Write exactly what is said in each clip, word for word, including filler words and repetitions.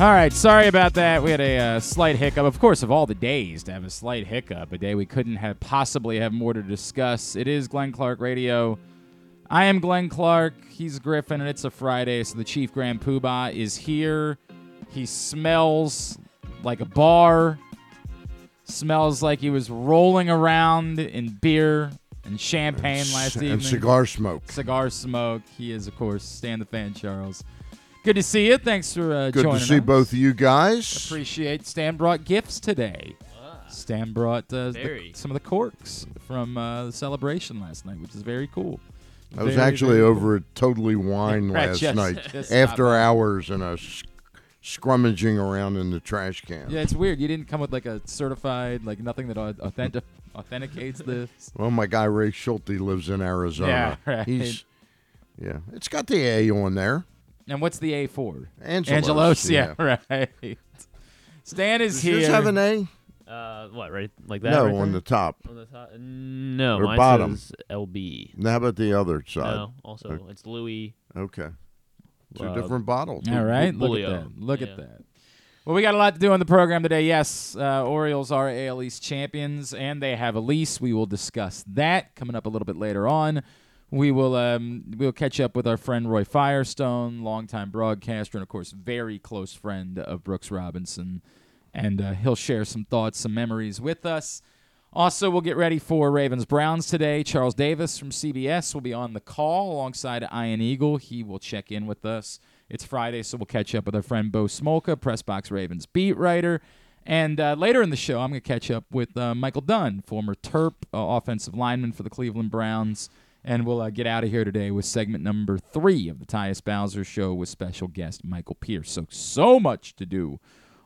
All right, sorry about that. We had a uh, slight hiccup. Of course, of all the days to have a slight hiccup, a day we couldn't have possibly have more to discuss. It is Glenn Clark Radio. I am Glenn Clark. He's Griffin, and it's a Friday, so the Chief Grand Poobah is here. He smells like a bar. Smells like he was rolling around in beer and champagne and last c- evening. And cigar smoke. Cigar smoke. He is, of course, Stan the Fan Charles. Good to see you. Thanks for uh, joining us. Good to see us. Both of you guys. Appreciate. Stan brought gifts today. Ah, Stan brought uh, the, some of the corks from uh, the celebration last night, which is very cool. I was very, actually very over cool. at Totally Wine right, last just, night just after hours and I was scrummaging around in the trash can. Yeah, it's weird. You didn't come with like a certified, like nothing that authentic- authenticates this. Well, my guy Ray Schulte lives in Arizona. Yeah, right. He's, yeah, it's got the A on there. And what's the A for? Angelos. Angelos, yeah, yeah, right. Stan is Does here. Does yours have an A? Uh, what, right? Like that? No, right on there? The top. On the top? No, or mine bottom. Says L B. Now, how about the other side? No, also, okay. It's Louis. Okay. Two uh, different bottles. All right, look at that. Look yeah. at that. Well, we got a lot to do on the program today. Yes, uh, Orioles are A L East champions, and they have a lease. We will discuss that coming up a little bit later on. We will um, we'll catch up with our friend Roy Firestone, longtime broadcaster and, of course, very close friend of Brooks Robinson, and uh, he'll share some thoughts, some memories with us. Also, we'll get ready for Ravens-Browns today. Charles Davis from C B S will be on the call alongside Ian Eagle. He will check in with us. It's Friday, so we'll catch up with our friend Bo Smolka, Press Box Ravens beat writer. And uh, later in the show, I'm going to catch up with uh, Michael Dunn, former Terp uh, offensive lineman for the Cleveland Browns. And we'll uh, get out of here today with segment number three of the Tyus Bowser Show with special guest Michael Pierce. So, so much to do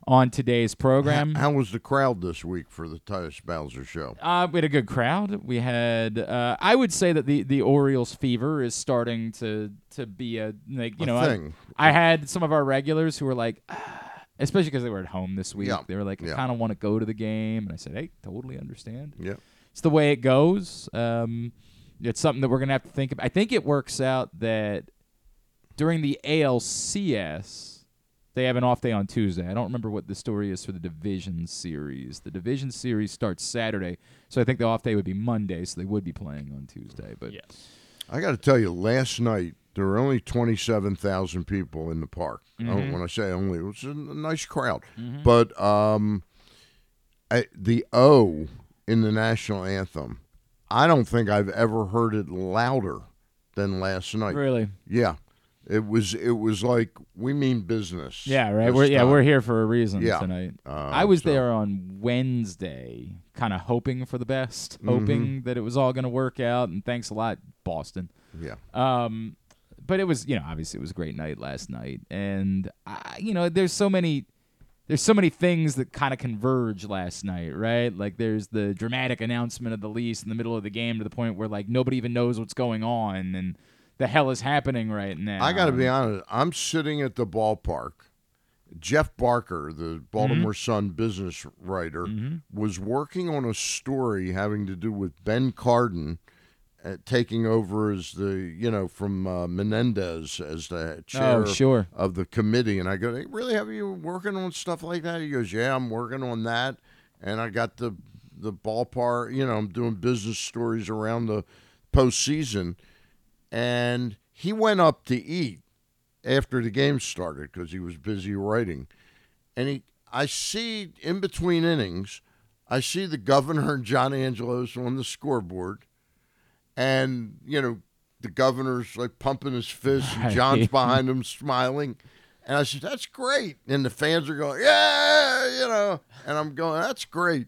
on today's program. How, how was the crowd this week for the Tyus Bowser Show? Uh, we had a good crowd. We had, uh, I would say that the, the Orioles fever is starting to to be a, like, you a know, thing. I, I had some of our regulars who were like, ah, especially because they were at home this week. Yeah. They were like, I yeah. kind of want to go to the game. And I said, hey, totally understand. Yeah, it's the way it goes. Um It's something that we're going to have to think about. I think it works out that during the A L C S, they have an off day on Tuesday. I don't remember what the story is for the division series. The division series starts Saturday, so I think the off day would be Monday, so they would be playing on Tuesday. But yes. I got to tell you, last night there were only twenty-seven thousand people in the park. Mm-hmm. I don't, when I say only, it was a nice crowd. Mm-hmm. But um, I, the O in the national anthem, I don't think I've ever heard it louder than last night. Really? Yeah. It was it was like, we mean business. Yeah, right. We're, yeah, we're here for a reason yeah. tonight. Uh, I was so. there on Wednesday, kind of hoping for the best, hoping mm-hmm. that it was all going to work out, and thanks a lot, Boston. Yeah. Um, but it was, you know, obviously it was a great night last night, and, I, you know, there's so many... There's so many things that kind of converge last night, right? Like there's the dramatic announcement of the lease in the middle of the game to the point where like nobody even knows what's going on and the hell is happening right now. I got to be honest. I'm sitting at the ballpark. Jeff Barker, the Baltimore mm-hmm. Sun business writer, mm-hmm. was working on a story having to do with Ben Cardin uh, taking over as the, you know, from uh, Menendez as the chair oh, sure. of the committee. And I go, hey, really, have you working on stuff like that? He goes, yeah, I'm working on that. And I got the, the ballpark, you know, I'm doing business stories around the postseason. And he went up to eat after the game started because he was busy writing. And he, I see in between innings, I see the governor and John Angelos on the scoreboard. And, you know, the governor's, like, pumping his fist, and John's behind him smiling. And I said, that's great. And the fans are going, yeah, you know. And I'm going, that's great.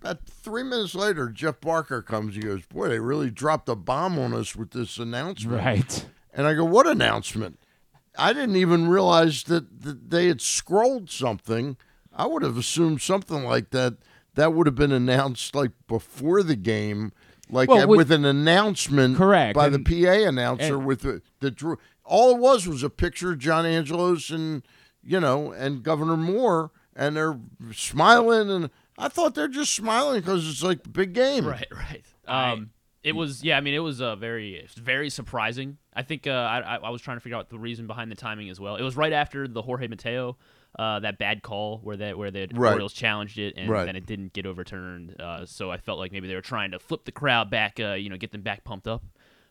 About three minutes later, Jeff Barker comes. He goes, boy, they really dropped a bomb on us with this announcement. Right. And I go, what announcement? I didn't even realize that, that they had scrolled something. I would have assumed something like that. That would have been announced, like, before the game. Like well, with, with an announcement correct. by and, the P A announcer and, with the, the Drew. All it was was a picture of John Angelos and, you know, and Governor Moore, and they're smiling. And I thought they're just smiling because it's like a big game. Right, right. Um, It was, yeah, I mean, it was uh, very, very surprising. I think uh, I, I was trying to figure out the reason behind the timing as well. It was right after the Jorge Mateo, uh, that bad call where that where the right. Orioles challenged it, and right. then it didn't get overturned. Uh, so I felt like maybe they were trying to flip the crowd back, uh, you know, get them back pumped up.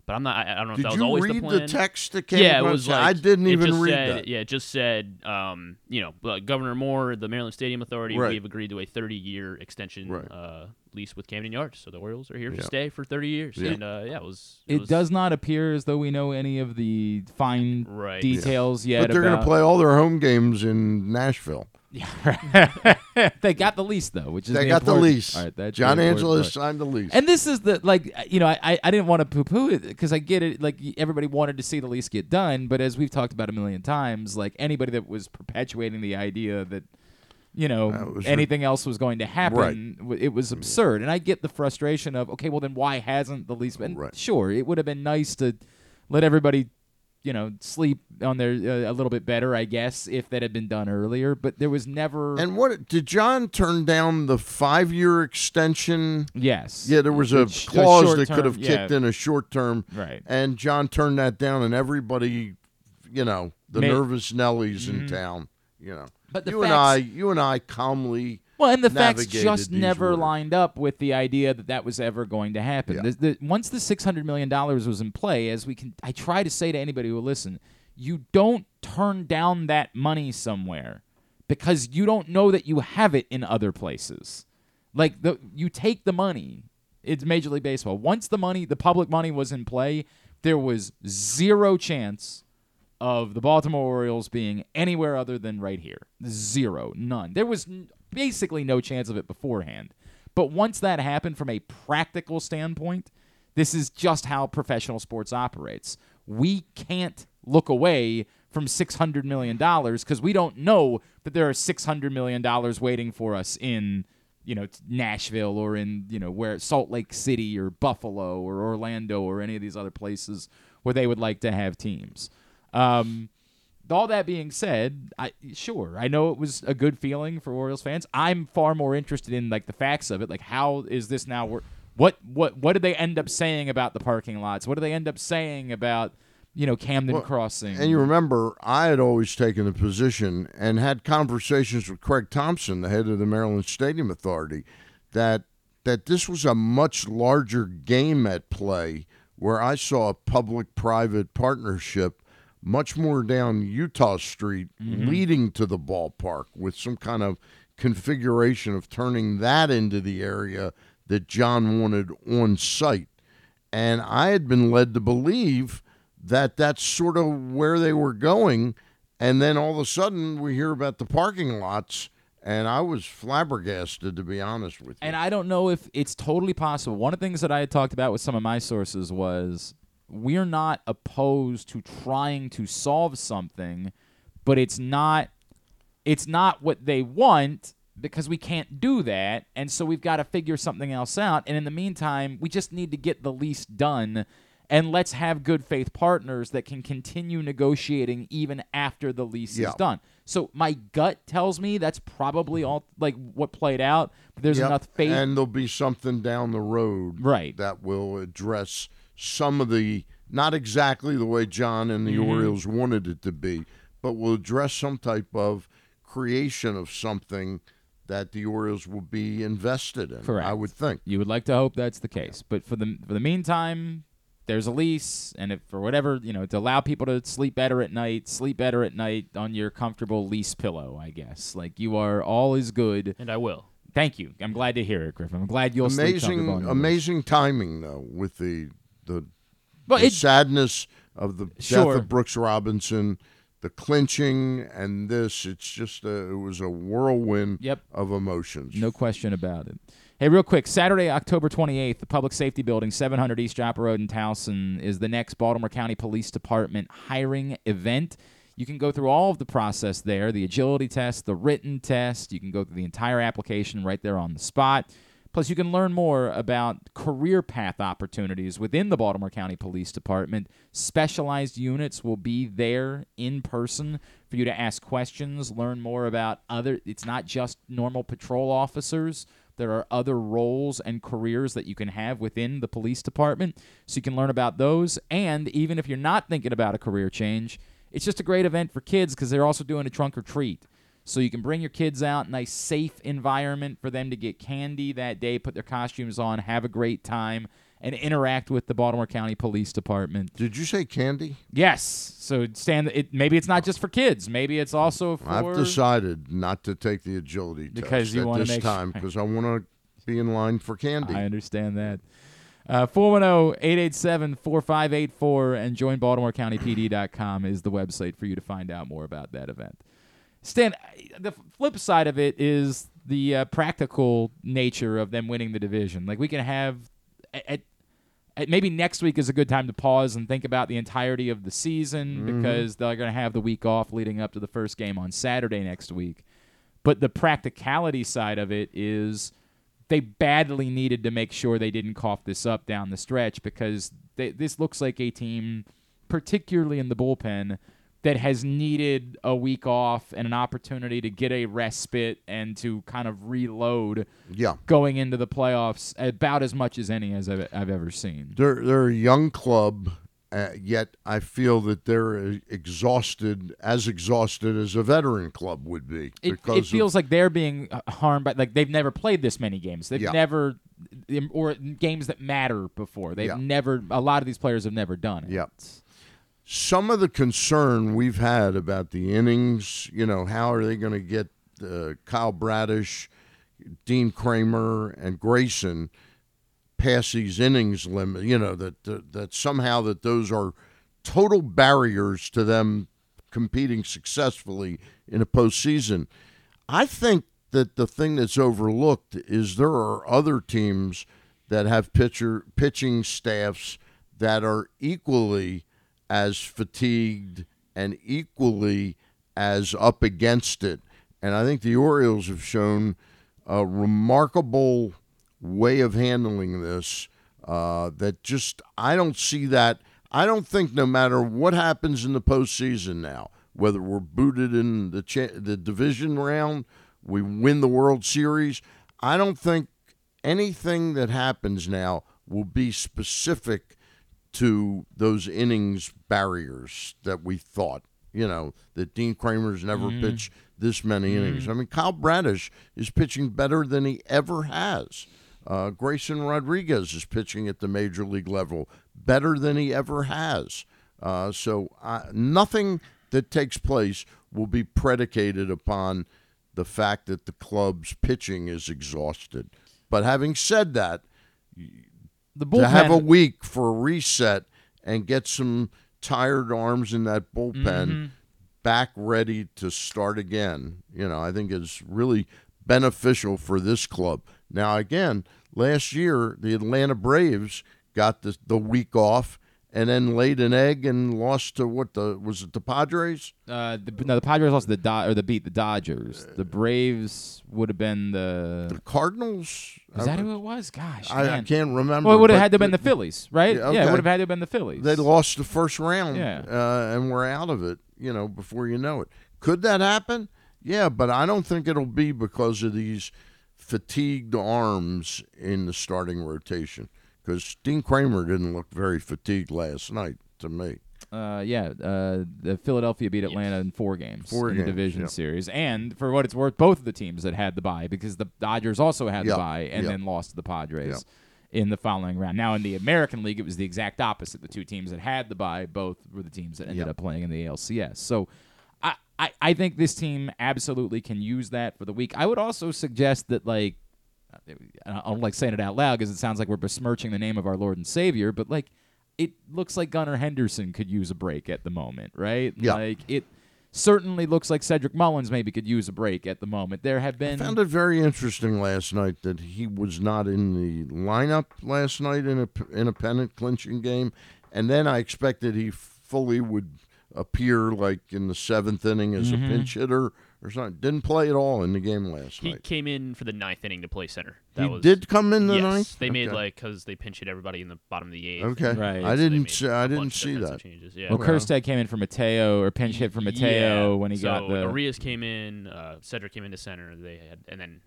But I'm not. I, I don't know if did that was always the plan. Did you read the text that came? Yeah, it was like, I didn't even read said, that. Yeah, it just said, um, you know, uh, Governor Moore, the Maryland Stadium Authority, right. we've agreed to a thirty-year extension right. uh, lease with Camden Yards, so the Orioles are here yeah. to stay for thirty years. Yeah. And uh, yeah, it was. It, it was, does not appear as though we know any of the fine right. details yeah. yet. But they're going to play all their home games in Nashville. Yeah, they got the lease though, which is they the got important. the lease. All right, that's John Angelos signed the lease, and this is the like you know I I didn't want to poo-poo it because I get it, like everybody wanted to see the lease get done, but as we've talked about a million times, like anybody that was perpetuating the idea that you know that anything right. else was going to happen, right. it was absurd. And I get the frustration of okay, well then why hasn't the lease been? Right. Sure, it would have been nice to let everybody. You know, sleep on there uh, a little bit better, I guess, if that had been done earlier. But there was never. And what did John turn down the five-year extension? Yes. Yeah, there was a it's clause a that term, could have kicked yeah. in a short term, right? And John turned that down, and everybody, you know, the May- nervous Nellies mm-hmm. in town, you know. But the you facts- and I, you and I, calmly. Well, and the facts just never words. lined up with the idea that that was ever going to happen. Yeah. The, the, once the six hundred million dollars was in play, as we can, I try to say to anybody who will listen, you don't turn down that money somewhere because you don't know that you have it in other places. Like, the, you take the money. It's Major League Baseball. Once the money, the public money was in play, there was zero chance of the Baltimore Orioles being anywhere other than right here. Zero. None. There was N- basically no chance of it beforehand. But once that happened from a practical standpoint, this is just how professional sports operates. We can't look away from six hundred million dollars because we don't know that there are six hundred million dollars waiting for us in, you know, Nashville or in, you know, where Salt Lake City or Buffalo or Orlando or any of these other places where they would like to have teams. Um, All that being said, I, sure, I know it was a good feeling for Orioles fans. I'm far more interested in like the facts of it, like how is this now? Work- what what what did they end up saying about the parking lots? What do they end up saying about you know Camden well, Crossing? And you remember, I had always taken a position and had conversations with Craig Thompson, the head of the Maryland Stadium Authority, that that this was a much larger game at play, where I saw a public-private partnership. Much more down Utah Street mm-hmm. leading to the ballpark with some kind of configuration of turning that into the area that John wanted on site. And I had been led to believe that that's sort of where they were going. And then all of a sudden we hear about the parking lots. And I was flabbergasted, to be honest with you. And I don't know if it's totally possible. One of the things that I had talked about with some of my sources was we're not opposed to trying to solve something, but it's not it's not what they want because we can't do that, and so we've got to figure something else out. And in the meantime, we just need to get the lease done, and let's have good faith partners that can continue negotiating even after the lease yeah. is done. So my gut tells me that's probably all like what played out. There's yep. enough faith. And there'll be something down the road right. that will address some of the, not exactly the way John and the mm-hmm. Orioles wanted it to be, but will address some type of creation of something that the Orioles will be invested in. Correct. I would think. You would like to hope that's the case. But for the for the meantime, there's a lease, and if for whatever, you know, to allow people to sleep better at night, sleep better at night on your comfortable lease pillow, I guess. Like, you are all is good. And I will. Thank you. I'm glad to hear it, Griffin. I'm glad you'll amazing, sleep comfortable. Amazing timing, though, with the... The, but the it, sadness of the sure. death of Brooks Robinson, the clinching, and this. It's just a, it was a whirlwind yep. of emotions. No question about it. Hey, real quick, Saturday, October twenty-eighth, the Public Safety Building, seven hundred East Joppa Road in Towson, is the next Baltimore County Police Department hiring event. You can go through all of the process there, the agility test, the written test. You can go through the entire application right there on the spot. Plus, you can learn more about career path opportunities within the Baltimore County Police Department. Specialized units will be there in person for you to ask questions, learn more about other. It's not just normal patrol officers. There are other roles and careers that you can have within the police department, so you can learn about those. And even if you're not thinking about a career change, it's just a great event for kids because they're also doing a trunk or treat. So you can bring your kids out, nice safe environment for them to get candy that day, put their costumes on, have a great time, and interact with the Baltimore County Police Department. Did you say candy? Yes. So Stan, it, maybe it's not just for kids. Maybe it's also for... I've decided not to take the agility because test you at this make time because sure. I want to be in line for candy. I understand that. Uh, four one zero, eight eight seven, four five eight four and join baltimore county p d dot com is the website for you to find out more about that event. Stan, the flip side of it is the uh, practical nature of them winning the division. Like, we can have at, at maybe next week is a good time to pause and think about the entirety of the season mm-hmm. because they're going to have the week off leading up to the first game on Saturday next week. But the practicality side of it is they badly needed to make sure they didn't cough this up down the stretch because they, this looks like a team, particularly in the bullpen, that has needed a week off and an opportunity to get a respite and to kind of reload yeah. going into the playoffs about as much as any as I've, I've ever seen. They're, they're a young club, uh, yet I feel that they're exhausted, as exhausted as a veteran club would be. It, it feels of, like they're being harmed by, like, they've never played this many games. They've yeah. never, or games that matter before. They've yeah. never, a lot of these players have never done it. Yeah. Some of the concern we've had about the innings, you know, how are they going to get uh, Kyle Bradish, Dean Kramer, and Grayson past these innings limit, you know, that, that that somehow that those are total barriers to them competing successfully in a postseason. I think that the thing that's overlooked is there are other teams that have pitcher pitching staffs that are equally as fatigued and equally as up against it. And I think the Orioles have shown a remarkable way of handling this uh, that just I don't see that. I don't think no matter what happens in the postseason now, whether we're booted in the cha- the division round, we win the World Series, I don't think anything that happens now will be specific to those innings barriers that we thought, you know, that Dean Kramer's never mm. pitched this many mm. innings. I mean, Kyle Bradish is pitching better than he ever has. Uh, Grayson Rodriguez is pitching at the major league level better than he ever has. Uh, so uh, nothing that takes place will be predicated upon the fact that the club's pitching is exhausted. But having said that, the bullpen, to have a week for a reset and get some tired arms in that bullpen mm-hmm. back ready to start again, you know, I think is really beneficial for this club. Now, again, last year, the Atlanta Braves got the, the week off and then laid an egg and lost to what the was it the Padres? Uh, the, no, the Padres lost the Do- or the beat the Dodgers. The Braves would have been the the Cardinals. Is that who it was? Gosh, I, I can't remember. Well, it would have had to have been the Phillies, right? Yeah, okay. yeah it would have had to have been the Phillies. They lost the first round, yeah. uh, and we're out of it. You know, before you know it, could that happen? Yeah, but I don't think it'll be because of these fatigued arms in the starting rotation. Because Dean Kramer didn't look very fatigued last night to me. Uh, yeah, uh, the Philadelphia beat Atlanta in four games four in games, the division yeah. series. And for what it's worth, both of the teams that had the bye, because the Dodgers also had yeah, the bye and yeah. then lost to the Padres yeah. in the following round. Now, in the American League, it was the exact opposite. The two teams that had the bye, both were the teams that ended yeah. up playing in the A L C S. So I, I, I think this team absolutely can use that for the week. I would also suggest that, like, I don't like saying it out loud because it sounds like we're besmirching the name of our Lord and Savior, but, like, it looks like Gunnar Henderson could use a break at the moment, right? Yeah. Like, it certainly looks like Cedric Mullins maybe could use a break at the moment. There have been... I found it very interesting last night that he was not in the lineup last night in a, in a pennant-clinching game, and then I expected he fully would appear, like, in the seventh inning as mm-hmm. a pinch hitter. Or something. Didn't play at all in the game last he night. He came in for the ninth inning to play center. That he was, did come in the yes, ninth. They made okay. like because they pinch hit everybody in the bottom of the eighth. Okay, right. I so didn't. See, I didn't see that. Yeah. Well, well, Kerstad came in for Mateo or pinch hit for Mateo yeah. when he so got the. Arias came in. Uh, Cedric came into center. They had and then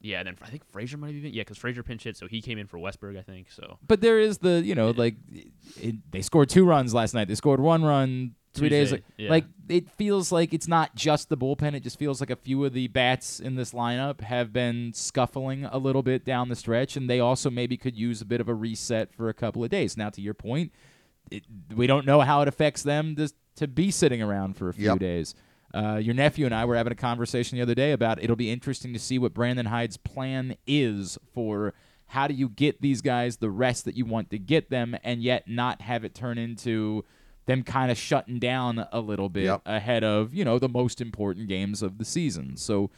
Yeah, and then I think Frazier might have even... Yeah, because Frazier pinch hit, so he came in for Westberg, I think, so... But there is the, you know, yeah. like, it, they scored two runs last night. They scored one run three Tuesday. days... Like, yeah. like, it feels like it's not just the bullpen. It just feels like a few of the bats in this lineup have been scuffling a little bit down the stretch, and they also maybe could use a bit of a reset for a couple of days. Now, to your point, it, we don't know how it affects them to, to be sitting around for a few yep. days. Uh, your nephew and I were having a conversation the other day about it'll be interesting to see what Brandon Hyde's plan is for how do you get these guys the rest that you want to get them and yet not have it turn into them kind of shutting down a little bit yep. ahead of, you know, the most important games of the season. So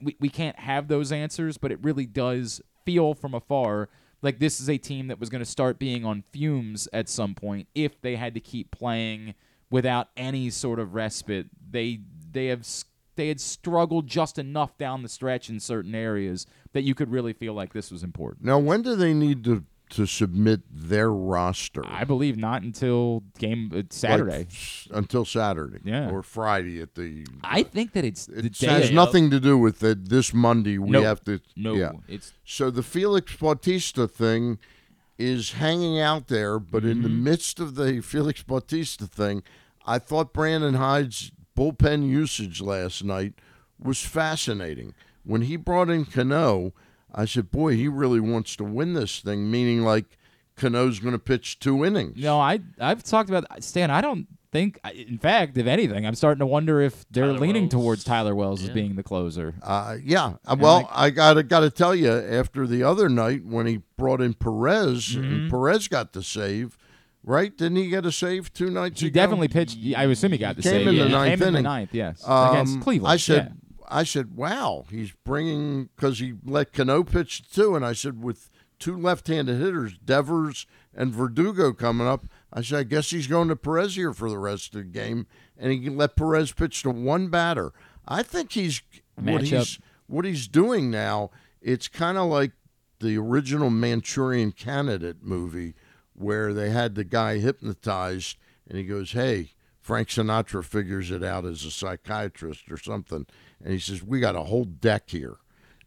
we, we can't have those answers, but it really does feel from afar like this is a team that was going to start being on fumes at some point if they had to keep playing without any sort of respite. They they have they had struggled just enough down the stretch in certain areas that you could really feel like this was important. Now, when do they need to, to submit their roster? I believe not until game uh, Saturday. Like f- until Saturday, yeah, or Friday at the. Uh, I think that it's. It the has day nothing of. to do with it. This Monday we nope. have to. No, yeah. it's so the Felix Bautista thing is hanging out there, but mm-hmm. in the midst of the Felix Bautista thing, I thought Brandon Hyde's bullpen usage last night was fascinating. When he brought in Cano, I said, boy, he really wants to win this thing, meaning like Cano's going to pitch two innings. No, I, I've talked about, Stan, I don't think, in fact, if anything, I'm starting to wonder if they're Tyler leaning Wells. towards Tyler Wells yeah. as being the closer. Uh, yeah, and well, like, I gotta gotta tell you, after the other night when he brought in Perez, mm-hmm. and Perez got the save, right? Didn't he get a save two nights he ago? He definitely pitched. I assume he got he the came save. In yeah. the ninth he came inning. in the ninth, yes. Um, against Cleveland. I said, yeah. I said, wow, he's bringing, because he let Cano pitch too, and I said, with two left-handed hitters, Devers and Verdugo coming up, I said, I guess he's going to Perez here for the rest of the game, and he let Perez pitch to one batter. I think he's what he's, what he's doing now, it's kind of like the original Manchurian Candidate movie, where they had the guy hypnotized, and he goes, hey, Frank Sinatra figures it out as a psychiatrist or something, and he says, we got a whole deck here.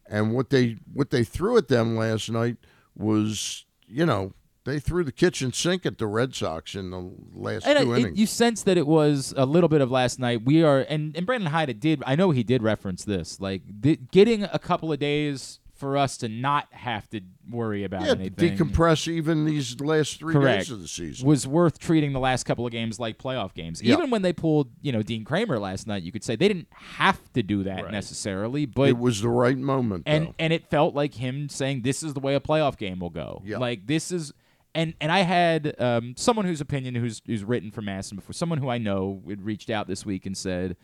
And what they what they threw at them last night was, you know, they threw the kitchen sink at the Red Sox in the last and two I, innings. It, you sense that it was a little bit of last night. We are, and, and Brandon Hyde did, I know he did reference this, like th- getting a couple of days for us to not have to worry about yeah, anything. Decompress even these last three Correct. days of the season. Was worth treating the last couple of games like playoff games. Yep. Even when they pulled, you know, Dean Kramer last night, you could say they didn't have to do that right. necessarily, but it was the right moment. And though. and it felt like him saying this is the way a playoff game will go. Yep. Like this is and and I had um, someone whose opinion who's who's written for Masson before, someone who I know had reached out this week and said,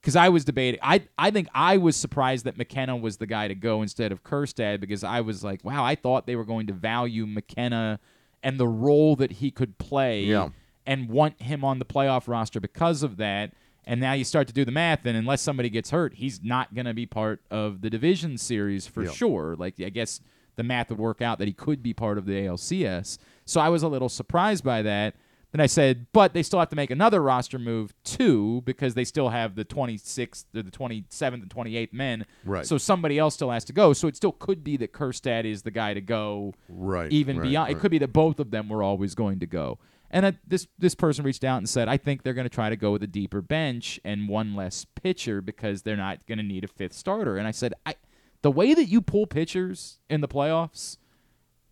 because I was debating, I I think I was surprised that McKenna was the guy to go instead of Kerstad, because I was like, wow, I thought they were going to value McKenna and the role that he could play yeah. and want him on the playoff roster because of that. And now you start to do the math, and unless somebody gets hurt, he's not going to be part of the division series for yeah. sure. Like, I guess the math would work out that he could be part of the A L C S. So I was a little surprised by that. Then I said, but they still have to make another roster move, too, because they still have the twenty-sixth or the twenty-seventh and twenty-eighth men. Right. So somebody else still has to go. So it still could be that Kerstad is the guy to go right, even right, beyond. Right. It could be that both of them were always going to go. And I, this this person reached out and said, I think they're going to try to go with a deeper bench and one less pitcher because they're not going to need a fifth starter. And I said, I, the way that you pull pitchers in the playoffs –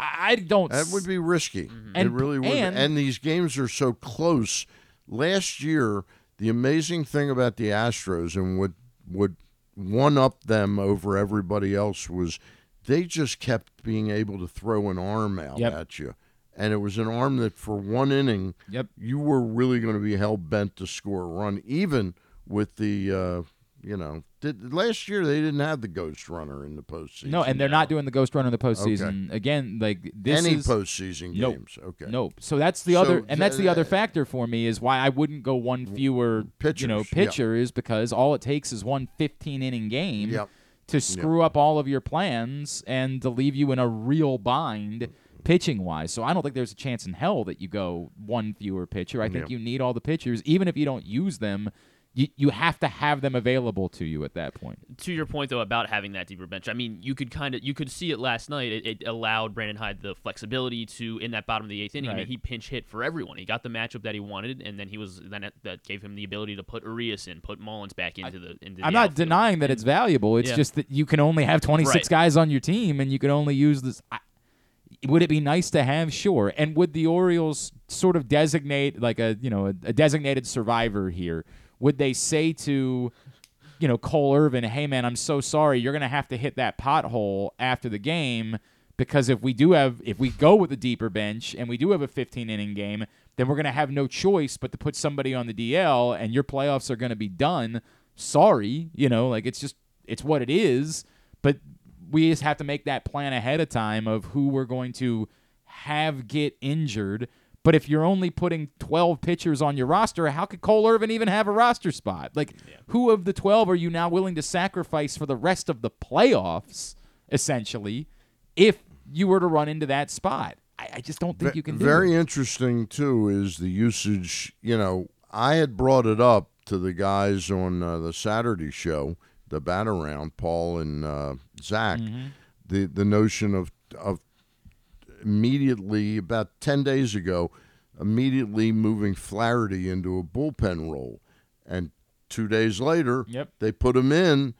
I don't. That would be risky. Mm-hmm. And, it really would. And, and these games are so close. Last year, the amazing thing about the Astros and what would one up them over everybody else was they just kept being able to throw an arm out yep. at you, and it was an arm that for one inning, yep. you were really going to be hell bent to score a run, even with the. Uh, You know, did, last year they didn't have the ghost runner in the postseason. No, and they're not doing the ghost runner in the postseason okay. again. Like this any is, postseason nope, games. Okay, nope. So that's the so other, and that's the uh, other factor for me is why I wouldn't go one fewer pitchers, you know pitcher yeah. is because all it takes is one fifteen inning game yep. to screw yep. up all of your plans and to leave you in a real bind pitching wise. So I don't think there's a chance in hell that you go one fewer pitcher. I think yep. you need all the pitchers, even if you don't use them. You, you have to have them available to you at that point. To your point, though, about having that deeper bench, I mean, you could kind of you could see it last night. It, it allowed Brandon Hyde the flexibility to, in that bottom of the eighth inning, right. I mean, he pinch hit for everyone. He got the matchup that he wanted, and then he was then it, that gave him the ability to put Arias in, put Mullins back into I, the. Into I'm the not outfield. Denying that it's valuable. It's yeah. just that you can only have twenty-six right. guys on your team, and you can only use this. I, Would it be nice to have? Sure. And would the Orioles sort of designate like a, you know, a, a designated survivor here? Would they say to, you know, Cole Irvin, hey, man, I'm so sorry. You're going to have to hit that pothole after the game because if we do have if we go with a deeper bench and we do have a fifteen-inning game, then we're going to have no choice but to put somebody on the D L and your playoffs are going to be done. Sorry. You know, like it's just it's what it is. But we just have to make that plan ahead of time of who we're going to have get injured. But if you're only putting twelve pitchers on your roster, how could Cole Irvin even have a roster spot? Like, yeah. who of the twelve are you now willing to sacrifice for the rest of the playoffs, essentially, if you were to run into that spot? I, I just don't think v- you can do very it. Very interesting, too, is the usage. You know, I had brought it up to the guys on uh, the Saturday show, the bat around, Paul and uh, Zach, mm-hmm. the the notion of of immediately about ten days ago, immediately moving Flaherty into a bullpen role, and two days later, yep. they put him in,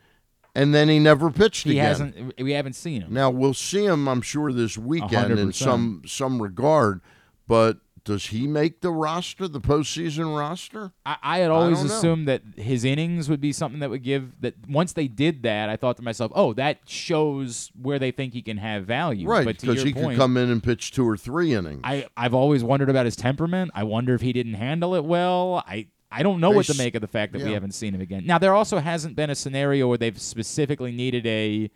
and then he never pitched he again. Hasn't, we haven't seen him. Now we'll see him, I'm sure, this weekend one hundred percent in some some regard, but. Does he make the roster, the postseason roster? I, I had always I assumed that his innings would be something that would give that. Once they did that, I thought to myself, "Oh, that shows where they think he can have value." Right, because he point, could come in and pitch two or three innings. I, I've always wondered about his temperament. I wonder if he didn't handle it well. I, I don't know they, what to make of the fact that yeah. we haven't seen him again. Now, there also hasn't been a scenario where they've specifically needed a,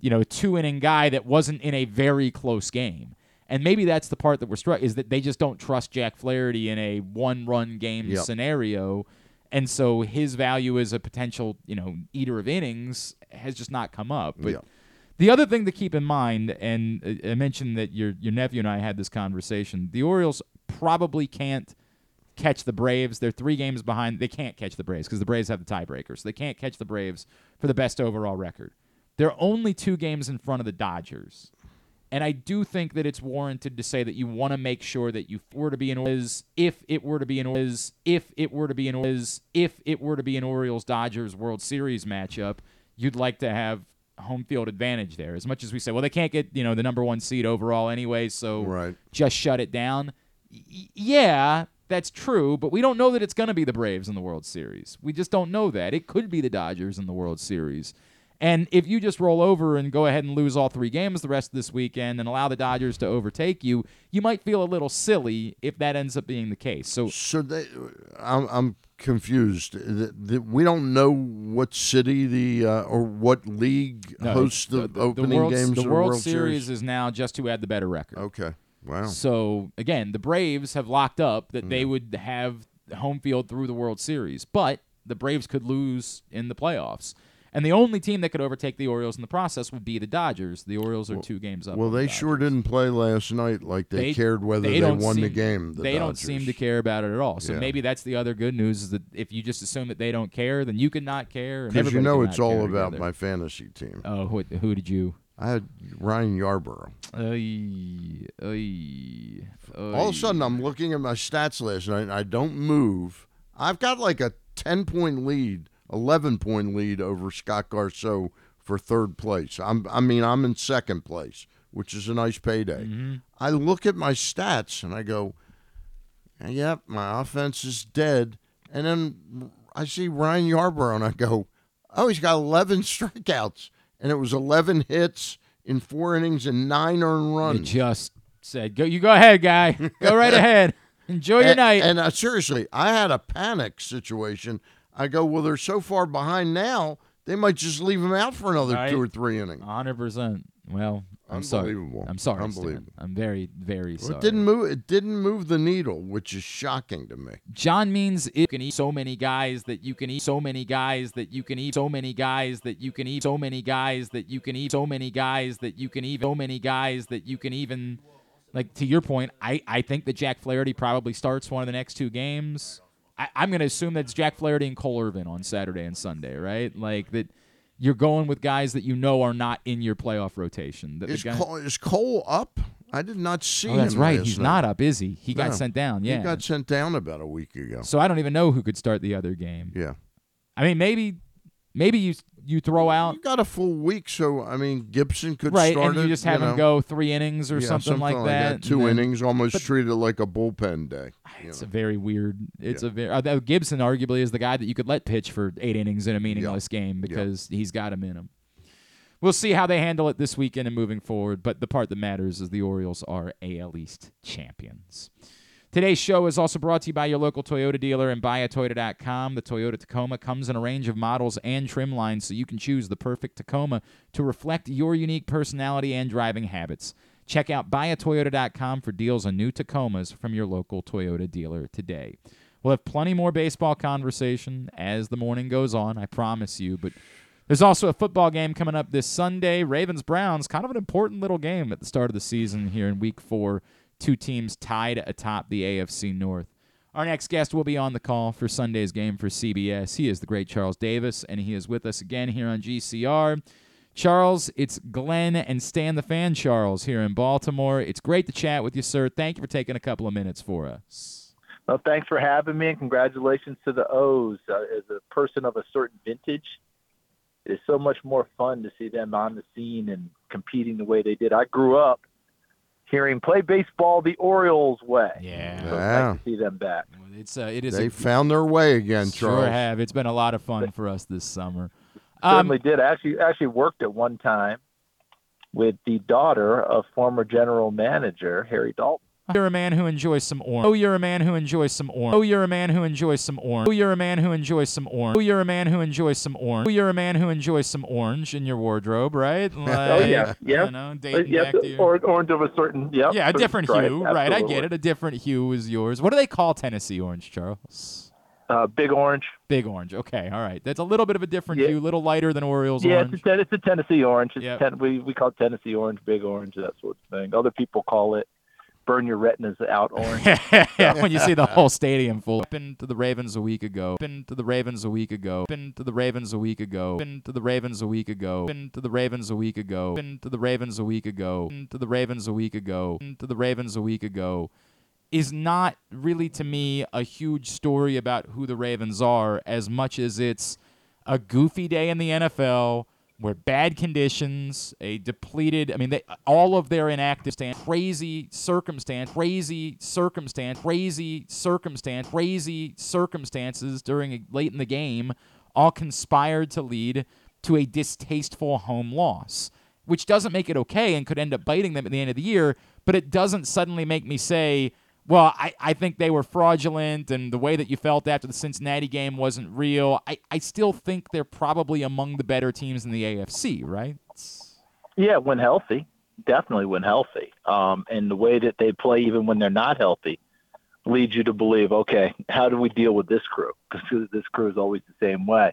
you know, two inning guy that wasn't in a very close game. And maybe that's the part that we're struck is that they just don't trust Jack Flaherty in a one-run game yep. scenario, and so his value as a potential, you know, eater of innings has just not come up. But yep. the other thing to keep in mind, and I mentioned that your your nephew and I had this conversation. The Orioles probably can't catch the Braves. They're three games behind. They can't catch the Braves because the Braves have the tiebreaker, so they can't catch the Braves for the best overall record. They're only two games in front of the Dodgers. And I do think that it's warranted to say that you want to make sure that you were to be an Orioles, if it were to be an Orioles, if it were to be an Orioles, if it were to be an Orioles-Dodgers World Series matchup, you'd like to have home field advantage there. As much as we say, well, they can't get, you know, the number one seed overall anyway, so right. just shut it down. Y- yeah, that's true, but we don't know that it's going to be the Braves in the World Series. We just don't know that. It could be the Dodgers in the World Series. And if you just roll over and go ahead and lose all three games the rest of this weekend and allow the Dodgers to overtake you, you might feel a little silly if that ends up being the case. So, so they, I'm, I'm confused. The, the, we don't know what city the uh, or what league no, hosts the, the opening the World, games. The World, World Series, Series is now just who had the better record. Okay, wow. So again, the Braves have locked up that mm. they would have home field through the World Series, but the Braves could lose in the playoffs. And the only team that could overtake the Orioles in the process would be the Dodgers. The Orioles are well, two games up. Well, they the sure didn't play last night like they, they cared whether they, they won seem, the game. The they Dodgers. Don't seem to care about it at all. So yeah. maybe that's the other good news is that if you just assume that they don't care, then you can not care. Because you know it's all about together. My fantasy team. Oh, who, who did you? I had Ryan Yarborough. Oy, oy, oy. All of a sudden, I'm looking at my stats last night, and I don't move. I've got like a ten-point lead. eleven-point lead over Scott Garceau for third place. I'm, I mean, I'm in second place, which is a nice payday. Mm-hmm. I look at my stats, and I go, yep, my offense is dead. And then I see Ryan Yarborough, and I go, oh, he's got eleven strikeouts. And it was eleven hits in four innings and nine earned runs. You just said, go, you go ahead, guy. Go right ahead. Enjoy your and, night. And uh, seriously, I had a panic situation. I go, well, they're so far behind now, they might just leave him out for another right. two or three innings. one hundred percent. Well, I'm sorry. I'm sorry, Unbelievable. Stan. I'm very, very well, sorry. It didn't, move, it didn't move the needle, which is shocking to me. John Means, you can eat so many guys that you can eat so many guys that you can eat so many guys that you can eat so many guys that you can eat so many guys that you can eat so many guys that you can even, like, to your point, I, I think that Jack Flaherty probably starts one of the next two games. I, I'm going to assume that's Jack Flaherty and Cole Irvin on Saturday and Sunday, right? Like that you're going with guys that you know are not in your playoff rotation. That is, guy, Cole, is Cole up? I did not see oh, that's him. That's right. He's not up, is he? He got no. sent down, yeah. He got sent down about a week ago. So I don't even know who could start the other game. Yeah. I mean, maybe maybe you you throw out. You got a full week, so, I mean, Gibson could right, start it. Right, and you just have you know, him go three innings or yeah, something, something like, like that. that. Two then, innings, almost but, treated like a bullpen day. It's know? a very weird. It's yeah. a very, uh, Gibson arguably is the guy that you could let pitch for eight innings in a meaningless yeah. game because yeah. he's got him in him. We'll see how they handle it this weekend and moving forward, but the part that matters is the Orioles are A L East champions. Today's show is also brought to you by your local Toyota dealer and buy a Toyota dot com. The Toyota Tacoma comes in a range of models and trim lines, so you can choose the perfect Tacoma to reflect your unique personality and driving habits. Check out buy a Toyota dot com for deals on new Tacomas from your local Toyota dealer today. We'll have plenty more baseball conversation as the morning goes on, I promise you, but there's also a football game coming up this Sunday. Ravens-Browns, kind of an important little game at the start of the season here in week four. Two teams tied atop the A F C North. Our next guest will be on the call for Sunday's game for C B S. He is the great Charles Davis, and he is with us again here on G C R. Charles, it's Glenn and Stan the Fan Charles here in Baltimore. It's great to chat with you, sir. Thank you for taking a couple of minutes for us. Well, thanks for having me, and congratulations to the O's. Uh, as a person of a certain vintage, it's so much more fun to see them on the scene and competing the way they did. I grew up hearing "Play baseball the Orioles way." Yeah, so yeah. Nice to see them back. It's uh, it is. They a, found their way again, Charles. Sure have. It's been a lot of fun for us this summer. Um, certainly did. Actually, actually worked at one time with the daughter of former general manager Harry Dalton. You're a man who enjoys some orange. Oh, you're a man who enjoys some orange. Oh, you're a man who enjoys some orange. Oh, you're a man who enjoys some orange. Oh, you're a man who enjoys some orange. Oh, you're a man who enjoys some orange in your wardrobe, right? Like, oh, yeah. Yeah. You know, dating yeah, back to your... Orange of a certain, yeah. Yeah, a different right, hue, absolutely. Right? I get it. A different hue is yours. What do they call Tennessee orange, Charles? Uh, big orange. Big orange. Okay, all right. That's a little bit of a different yeah. hue, a little lighter than Orioles yeah, orange. Yeah, it's, it's a Tennessee orange. It's yep. ten, we, we call it Tennessee orange, big orange, that sort of thing. Other people call it burn your retinas out orange. When you see the whole stadium full. Been to the Ravens a week ago. Been to the Ravens a week ago. Been to the Ravens a week ago. Been to the Ravens a week ago. Been to the Ravens a week ago. Been to the Ravens a week ago. Been to the Ravens a week ago. Been to the Ravens a week ago. Is not really to me a huge story about who the Ravens are as much as it's a goofy day in the N F L. Where bad conditions, a depleted, I mean, they, all of their inactive stance, crazy circumstance, crazy circumstance, crazy circumstance, crazy circumstances during a, late in the game, all conspired to lead to a distasteful home loss, which doesn't make it okay and could end up biting them at the end of the year, but it doesn't suddenly make me say, well, I, I think they were fraudulent and the way that you felt after the Cincinnati game wasn't real. I, I still think they're probably among the better teams in the A F C, right? Yeah, when healthy. Definitely when healthy. Um, and the way that they play even when they're not healthy leads you to believe, okay, how do we deal with this crew? Because this crew is always the same way.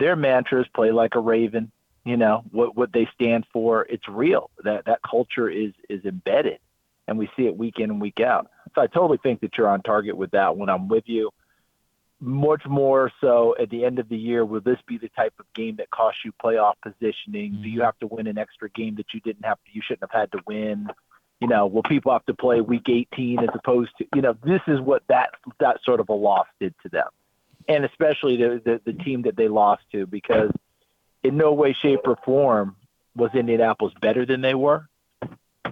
Their mantra is play like a Raven. You know, what what they stand for, it's real. That that culture is is embedded. And we see it week in and week out. So I totally think that you're on target with that when I'm with you. Much more so at the end of the year, will this be the type of game that costs you playoff positioning? Mm-hmm. Do you have to win an extra game that you didn't have to, you shouldn't have had to win? You know, will people have to play week eighteen as opposed to, you know, this is what that, that sort of a loss did to them. And especially the, the, the team that they lost to, because in no way, shape, or form was Indianapolis better than they were.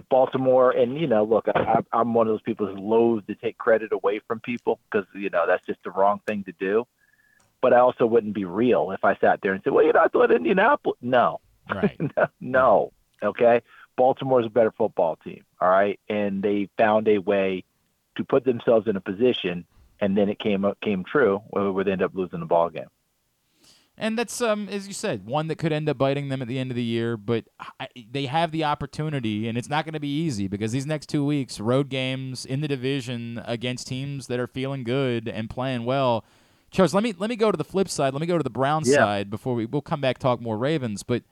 Baltimore, and, you know, look, I, I'm one of those people who loathe to take credit away from people because, you know, that's just the wrong thing to do. But I also wouldn't be real if I sat there and said, well, you know, I thought Indianapolis. No. Right. No. Okay? Baltimore's a better football team, all right? And they found a way to put themselves in a position, and then it came came true where they ended up losing the ball game. And that's, um, as you said, one that could end up biting them at the end of the year, but I, they have the opportunity, and it's not going to be easy because these next two weeks, road games in the division against teams that are feeling good and playing well. Charles, let me let me go to the flip side. Let me go to the Browns yeah. side before we, we'll come back talk more Ravens. But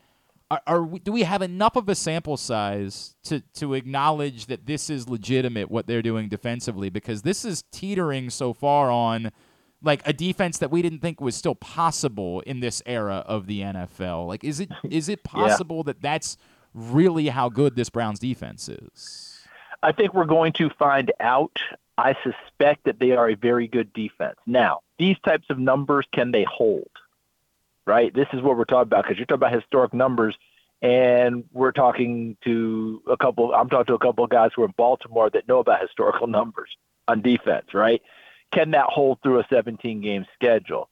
are, are we, do we have enough of a sample size to, to acknowledge that this is legitimate what they're doing defensively? Because this is teetering so far on – like a defense that we didn't think was still possible in this era of the N F L. Like, is it is it possible yeah. that that's really how good this Browns defense is? I think we're going to find out. I suspect that they are a very good defense. Now, these types of numbers, can they hold? Right? This is what we're talking about, because you're talking about historic numbers, and we're talking to a couple, I'm talking to a couple of guys who are in Baltimore that know about historical numbers on defense, right? Can that hold through a seventeen-game schedule?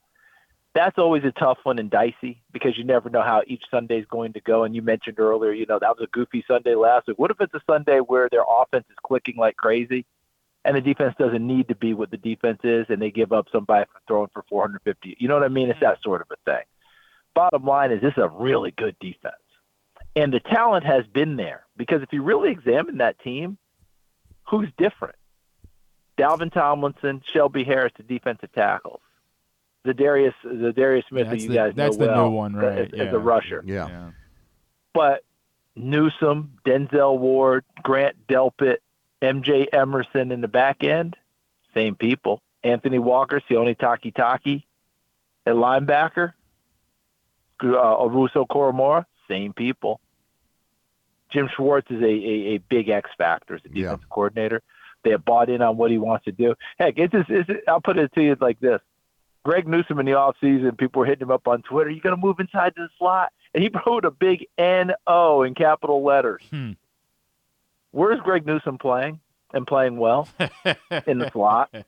That's always a tough one and dicey, because you never know how each Sunday is going to go. And you mentioned earlier, you know, that was a goofy Sunday last week. What if it's a Sunday where their offense is clicking like crazy and the defense doesn't need to be what the defense is and they give up somebody for throwing for four hundred fifty? You know what I mean? It's that sort of a thing. Bottom line is, this is a really good defense. And the talent has been there, because if you really examine that team, who's different? Dalvin Tomlinson, Shelby Harris, the defensive tackles. Za'Darius, Za'Darius Smith, yeah, you the, guys that's know That's the well, new one, right? As, yeah. as a rusher. Yeah. yeah. But Newsome, Denzel Ward, Grant Delpit, M J Emerson in the back end, same people. Anthony Walker, Sione Takitaki at linebacker. Uh, Oruso Koromora, same people. Jim Schwartz is a, a, a big X factor as a defensive yeah. coordinator. They have bought in on what he wants to do. Heck, it's just, it's, I'll put it to you like this. Greg Newsome in the offseason, people were hitting him up on Twitter, you going to move inside to the slot? And he wrote a big N O in capital letters. Hmm. Where's Greg Newsome playing, and playing well in the slot? And,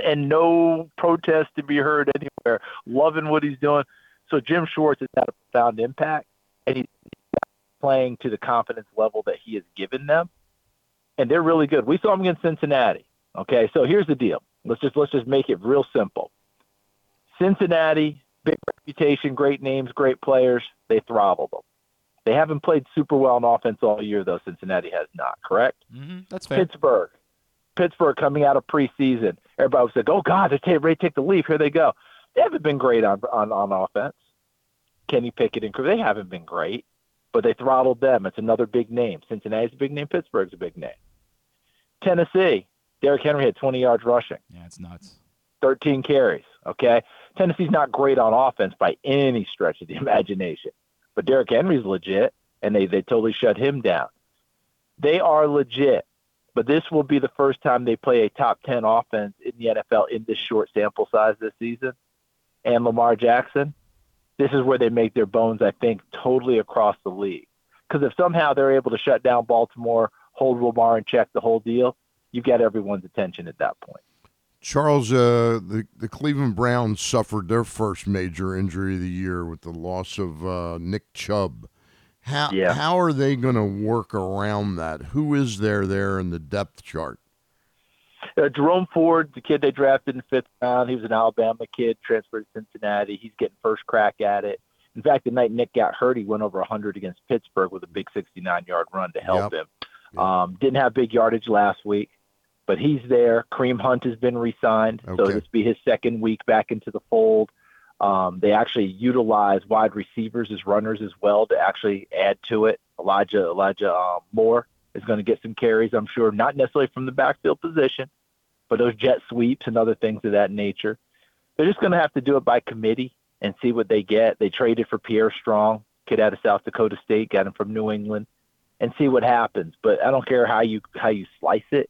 and no protest to be heard anywhere. Loving what he's doing. So Jim Schwartz has had a profound impact, and he's playing to the confidence level that he has given them. And they're really good. We saw them against Cincinnati. Okay, so here's the deal. Let's just let's just make it real simple. Cincinnati, big reputation, great names, great players. They throttled them. They haven't played super well on offense all year, though. Cincinnati has not, correct? Mm-hmm. That's fair. Pittsburgh. Pittsburgh coming out of preseason. Everybody was like, oh, God, they're ready to take the leap. Here they go. They haven't been great on, on, on offense. Kenny Pickett and crew, they haven't been great, but they throttled them. It's another big name. Cincinnati's a big name. Pittsburgh's a big name. Tennessee. Derrick Henry had twenty yards rushing. Yeah, it's nuts. thirteen carries, okay? Tennessee's not great on offense by any stretch of the imagination. But Derrick Henry's legit, and they, they totally shut him down. They are legit, but this will be the first time they play a top ten offense in the N F L in this short sample size this season. And Lamar Jackson, this is where they make their bones, I think, totally across the league. Because if somehow they're able to shut down Baltimore, hold Lamar in check, the whole deal, you've got everyone's attention at that point. Charles, uh, the, the Cleveland Browns suffered their first major injury of the year with the loss of uh, Nick Chubb. How yeah. how are they going to work around that? Who is there there in the depth chart? Uh, Jerome Ford, the kid they drafted in the fifth round, he was an Alabama kid, transferred to Cincinnati. He's getting first crack at it. In fact, the night Nick got hurt, he went over one hundred against Pittsburgh with a big sixty-nine-yard run to help yep. him. Yep. Um, didn't have big yardage last week. But he's there. Kareem Hunt has been re-signed, okay. so this will be his second week back into the fold. Um, they actually utilize wide receivers as runners as well to actually add to it. Elijah Elijah uh, Moore is going to get some carries, I'm sure, not necessarily from the backfield position, but those jet sweeps and other things of that nature. They're just going to have to do it by committee and see what they get. They traded for Pierre Strong, kid out of South Dakota State, got him from New England, and see what happens. But I don't care how you how you slice it.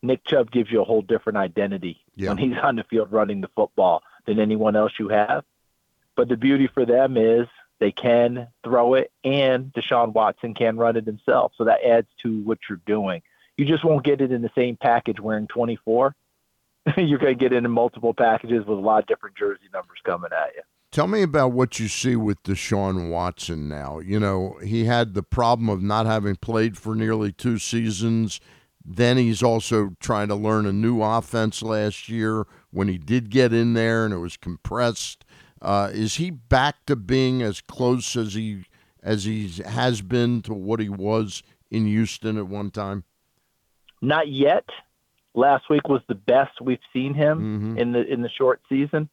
Nick Chubb gives you a whole different identity yeah. when he's on the field running the football than anyone else you have. But the beauty for them is they can throw it, and Deshaun Watson can run it himself. So that adds to what you're doing. You just won't get it in the same package wearing twenty-four. You're going to get it in multiple packages with a lot of different jersey numbers coming at you. Tell me about what you see with Deshaun Watson now. You know, he had the problem of not having played for nearly two seasons. Then he's also trying to learn a new offense last year when he did get in there and it was compressed. Uh, is he back to being as close as he as he has been to what he was in Houston at one time? Not yet. Last week was the best we've seen him mm-hmm. in the in the short season.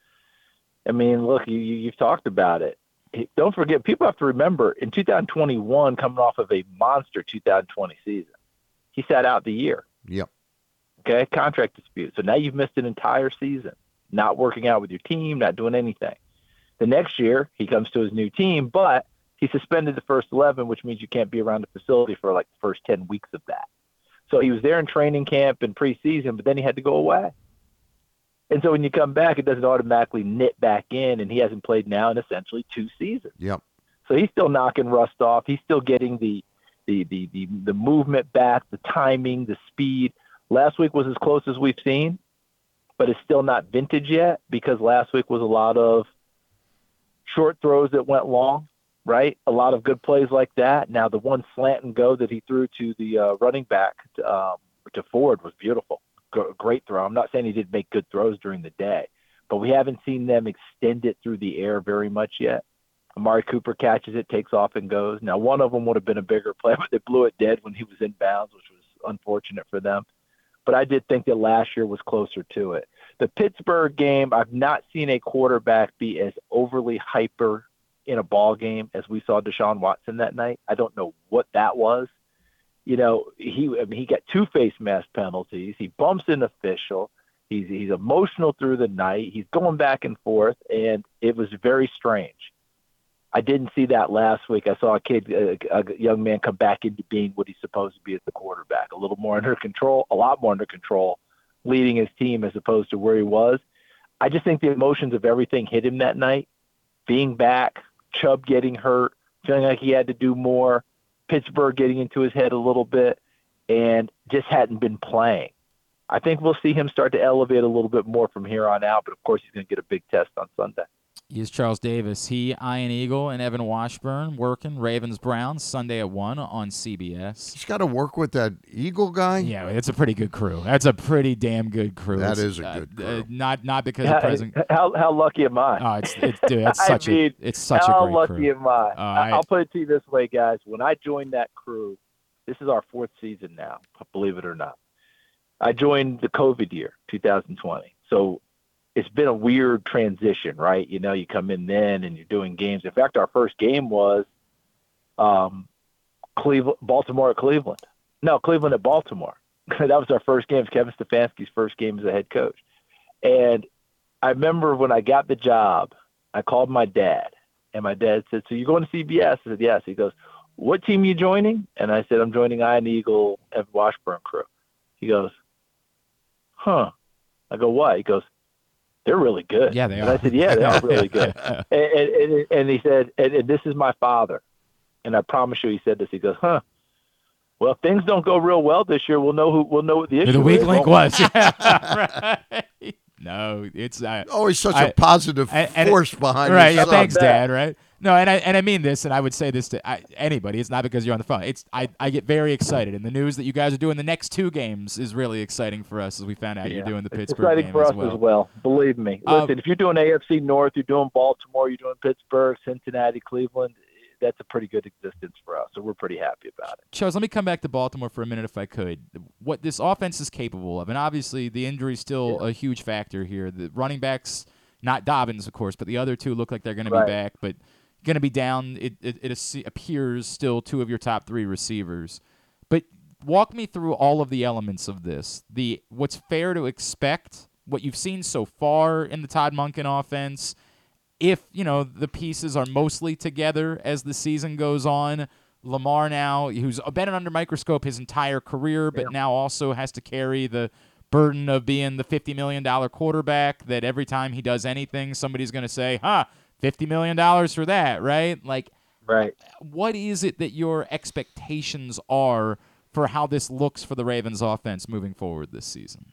I mean, look, you, you've talked about it. Don't forget, people have to remember, in two thousand twenty-one, coming off of a monster two thousand twenty season, he sat out the year. Yep. Okay, contract dispute. So now you've missed an entire season. not working out with your team, not doing anything. The next year, he comes to his new team, but he suspended the first eleven, which means you can't be around the facility for like the first ten weeks of that. So he was there in training camp and preseason, but then he had to go away. And so when you come back, it doesn't automatically knit back in, and he hasn't played now in essentially two seasons. Yep. So he's still knocking rust off. He's still getting the the the the, the movement back, the timing, the speed. Last week was as close as we've seen, but it's still not vintage yet because last week was a lot of short throws that went long, right? A lot of good plays like that. Now, the one slant and go that he threw to the uh, running back um, to Ford was beautiful. Great throw. I'm not saying he didn't make good throws during the day, but we haven't seen them extend it through the air very much yet. Amari Cooper catches it, takes off, and goes. Now, one of them would have been a bigger play, but they blew it dead when he was in bounds, which was unfortunate for them. But I did think that last year was closer to it. The Pittsburgh game, I've not seen a quarterback be as overly hyper in a ball game as we saw Deshaun Watson that night. I don't know what that was. You know, he I mean, he got two face mask penalties. He bumps an official. He's he's emotional through the night. He's going back and forth, and it was very strange. I didn't see that last week. I saw a kid, a, a young man come back into being what he's supposed to be as the quarterback, a little more under control, a lot more under control, leading his team as opposed to where he was. I just think the emotions of everything hit him that night, being back, Chubb getting hurt, feeling like he had to do more, Pittsburgh getting into his head a little bit, and just hadn't been playing. I think we'll see him start to elevate a little bit more from here on out, but of course he's going to get a big test on Sunday. He is Charles Davis. He, Ian Eagle, and Evan Washburn working Ravens-Browns Sunday at one on C B S. He's got to work with that Eagle guy. Yeah, it's a pretty good crew. That's a pretty damn good crew. That it's, is a uh, good crew. Uh, not not because how, of present. How how lucky am I? Oh, it's, it's dude. That's such I mean, a it's such a great crew. How lucky am I? Uh, I? I'll put it to you this way, guys. When I joined that crew, this is our fourth season now. Believe it or not, I joined the COVID year, two thousand twenty. So. It's been a weird transition, right? You know, you come in then and you're doing games. In fact, our first game was um, Cleveland, Baltimore at Cleveland. No, Cleveland at Baltimore. That was our first game. It was Kevin Stefanski's first game as a head coach. And I remember when I got the job, I called my dad. And my dad said, so you're going to C B S? I said, yes. He goes, what team are you joining? And I said, I'm joining Ian Eagle and Washburn crew. He goes, huh. I go, what? He goes, they're really good. Yeah, they are. And I said, yeah, they are really good. and, and, and he said, and, and this is my father. And I promise you, he said this. He goes, huh. Well, if things don't go real well this year, we'll know who we'll know what the issue the weak is. link was. Yeah, right. No, it's uh, always such I, a positive I, force it, behind. Right. Yeah, thanks, Dad. Right. No, and I and I mean this, and I would say this to I, anybody. It's not because you're on the phone. It's I, I get very excited, and the news that you guys are doing the next two games is really exciting for us, as we found out yeah. you're doing the Pittsburgh game as well. It's exciting for us as well. as well, believe me. Listen, um, if you're doing A F C North, you're doing Baltimore, you're doing Pittsburgh, Cincinnati, Cleveland, that's a pretty good existence for us, so we're pretty happy about it. Charles, let me come back to Baltimore for a minute if I could. What this offense is capable of, and obviously the injury is still yeah. a huge factor here. The running backs, not Dobbins, of course, but the other two look like they're going right. to be back, but – going to be down, it, it it appears, still two of your top three receivers. But walk me through all of the elements of this, the what's fair to expect, what you've seen so far in the Todd Monken offense, if, you know, the pieces are mostly together as the season goes on. Lamar now, who's been under microscope his entire career, but yeah. now also has to carry the burden of being the fifty million dollars quarterback that every time he does anything, somebody's going to say, huh, fifty million dollars for that, right? Like, right. What is it that your expectations are for how this looks for the Ravens offense moving forward this season?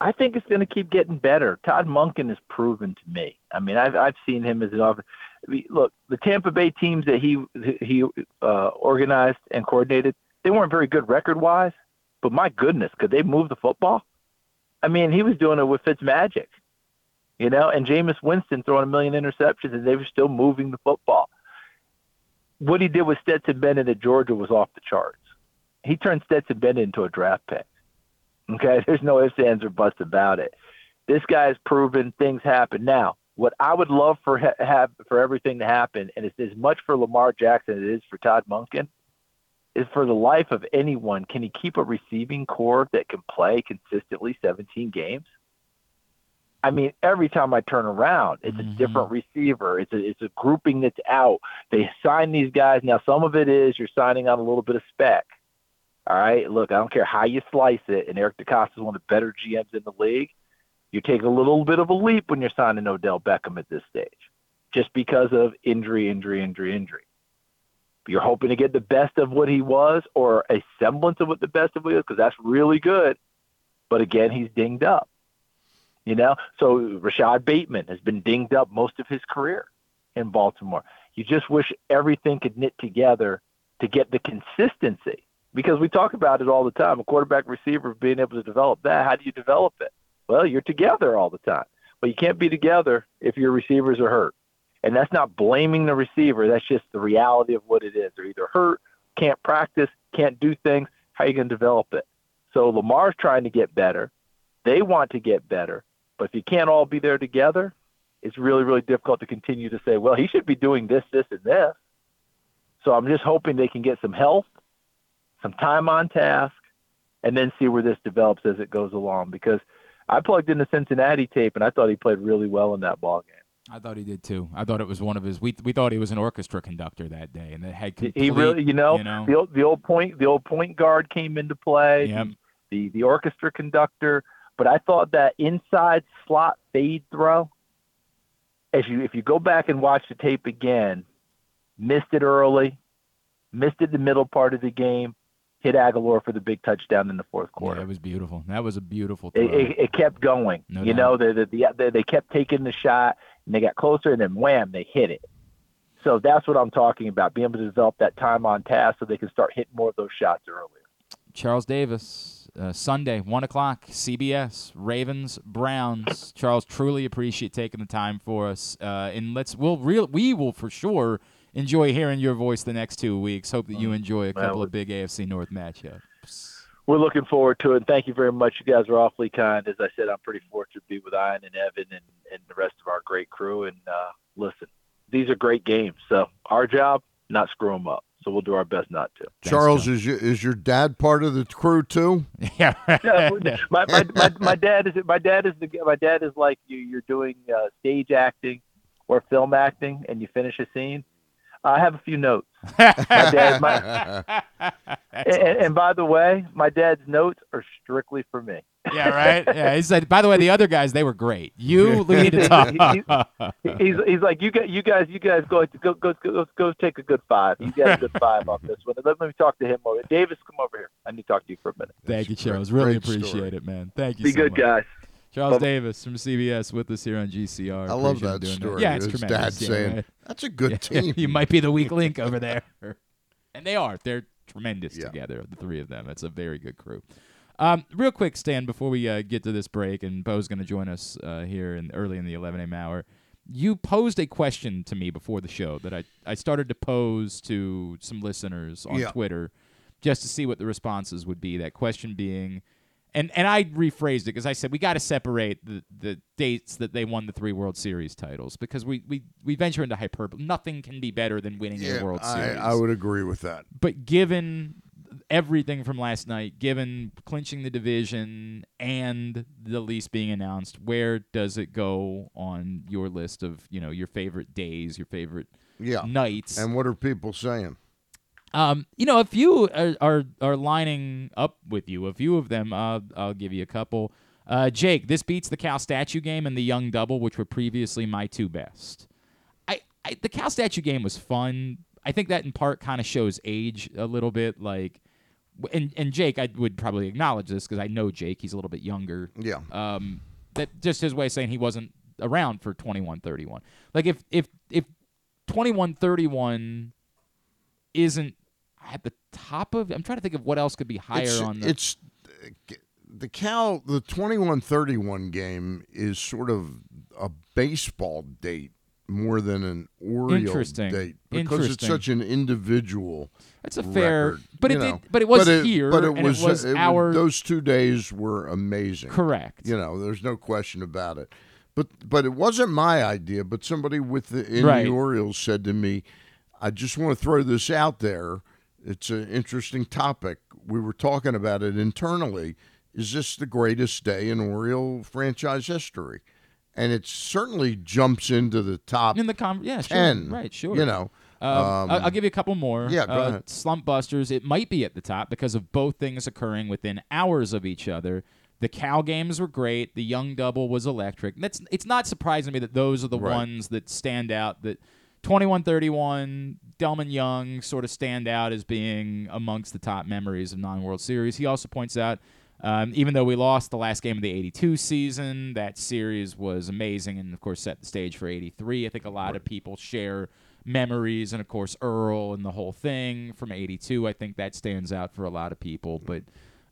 I think it's going to keep getting better. Todd Monken has proven to me. I mean, I've I've seen him as an offense. I mean, look, the Tampa Bay teams that he he uh, organized and coordinated, they weren't very good record-wise, but my goodness, could they move the football? I mean, he was doing it with Fitzmagic. You know, and Jameis Winston throwing a million interceptions, and they were still moving the football. What he did with Stetson Bennett at Georgia was off the charts. He turned Stetson Bennett into a draft pick. Okay, there's no ifs, ands, or buts about it. This guy's proven things happen. Now, what I would love for ha- have for everything to happen, and it's as much for Lamar Jackson as it is for Todd Monken, is for the life of anyone, can he keep a receiving core that can play consistently seventeen games? I mean, every time I turn around, it's mm-hmm. a different receiver. It's a, it's a grouping that's out. They sign these guys. Now, some of it is you're signing on a little bit of spec. All right, look, I don't care how you slice it, and Eric DeCosta is one of the better G Ms in the league. You take a little bit of a leap when you're signing Odell Beckham at this stage just because of injury, injury, injury, injury. You're hoping to get the best of what he was or a semblance of what the best of what he was because that's really good. But, again, he's dinged up. You know, so Rashad Bateman has been dinged up most of his career in Baltimore. You just wish everything could knit together to get the consistency because we talk about it all the time. A quarterback receiver being able to develop that, how do you develop it? Well, you're together all the time. But you can't be together if your receivers are hurt. And that's not blaming the receiver. That's just the reality of what it is. They're either hurt, can't practice, can't do things. How are you going to develop it? So Lamar's trying to get better. They want to get better. But if you can't all be there together, it's really, really difficult to continue to say, well, he should be doing this, this, and this. So I'm just hoping they can get some health, some time on task, and then see where this develops as it goes along. Because I plugged in the Cincinnati tape, and I thought he played really well in that ballgame. I thought he did, too. I thought it was one of his we, – we thought he was an orchestra conductor that day. And that had complete, he really, you know, you know the, old, the, old point, the old point guard came into play, yep. the, the orchestra conductor. But I thought that inside slot fade throw, as you if you go back and watch the tape again, missed it early, missed it the middle part of the game, hit Aguilar for the big touchdown in the fourth quarter. Yeah, it was beautiful. That was a beautiful throw. It, it, it kept going. No you doubt. know, they, they, they kept taking the shot, and they got closer, and then wham, they hit it. So that's what I'm talking about, being able to develop that time on task so they can start hitting more of those shots earlier. Charles Davis, uh, Sunday, one o'clock, C B S, Ravens, Browns. Charles, truly appreciate taking the time for us. Uh, and let's we'll real we will for sure – enjoy hearing your voice the next two weeks. Hope that you enjoy a couple of big A F C North matchups. We're looking forward to it. Thank you very much. You guys are awfully kind. As I said, I'm pretty fortunate to be with Ian and Evan and, and the rest of our great crew. And uh, listen, these are great games. So our job, not screw them up. So we'll do our best not to. Charles, is your is your dad part of the crew too? Yeah, yeah my, my, my my dad is my dad is the my dad is like you. You're doing uh, stage acting or film acting, and you finish a scene. I have a few notes. My dad, my, and, and by the way, my dad's notes are strictly for me. Yeah, right? Yeah, he said, by the way, the other guys, they were great. You lead to talk. He's, he's, he's like, you guys, you guys, you guys go, go, go, go, go take a good five. You guys a good five on this one. Let me talk to him over. Davis, come over here. I need to talk to you for a minute. Thank That's you, Charles. Great, really great appreciate story. It, man. Thank you Be so good, much. Guys. Charles Bye-bye. Davis from C B S with us here on G C R. I love that story. That. Yeah, it's His tremendous. Dad saying, right? That's a good yeah, team. You might be the weak link over there. And they are. They're tremendous yeah. together, the three of them. It's a very good crew. Um, real quick, Stan, before we uh, get to this break, and Bo's going to join us uh, here in early in the eleven a.m. hour, you posed a question to me before the show that I, I started to pose to some listeners on yeah. Twitter just to see what the responses would be. That question being... And and I rephrased it because I said we got to separate the, the dates that they won the three World Series titles because we, we, we venture into hyperbole. Nothing can be better than winning yeah, a World I, Series. I would agree with that. But given everything from last night, given clinching the division and the lease being announced, where does it go on your list of you know your favorite days, your favorite yeah. nights? And what are people saying? Um, you know, a few are, are are lining up with you. A few of them, uh, I'll give you a couple. Uh, Jake, this beats the Cal Statue game and the Young Double, which were previously my two best. I, I the Cal Statue game was fun. I think that in part kind of shows age a little bit. Like, and and Jake, I would probably acknowledge this because I know Jake. He's a little bit younger. Yeah. Um, that just his way of saying he wasn't around for twenty-one thirty-one. Like if if if twenty-one thirty-one isn't at the top of I'm trying to think of what else could be higher it's, on the It's the Cal the twenty-one thirty-one game is sort of a baseball date more than an Oriole date because it's such an individual That's a fair record, but it did, but it was but it, here but it and was, it was it, our those two days were amazing. Correct. You know, there's no question about it. But but it wasn't my idea, but somebody with the in right. the Orioles said to me, I just want to throw this out there. It's an interesting topic. We were talking about it internally. Is this the greatest day in Oriole franchise history? and it certainly jumps into the top in the com- yeah, ten. Sure. Right, sure. You know. Uh, um, I'll give you a couple more. Yeah, go uh, ahead. Slump Busters, it might be at the top because of both things occurring within hours of each other. The Cal games were great. The Young double was electric. That's, it's not surprising to me that those are the right. ones that stand out, that twenty-one thirty-one, Delman Young sort of stand out as being amongst the top memories of non-World Series. He also points out, um, even though we lost the last game of the eighty-two season, that series was amazing and, of course, set the stage for eighty-three. I think a lot right. of people share memories and, of course, Earl and the whole thing from eighty-two. I think that stands out for a lot of people, but...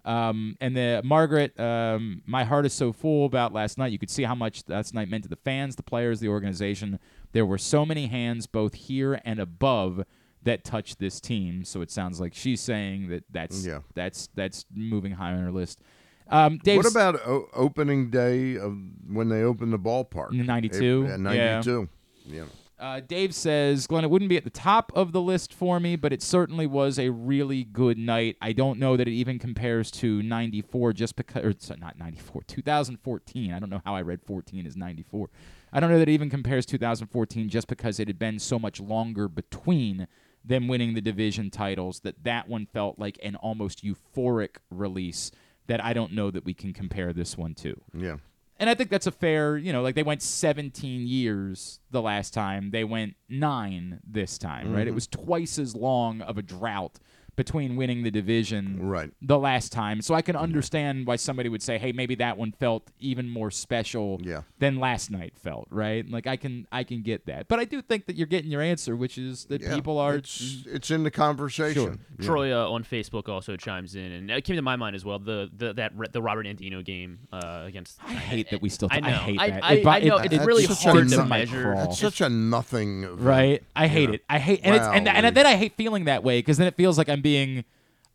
Um, and the Margaret, um, my heart is so full about last night. You could see how much last night meant to the fans, the players, the organization. There were so many hands both here and above that touched this team. So it sounds like she's saying that that's yeah. that's that's moving high on her list. Um, Dave's, what about o- opening day of when they opened the ballpark? ninety-two It, uh, ninety-two Yeah. yeah. Uh, Dave says, Glenn, it wouldn't be at the top of the list for me, but it certainly was a really good night. I don't know that it even compares to ninety-four just because, or sorry, not ninety-four, two thousand fourteen. I don't know how I read fourteen as ninety-four. I don't know that it even compares two thousand fourteen just because it had been so much longer between them winning the division titles that that one felt like an almost euphoric release that I don't know that we can compare this one to. Yeah. And I think that's a fair, you know, like they went seventeen years the last time. They went nine this time, mm-hmm. right? It was twice as long of a drought between winning the division right. the last time. So I can understand why somebody would say, hey, maybe that one felt even more special yeah. than last night felt, right? Like I can I can get that. But I do think that you're getting your answer, which is that yeah, people are... It's, it's in the conversation. Sure. Yeah. Troy uh, on Facebook also chimes in, and it came to my mind as well, the the that the Robert Andino game uh, against... I hate I, that we still... Th- I know. I hate I, that. I, it, I know. It, it's really hard to measure. It's such a nothing... Event, right? I hate know. It. I hate... And, wow. it's, and, and then I hate feeling that way, because then it feels like I'm being... Being,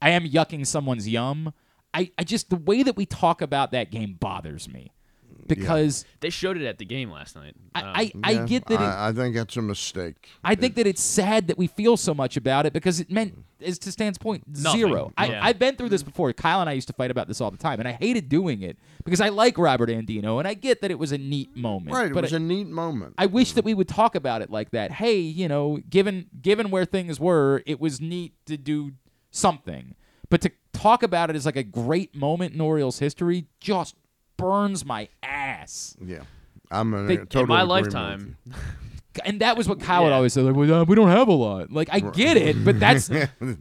I am yucking someone's yum. I, I just, the way that we talk about that game bothers me because yeah. they showed it at the game last night. Um, I, I, yeah, I get that. It, I, I think that's a mistake. I it, think that it's sad that we feel so much about it because it meant, as to Stan's point, nothing. Zero. I, yeah. I've been through this before. Kyle and I used to fight about this all the time, and I hated doing it because I like Robert Andino, and I get that it was a neat moment. Right, it was I, a neat moment. I wish that we would talk about it like that. Hey, you know, given given where things were, it was neat to do something. But to talk about it as like a great moment in Orioles history just burns my ass. Yeah. I'm in they, total in my lifetime. And that was what Kyle yeah. would always say, like, well, uh, we don't have a lot. Like, I get it, but that's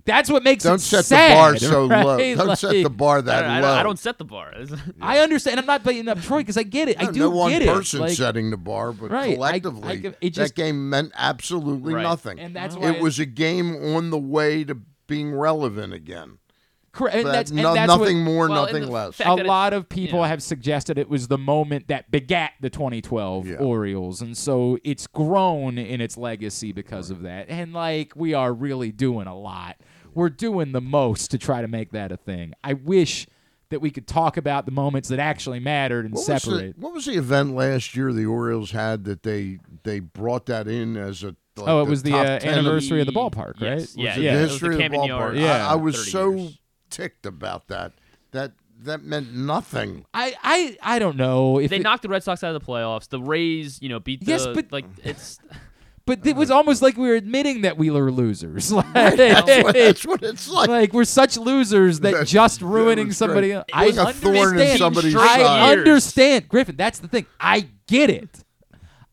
that's what makes don't it sad. Don't set the bar so right? low. Don't like, set the bar that I, I, low. I don't set the bar. yeah. I understand. I'm not blaming up Troy because I get it. No, I do no one get it. person like, setting the bar, but right, collectively, I, I, it just, that game meant absolutely right. nothing. And that's why it was a game on the way to being relevant again. Correct. And that's, and no, that's nothing what, more, well, nothing less. A lot of people yeah. have suggested it was the moment that begat the twenty twelve yeah. Orioles, and so it's grown in its legacy because right. of that. And, like, we are really doing a lot. We're doing the most to try to make that a thing. I wish that we could talk about the moments that actually mattered and what separate. Was the, what was the event last year the Orioles had that they they brought that in as a like Oh, it the was the uh, anniversary of the, of the ballpark, yes. right? Was yeah, it yeah. The history it was the of the ballpark. Yeah. I, I was so... years. ticked about that. That that meant nothing. I, I, I don't know. If They it, knocked the Red Sox out of the playoffs. The Rays, you know, beat the... Yes, but... Like, it's... But it was almost like we were admitting that we were losers. Like, that's, what, that's what it's like. Like, we're such losers that that's, just ruining somebody... It I like understand. In I understand. Griffin, that's the thing. I get it.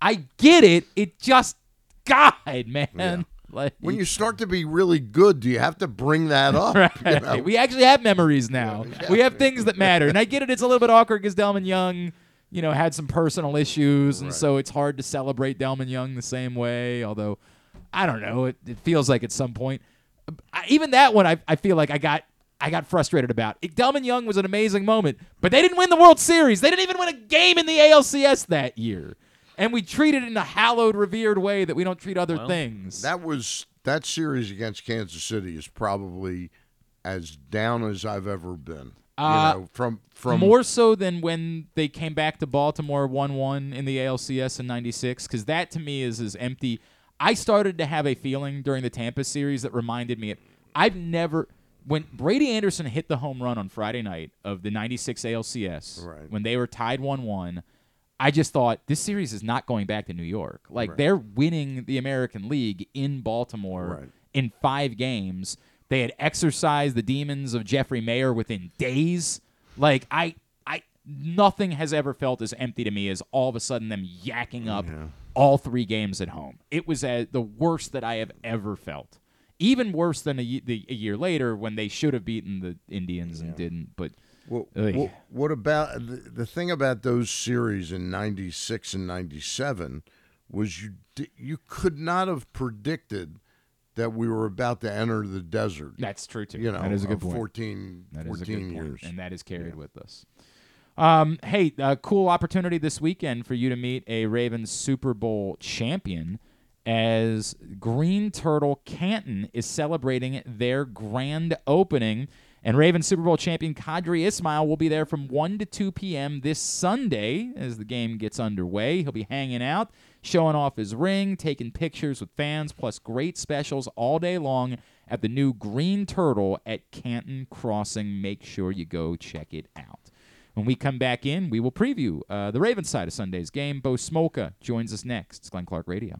I get it. It just... God, man. Yeah. Like, when you start to be really good, do you have to bring that up? Right. You know? We actually have memories now. Yeah. We have things that matter. And I get it. It's a little bit awkward because Delman Young, you know, had some personal issues. And right. so it's hard to celebrate Delman Young the same way. Although, I don't know. It, it feels like at some point, I, even that one, I, I feel like I got I got frustrated about. It, Delman Young was an amazing moment, but they didn't win the World Series. They didn't even win a game in the A L C S that year. And we treat it in a hallowed, revered way that we don't treat other well, things. That was that series against Kansas City is probably as down as I've ever been. Uh, you know, from from more so than when they came back to Baltimore one one in the A L C S in ninety-six, because that to me is as empty. I started to have a feeling during the Tampa series that reminded me of, I've never when Brady Anderson hit the home run on Friday night of the ninety-six A L C S right. when they were tied one one. I just thought this series is not going back to New York. Like right. they're winning the American League in Baltimore right. in five games. They had exorcised the demons of Jeffrey Mayer within days. Like I, I, nothing has ever felt as empty to me as all of a sudden them yakking up yeah. all three games at home. It was a, the worst that I have ever felt. Even worse than a, the, a year later when they should have beaten the Indians yeah. and didn't. But well, well, what about the, the thing about those series in ninety-six and ninety-seven was you you could not have predicted that we were about to enter the desert. That's true too. You know, that is a good point. fourteen, that fourteen is a good years, point, and that is carried yeah. with us. Um, hey, a cool opportunity this weekend for you to meet a Ravens Super Bowl champion, as Green Turtle Canton is celebrating their grand opening, and Ravens Super Bowl champion Kadri Ismail will be there from one to two p.m. this Sunday as the game gets underway. He'll be hanging out, showing off his ring, taking pictures with fans, plus great specials all day long at the new Green Turtle at Canton Crossing. Make sure you go check it out. When we come back in, we will preview uh, the Ravens side of Sunday's game. Bo Smolka joins us next. It's Glenn Clark Radio.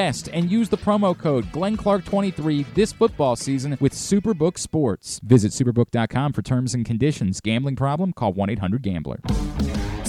And use the promo code Glenn Clark twenty-three this football season with Superbook Sports. Visit superbook dot com for terms and conditions. Gambling problem? Call one eight hundred gambler.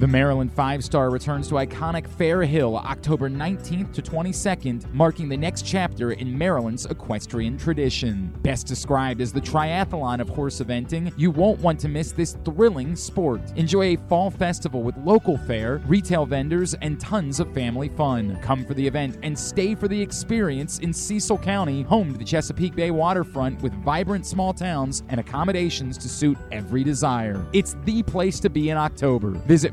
The Maryland Five Star returns to iconic Fair Hill October nineteenth to twenty-second, marking the next chapter in Maryland's equestrian tradition. Best described as the triathlon of horse eventing, you won't want to miss this thrilling sport. Enjoy a fall festival with local fare, retail vendors, and tons of family fun. Come for the event and stay for the experience in Cecil County, home to the Chesapeake Bay waterfront with vibrant small towns and accommodations to suit every desire. It's the place to be in October. Visit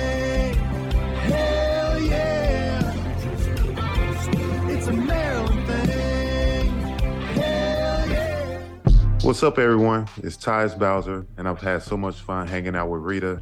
What's up, everyone? It's Tyus Bowser, and I've had so much fun hanging out with Rita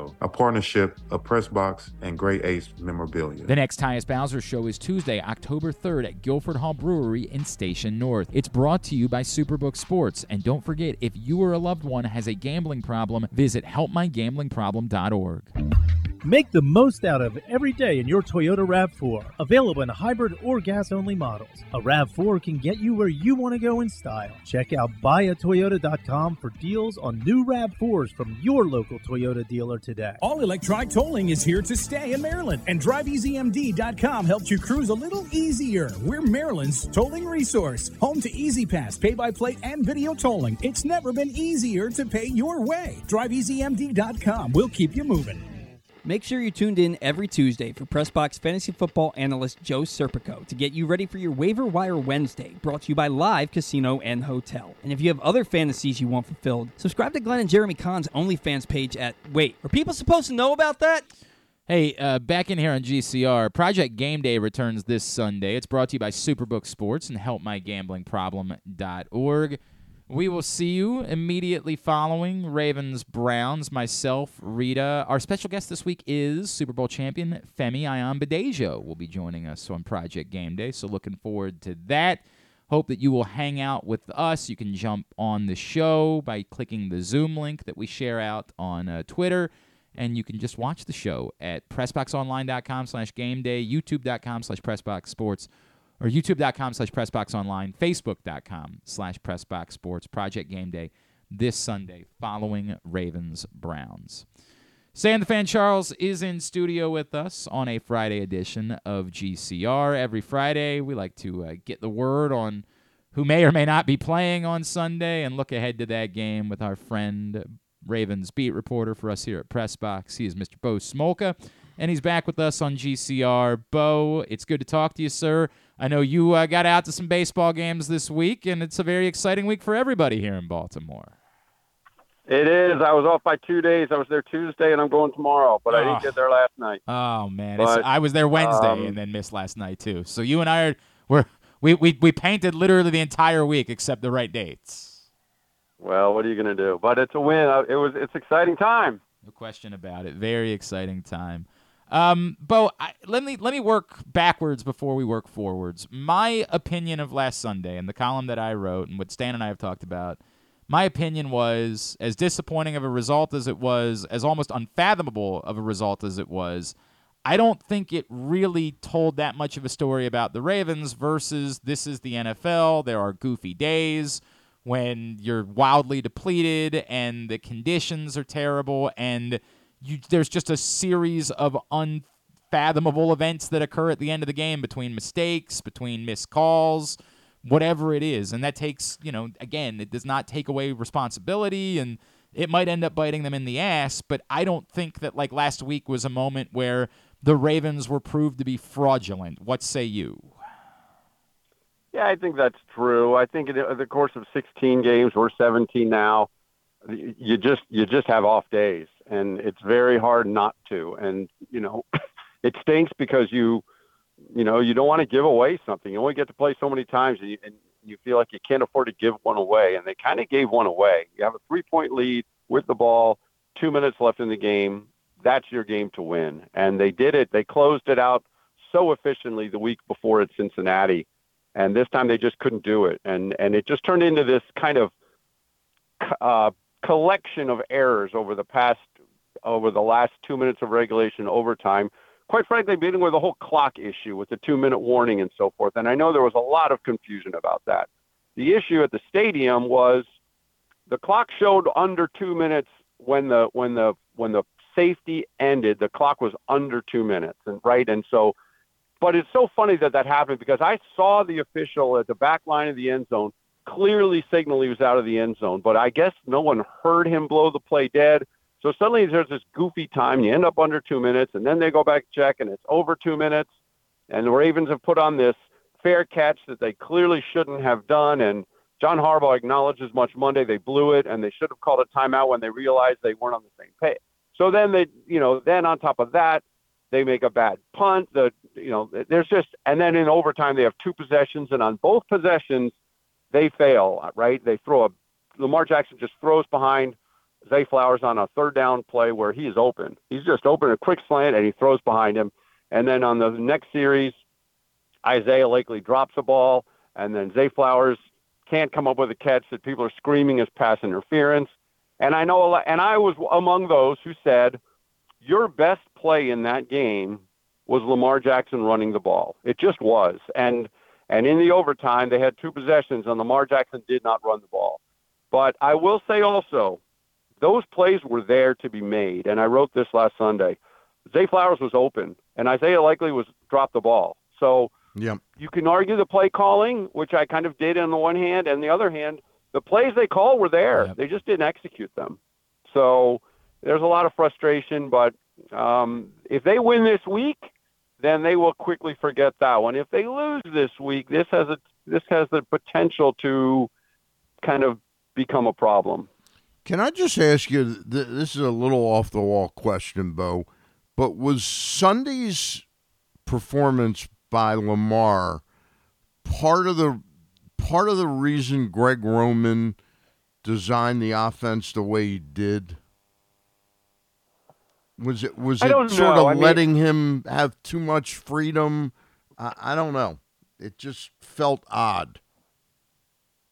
show. A partnership, a press box, and great Ace memorabilia. The next Tyus Bowser show is Tuesday, October third at Guilford Hall Brewery in Station North. It's brought to you by Superbook Sports. And don't forget, if you or a loved one has a gambling problem, visit help my gambling problem dot org. Make the most out of every day in your Toyota RAV four, available in hybrid or gas-only models. A RAV four can get you where you want to go in style. Check out buy a toyota dot com for deals on new RAV fours from your local Toyota dealer today. All Electronic Tolling is here to stay in Maryland, and drive easy M D dot com helps you cruise a little easier. We're Maryland's tolling resource, home to Easy Pass, pay-by-plate, and video tolling. It's never been easier to pay your way. drive easy M D dot com will keep you moving. Make sure you're tuned in every Tuesday for PressBox fantasy football analyst Joe Serpico to get you ready for your Waiver Wire Wednesday, brought to you by Live Casino and Hotel. And if you have other fantasies you want fulfilled, subscribe to Glenn and Jeremy Kahn's OnlyFans page at... Wait, are people supposed to know about that? Hey, uh, back in here on G C R, Project Game Day returns this Sunday. It's brought to you by Superbook Sports and help my gambling problem dot org. We will see you immediately following Ravens, Browns, myself, Rita. Our special guest this week is Super Bowl champion Femi Ayan-Badejo will be joining us on Project Game Day, so looking forward to that. Hope that you will hang out with us. You can jump on the show by clicking the Zoom link that we share out on uh, Twitter, and you can just watch the show at pressbox online dot com slash game day, youtube dot com slash pressbox sports, or youtube dot com slash pressboxonline, facebook dot com slash pressboxsports, Project Game Day this Sunday following Ravens-Browns. Stan the Fan Charles is in studio with us on a Friday edition of G C R. Every Friday, we like to uh, get the word on who may or may not be playing on Sunday and look ahead to that game with our friend, Ravens beat reporter for us here at PressBox. He is Mister Bo Smolka, and he's back with us on G C R. Bo, it's good to talk to you, sir. I know you uh, got out to some baseball games this week, and it's a very exciting week for everybody here in Baltimore. It is. I was off by two days. I was there Tuesday, and I'm going tomorrow, but oh. I didn't get there last night. Oh, man. But, it's, I was there Wednesday um, and then missed last night, too. So you and I, are, we're, we, we, we painted literally the entire week except the right dates. Well, what are you going to do? But it's a win. It was. It's exciting time. No question about it. Very exciting time. Um, Bo, I, let me let me work backwards before we work forwards. My opinion of last Sunday and the column that I wrote and what Stan and I have talked about, my opinion was, as disappointing of a result as it was, as almost unfathomable of a result as it was, I don't think it really told that much of a story about the Ravens versus this is the N F L. There are goofy days when you're wildly depleted and the conditions are terrible and... You, there's just a series of unfathomable events that occur at the end of the game between mistakes, between missed calls, whatever it is. And that takes, you know, again, it does not take away responsibility, and it might end up biting them in the ass. But I don't think that, like, last week was a moment where the Ravens were proved to be fraudulent. What say you? Yeah, I think that's true. I think in the course of sixteen games, we're seventeen now. You just you just have off days, and it's very hard not to. And, you know, it stinks because you, you know, you don't want to give away something. You only get to play so many times, and you, and you feel like you can't afford to give one away. And they kind of gave one away. You have a three-point lead with the ball, two minutes left in the game. That's your game to win. And they did it. They closed it out so efficiently the week before at Cincinnati. And this time they just couldn't do it. And, and it just turned into this kind of uh, – collection of errors over the past, over the last two minutes of regulation overtime, quite frankly, beginning with the whole clock issue with the two minute warning and so forth. And I know there was a lot of confusion about that. The issue at the stadium was the clock showed under two minutes when the, when the, when the safety ended, the clock was under two minutes. And right. And so, but it's so funny that that happened because I saw the official at the back line of the end zone clearly signal he was out of the end zone, but I guess no one heard him blow the play dead. So suddenly there's this goofy time. You end up under two minutes, and then they go back and check, and it's over two minutes. And the Ravens have put on this fair catch that they clearly shouldn't have done. And John Harbaugh acknowledged as much Monday. They blew it, and they should have called a timeout when they realized they weren't on the same page. So then they, you know, then on top of that, they make a bad punt. The, you know, there's just, and then in overtime they have two possessions, and on both possessions, they fail, right? They throw a Lamar Jackson just throws behind Zay Flowers on a third down play where he is open. He's just open, a quick slant, and he throws behind him. And then on the next series, Isaiah Lakely drops the ball, and then Zay Flowers can't come up with a catch that people are screaming is pass interference. And I know, a lot, and I was among those who said your best play in that game was Lamar Jackson running the ball. It just was. And and in the overtime, they had two possessions, and Lamar Jackson did not run the ball. But I will say also, those plays were there to be made, and I wrote this last Sunday. Zay Flowers was open, and Isaiah Lakely was dropped the ball. So yep. You can argue the play calling, which I kind of did on the one hand, and the other hand, the plays they called were there. Yep. They just didn't execute them. So there's a lot of frustration, but um, if they win this week, then they will quickly forget that one. If they lose this week, this has a this has the potential to kind of become a problem. Can I just ask you, th- this is a little off-the-wall question, Bo, but was Sunday's performance by Lamar part of the part of the reason Greg Roman designed the offense the way he did? Was it was it sort know. of I letting mean, him have too much freedom? I, I don't know. It just felt odd.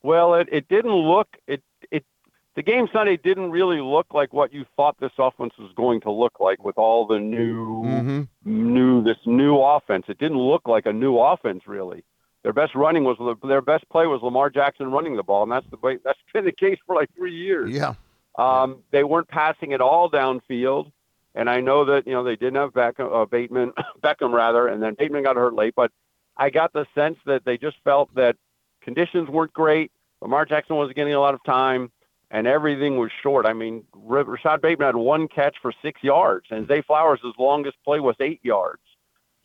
Well, it, it didn't look it it. The game Sunday didn't really look like what you thought this offense was going to look like with all the new, mm-hmm. new this new offense. It didn't look like a new offense really. Their best running was their best play was Lamar Jackson running the ball, and that's the that's been the case for like three years. Yeah, um, they weren't passing at all downfield, and I know that you know they didn't have Beckham, uh, Bateman, Beckham rather, and then Bateman got hurt late. But I got the sense that they just felt that conditions weren't great. Lamar Jackson wasn't getting a lot of time. And everything was short. I mean, Rashad Bateman had one catch for six yards, and Zay Flowers' longest play was eight yards.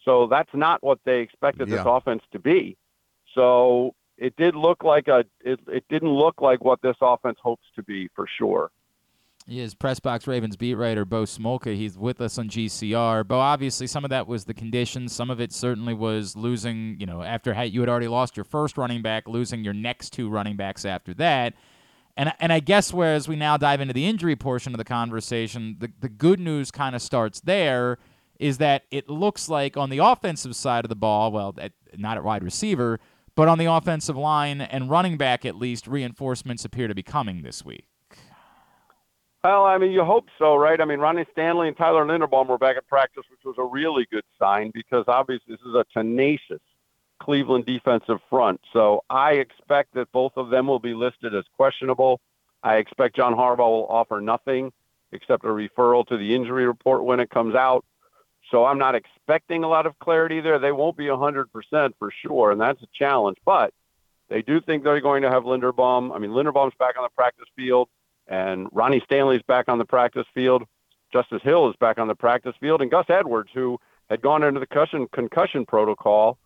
So that's not what they expected yeah. this offense to be. So it did look like a it, it didn't look like what this offense hopes to be for sure. He is Press Box Ravens beat writer Bo Smolka. He's with us on G C R. Bo, obviously, some of that was the conditions. Some of it certainly was losing. You know, after you had already lost your first running back, losing your next two running backs after that. And and I guess whereas we now dive into the injury portion of the conversation, the, the good news kind of starts there is that it looks like on the offensive side of the ball, well, at, not at wide receiver, but on the offensive line and running back at least, reinforcements appear to be coming this week. Well, I mean, you hope so, right? I mean, Ronnie Stanley and Tyler Linderbaum were back at practice, which was a really good sign because obviously this is a tenacious Cleveland defensive front. So I expect that both of them will be listed as questionable. I expect John Harbaugh will offer nothing except a referral to the injury report when it comes out. So I'm not expecting a lot of clarity there. They won't be one hundred percent for sure, and that's a challenge. But they do think they're going to have Linderbaum. I mean, Linderbaum's back on the practice field, and Ronnie Stanley's back on the practice field. Justice Hill is back on the practice field, and Gus Edwards, who had gone into the concussion, concussion protocol,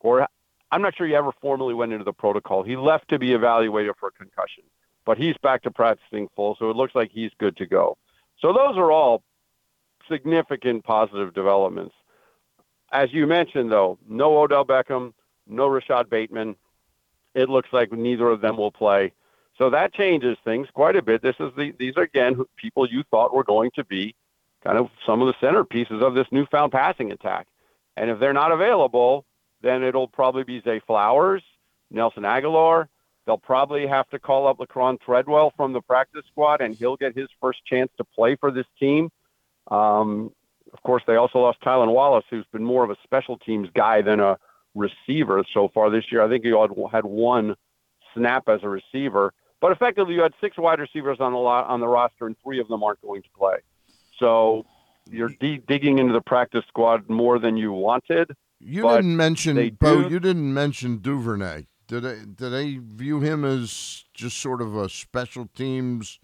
or I'm not sure he ever formally went into the protocol. He left to be evaluated for a concussion, but he's back to practicing full, so it looks like he's good to go. So those are all significant positive developments. As you mentioned, though, no Odell Beckham, no Rashad Bateman. It looks like neither of them will play. So that changes things quite a bit. This is the, these are, again, people you thought were going to be kind of some of the centerpieces of this newfound passing attack. And if they're not available, then it'll probably be Zay Flowers, Nelson Aguilar. They'll probably have to call up Laquan Treadwell from the practice squad, and he'll get his first chance to play for this team. Um, of course, they also lost Tylan Wallace, who's been more of a special teams guy than a receiver so far this year. I think he had one snap as a receiver. But effectively, you had six wide receivers on the lot, on the roster, and three of them aren't going to play. So you're de- digging into the practice squad more than you wanted. You but didn't mention Bo, you didn't mention Duvernay. Did they, did they view him as just sort of a special teams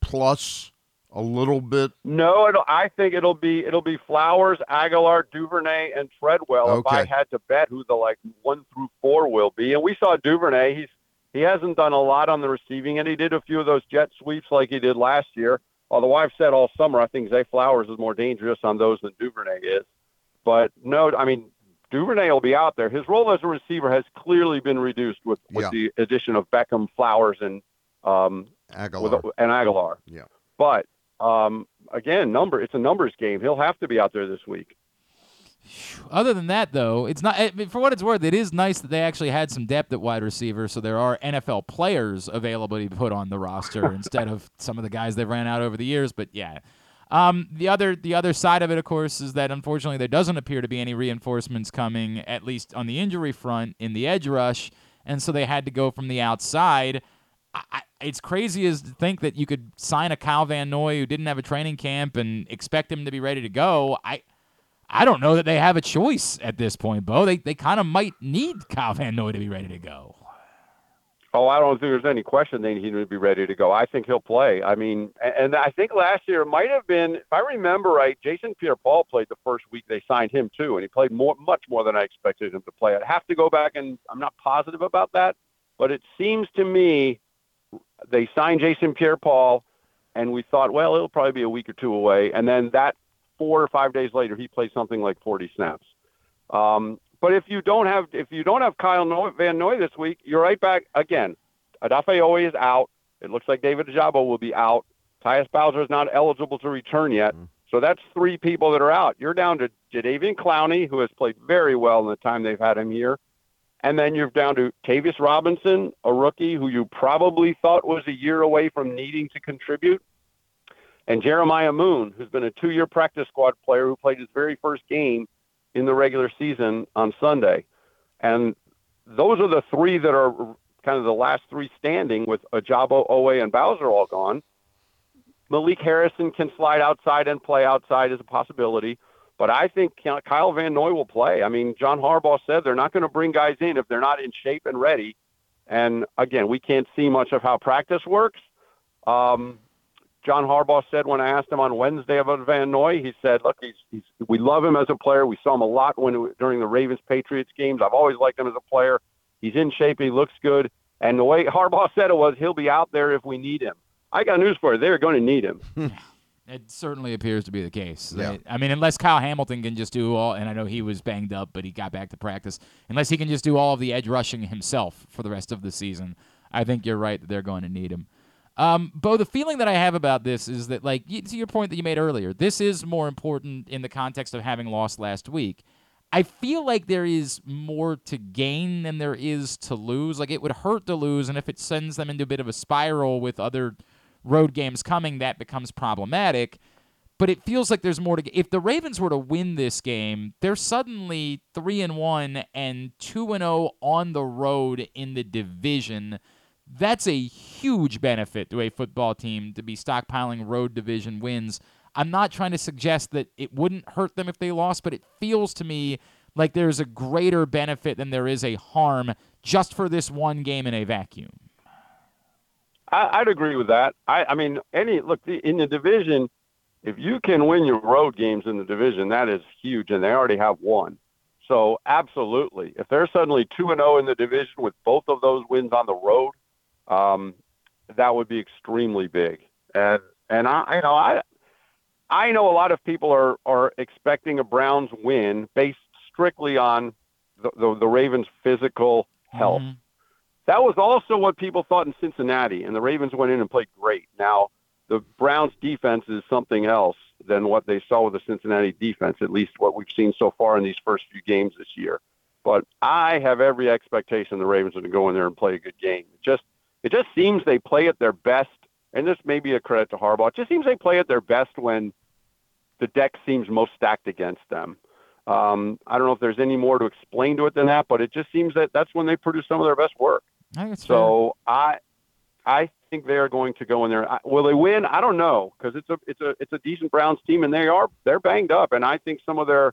plus a little bit? No, it'll, I think it'll be it'll be Flowers, Aguilar, Duvernay, and Treadwell. Okay. If I had to bet who the like one through four will be, and we saw Duvernay, he's he hasn't done a lot on the receiving end. He did a few of those jet sweeps like he did last year. Although I've said all summer, I think Zay Flowers is more dangerous on those than Duvernay is. But no, I mean. Duvernay will be out there. His role as a receiver has clearly been reduced with, with yeah. the addition of Beckham, Flowers, and um, Aguilar. With, and Aguilar. Yeah. But um, again, number it's a numbers game. He'll have to be out there this week. Other than that, though, it's not. I mean, for what it's worth, it is nice that they actually had some depth at wide receiver, so there are N F L players available to put on the roster instead of some of the guys they've ran out over the years. But yeah, um, the other the other side of it, of course, is that unfortunately there doesn't appear to be any reinforcements coming, at least on the injury front, in the edge rush, and so they had to go from the outside. I, it's crazy as to think that you could sign a Kyle Van Noy who didn't have a training camp and expect him to be ready to go. I. I don't know that they have a choice at this point, Bo. They they kind of might need Kyle Van Noy to be ready to go. Oh, I don't think there's any question they need to be ready to go. I think he'll play. I mean, and I think last year it might have been, if I remember right, Jason Pierre-Paul played the first week they signed him too, and he played more, much more than I expected him to play. I'd have to go back, and I'm not positive about that, but it seems to me they signed Jason Pierre-Paul, and we thought, well, it'll probably be a week or two away, and then that four or five days later, he plays something like forty snaps. Um, but if you don't have if you don't have Kyle Van Noy this week, you're right back again. Adafe Owe is out. It looks like David Ajabo will be out. Tyus Bowser is not eligible to return yet. Mm-hmm. So that's three people that are out. You're down to Jadeveon Clowney, who has played very well in the time they've had him here. And then you're down to Tavius Robinson, a rookie who you probably thought was a year away from needing to contribute. And Jeremiah Moon, who's been a two-year practice squad player who played his very first game in the regular season on Sunday. And those are the three that are kind of the last three standing, with Ajabo, Owe, and Bowser all gone. Malik Harrison can slide outside and play outside as a possibility. But I think Kyle Van Noy will play. I mean, John Harbaugh said they're not going to bring guys in if they're not in shape and ready. And, again, we can't see much of how practice works. Um John Harbaugh said when I asked him on Wednesday about Van Noy, he said, look, he's, he's, we love him as a player. We saw him a lot when during the Ravens-Patriots games. I've always liked him as a player. He's in shape. He looks good. And the way Harbaugh said it was, he'll be out there if we need him. I got news for you. They're going to need him. It certainly appears to be the case. Yeah. I mean, unless Kyle Hamilton can just do all, and I know he was banged up, but he got back to practice, unless he can just do all of the edge rushing himself for the rest of the season, I think you're right that they're going to need him. Um, Bo, the feeling that I have about this is that, like, to your point that you made earlier, this is more important in the context of having lost last week. I feel like there is more to gain than there is to lose. Like, it would hurt to lose, and if it sends them into a bit of a spiral with other road games coming, that becomes problematic. But it feels like there's more to gain. If the Ravens were to win this game, they're suddenly three and one and two and oh on the road in the division. That's a huge benefit to a football team to be stockpiling road division wins. I'm not trying to suggest that it wouldn't hurt them if they lost, but it feels to me like there's a greater benefit than there is a harm just for this one game in a vacuum. I, I'd agree with that. I, I mean, any look, the, in the division, if you can win your road games in the division, that is huge, and they already have one. So absolutely. If they're suddenly two and oh in the division with both of those wins on the road, Um, that would be extremely big. And, and I, you know, I, I know a lot of people are, are expecting a Browns win based strictly on the, the, the Ravens' physical health. Mm-hmm. That was also what people thought in Cincinnati, and the Ravens went in and played great. Now, the Browns' defense is something else than what they saw with the Cincinnati defense, at least what we've seen so far in these first few games this year. But I have every expectation the Ravens are going to go in there and play a good game. Just It just seems they play at their best, and this may be a credit to Harbaugh. It just seems they play at their best when the deck seems most stacked against them. Um, I don't know if there's any more to explain to it than that, but it just seems that that's when they produce some of their best work. I so I, I think they are going to go in there. I, will they win? I don't know, because it's a it's a it's a decent Browns team, and they are they're banged up, and I think some of their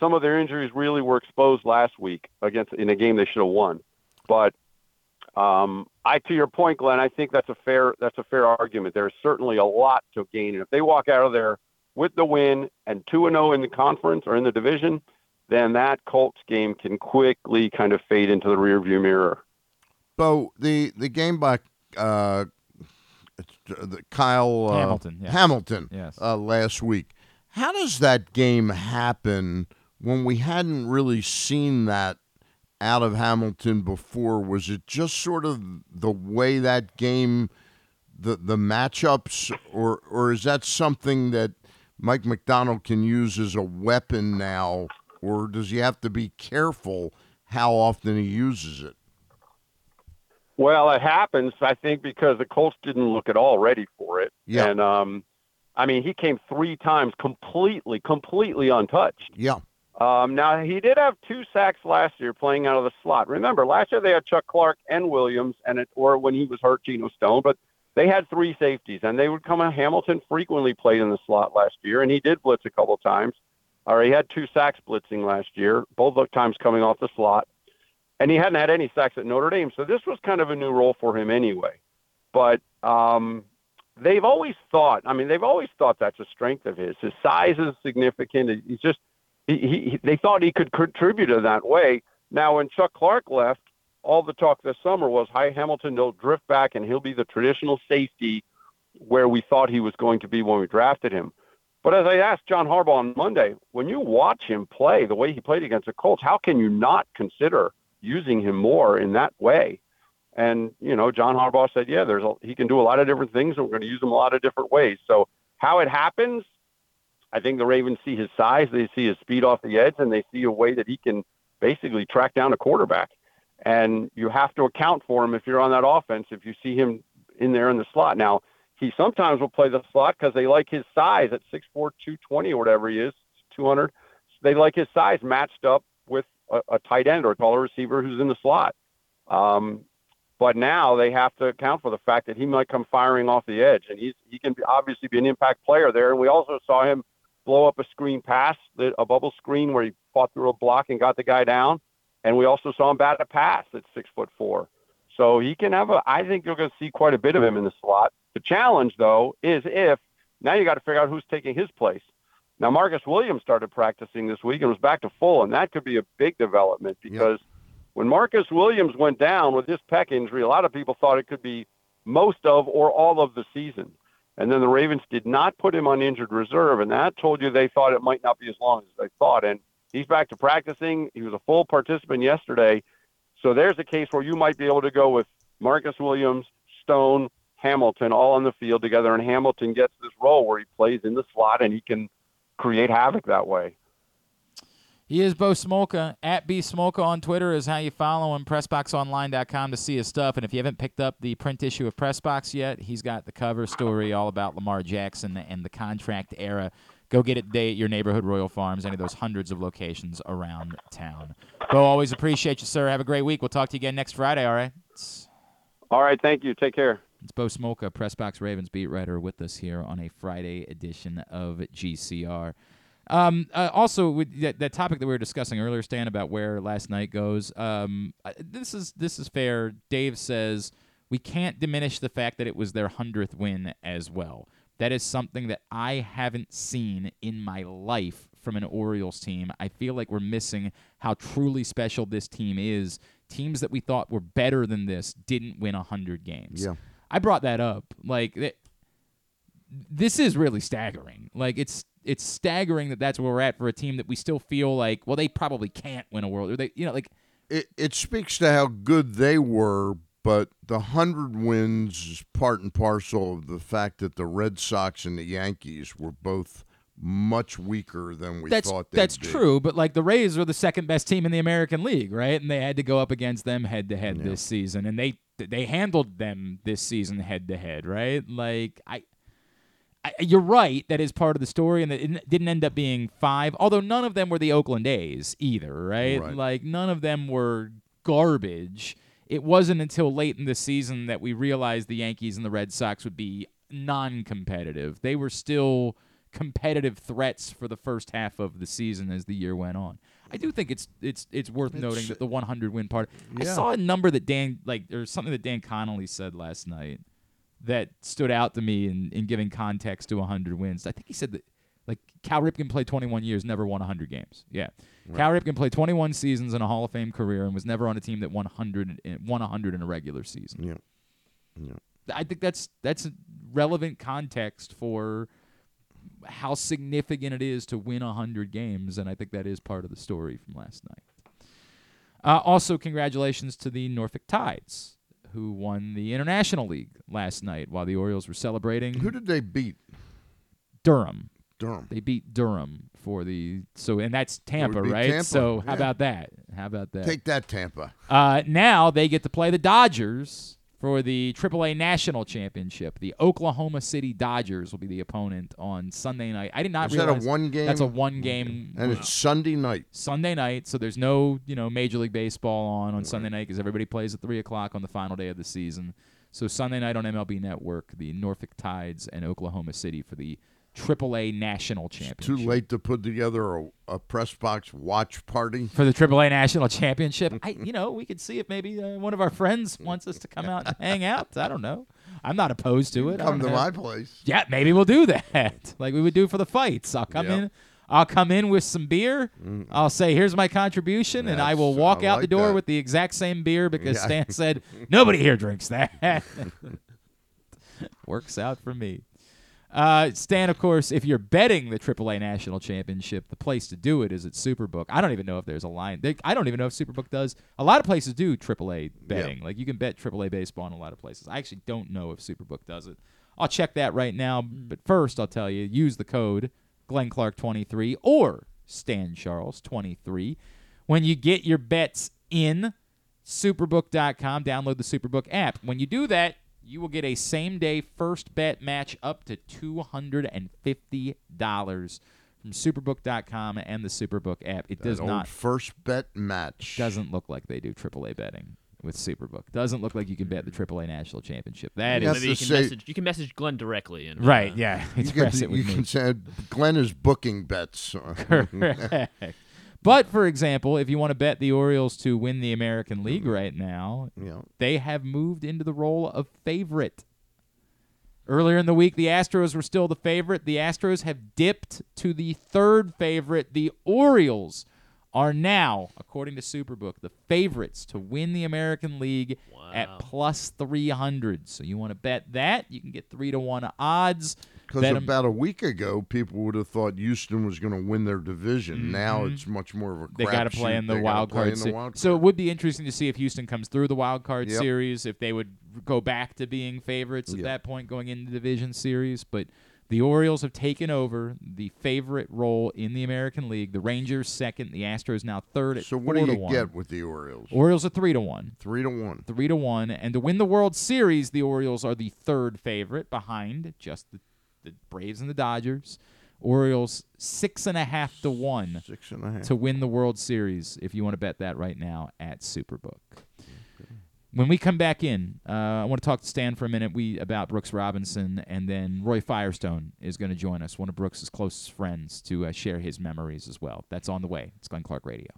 some of their injuries really were exposed last week against in a game they should have won, but. Um, I, to your point, Glenn, I think that's a fair, that's a fair argument. There's certainly a lot to gain. And if they walk out of there with the win and two and oh in the conference or in the division, then that Colts game can quickly kind of fade into the rearview mirror. Bo, the, the game by, uh, the Kyle, uh, Hamilton, yes. Hamilton, yes. Uh, last week, how does that game happen when we hadn't really seen that out of Hamilton before? Was it just sort of the way that game the, the matchups, or or is that something that Mike McDonald can use as a weapon now, or does he have to be careful how often he uses it? Well, it happens, I think, because the Colts didn't look at all ready for it. Yeah. And, um, I mean, he came three times completely, completely untouched. Yeah. Um, now, he did have two sacks last year playing out of the slot. Remember, last year they had Chuck Clark and Williams, and it, or when he was hurt, Geno Stone, but they had three safeties, and they would come out. Hamilton frequently played in the slot last year, and he did blitz a couple times. Or he had two sacks blitzing last year, both times coming off the slot. And he hadn't had any sacks at Notre Dame, so this was kind of a new role for him anyway. But um, they've always thought, I mean, they've always thought that's a strength of his. His size is significant. He's just, he, he, they thought he could contribute in that way. Now, when Chuck Clark left, all the talk this summer was, hi, Hamilton, they'll drift back, and he'll be the traditional safety where we thought he was going to be when we drafted him. But as I asked John Harbaugh on Monday, when you watch him play the way he played against the Colts, how can you not consider using him more in that way? And, you know, John Harbaugh said, yeah, there's a, he can do a lot of different things, and we're going to use him a lot of different ways. So how it happens, I think the Ravens see his size, they see his speed off the edge, and they see a way that he can basically track down a quarterback. And you have to account for him if you're on that offense, if you see him in there in the slot. Now, he sometimes will play the slot because they like his size at six four, two twenty or whatever he is, two hundred. They like his size matched up with a, a tight end or a taller receiver who's in the slot. Um, but now they have to account for the fact that he might come firing off the edge, and he's, he can obviously be an impact player there. And we also saw him blow up a screen pass, a bubble screen where he fought through a block and got the guy down. And we also saw him bat a pass at six foot four. So he can have a, I think you're going to see quite a bit of him in the slot. The challenge, though, is if now you got to figure out who's taking his place. Now, Marcus Williams started practicing this week and was back to full, and that could be a big development because yep. when Marcus Williams went down with his pec injury, a lot of people thought it could be most of or all of the season. And then the Ravens did not put him on injured reserve, and that told you they thought it might not be as long as they thought. And he's back to practicing. He was a full participant yesterday. So there's a case where you might be able to go with Marcus Williams, Stone, Hamilton, all on the field together, and Hamilton gets this role where he plays in the slot and he can create havoc that way. He is Bo Smolka. At B Smolka on Twitter is how you follow him. press box online dot com to see his stuff. And if you haven't picked up the print issue of Pressbox yet, he's got the cover story all about Lamar Jackson and the contract era. Go get it today at your neighborhood Royal Farms, any of those hundreds of locations around town. Bo, always appreciate you, sir. Have a great week. We'll talk to you again next Friday, all right? All right, thank you. Take care. It's Bo Smolka, Pressbox Ravens beat writer, with us here on a Friday edition of G C R. Um, uh, also, with that, that topic that we were discussing earlier, Stan, about where last night goes, um, this is this is fair. Dave says, we can't diminish the fact that it was their hundredth win as well. That is something that I haven't seen in my life from an Orioles team. I feel like we're missing how truly special this team is. Teams that we thought were better than this didn't win one hundred games. Yeah. I brought that up. Like, th- this is really staggering. Like, it's it's staggering that that's where we're at for a team that we still feel like, well, they probably can't win a World. Or they, you know, like it, it speaks to how good they were. But the one hundred wins is part and parcel of the fact that the Red Sox and the Yankees were both much weaker than we that's, thought they That's did. True, but like the Rays are the second-best team in the American League, right? And they had to go up against them head-to-head yeah. this season, and they they handled them this season head-to-head, right? Like, I, I you're right, that is part of the story, and it didn't end up being five, although none of them were the Oakland A's either, right? right. Like, none of them were garbage. It wasn't until late in the season that we realized the Yankees and the Red Sox would be non-competitive. They were still competitive threats for the first half of the season as the year went on. I do think it's it's it's worth it's, noting that the one hundred win part. Yeah. I saw a number that Dan like or something that Dan Connolly said last night that stood out to me in, in giving context to one hundred wins. I think he said that like Cal Ripken played twenty-one years, never won one hundred games. Yeah. Right. Cal Ripken played twenty-one seasons in a Hall of Fame career and was never on a team that won one hundred in, won one hundred in a regular season. Yeah. Yeah. I think that's that's a relevant context for how significant it is to win one hundred games, and I think that is part of the story from last night. Uh, also, congratulations to the Norfolk Tides, who won the International League last night while the Orioles were celebrating. Who did they beat? Durham. Durham. They beat Durham for the so, and that's Tampa, right? Tampa. So how yeah. about that? How about that? Take that, Tampa. Uh, now they get to play the Dodgers for the triple A National Championship. The Oklahoma City Dodgers will be the opponent on Sunday night. I did not Is realize that a one game? That's a one game, and wow. it's Sunday night. Sunday night, so there's no you know Major League Baseball on on right. Sunday night because everybody plays at three o'clock on the final day of the season. So Sunday night on M L B Network, the Norfolk Tides and Oklahoma City for the triple A National Championship. It's too late to put together a, a press box watch party for the triple A National Championship. I, you know, we could see if maybe uh, one of our friends wants us to come out and hang out. I don't know. I'm not opposed to it. Come to know. my place. Yeah, maybe we'll do that, like we would do for the fights. I'll come yep. in. I'll come in with some beer. Mm-hmm. I'll say, "Here's my contribution," That's, and I will walk I out like the door that. with the exact same beer because yeah. Stan said nobody here drinks that. Works out for me. Uh, Stan, of course, if you're betting the triple A National Championship, the place to do it is at Superbook. I don't even know if there's a line. They, I don't even know if Superbook does. A lot of places do triple A betting. Yeah. Like, you can bet triple A baseball in a lot of places. I actually don't know if Superbook does it. I'll check that right now. But first, I'll tell you, use the code Glenn Clark twenty-three or Stan Charles twenty-three. When you get your bets in, Superbook dot com, download the Superbook app. When you do that, you will get a same-day first bet match up to two hundred fifty dollars from Superbook dot com and the Superbook app. It that does old not first bet match. It doesn't look like they do triple A betting with Superbook. Doesn't look like you can bet the triple A National Championship. That you is you can, say, message, you can message Glenn directly. And, right? Uh, yeah. Express you can, it with you me. can say Glenn is booking bets. Correct. But, for example, if you want to bet the Orioles to win the American League right now, yeah. they have moved into the role of favorite. Earlier in the week, the Astros were still the favorite. The Astros have dipped to the third favorite. The Orioles are now, according to Superbook, the favorites to win the American League wow. at plus three hundred. So you want to bet that? You can get three to one odds. Because about a week ago, people would have thought Houston was going to win their division. Mm-hmm. Now it's much more of a crapshoot. They got to play in the wild card series. So it would be interesting to see if Houston comes through the wild card yep. series, if they would go back to being favorites at yep. that point going into the division series. But the Orioles have taken over the favorite role in the American League. The Rangers second, the Astros now third at four to one. So what do you get with the Orioles? Orioles are three to one. three to one. three to one. And to win the World Series, the Orioles are the third favorite behind just the The Braves and the Dodgers. Orioles six and a half to one six and a half. to win the World Series. If you want to bet that right now at Superbook. Okay. When we come back in, uh, I want to talk to Stan for a minute. We about Brooks Robinson, and then Roy Firestone is going to join us, one of Brooks' closest friends, to uh, share his memories as well. That's on the way. It's Glenn Clark Radio.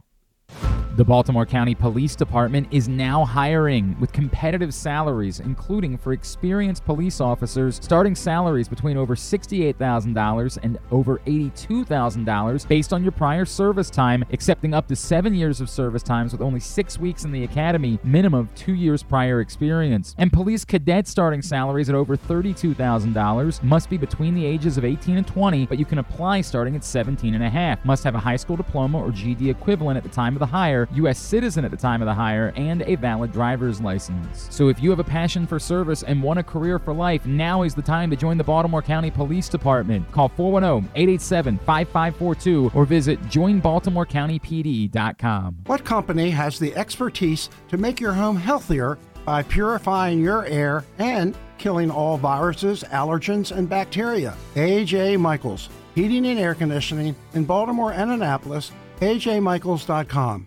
The Baltimore County Police Department is now hiring with competitive salaries, including for experienced police officers, starting salaries between over sixty-eight thousand dollars and over eighty-two thousand dollars based on your prior service time, accepting up to seven years of service times with only six weeks in the academy, minimum of two years prior experience. And police cadets starting salaries at over thirty-two thousand dollars must be between the ages of eighteen and twenty, but you can apply starting at seventeen and a half. Must have a high school diploma or G D equivalent at the time of the hire, U S citizen at the time of the hire, and a valid driver's license. So if you have a passion for service and want a career for life, now is the time to join the Baltimore County Police Department. Call four one zero, eight eight seven, five five four two or visit join baltimore county p d dot com. What company has the expertise to make your home healthier by purifying your air and killing all viruses, allergens, and bacteria? A J. Michaels, Heating and Air Conditioning in Baltimore and Annapolis, a j michaels dot com.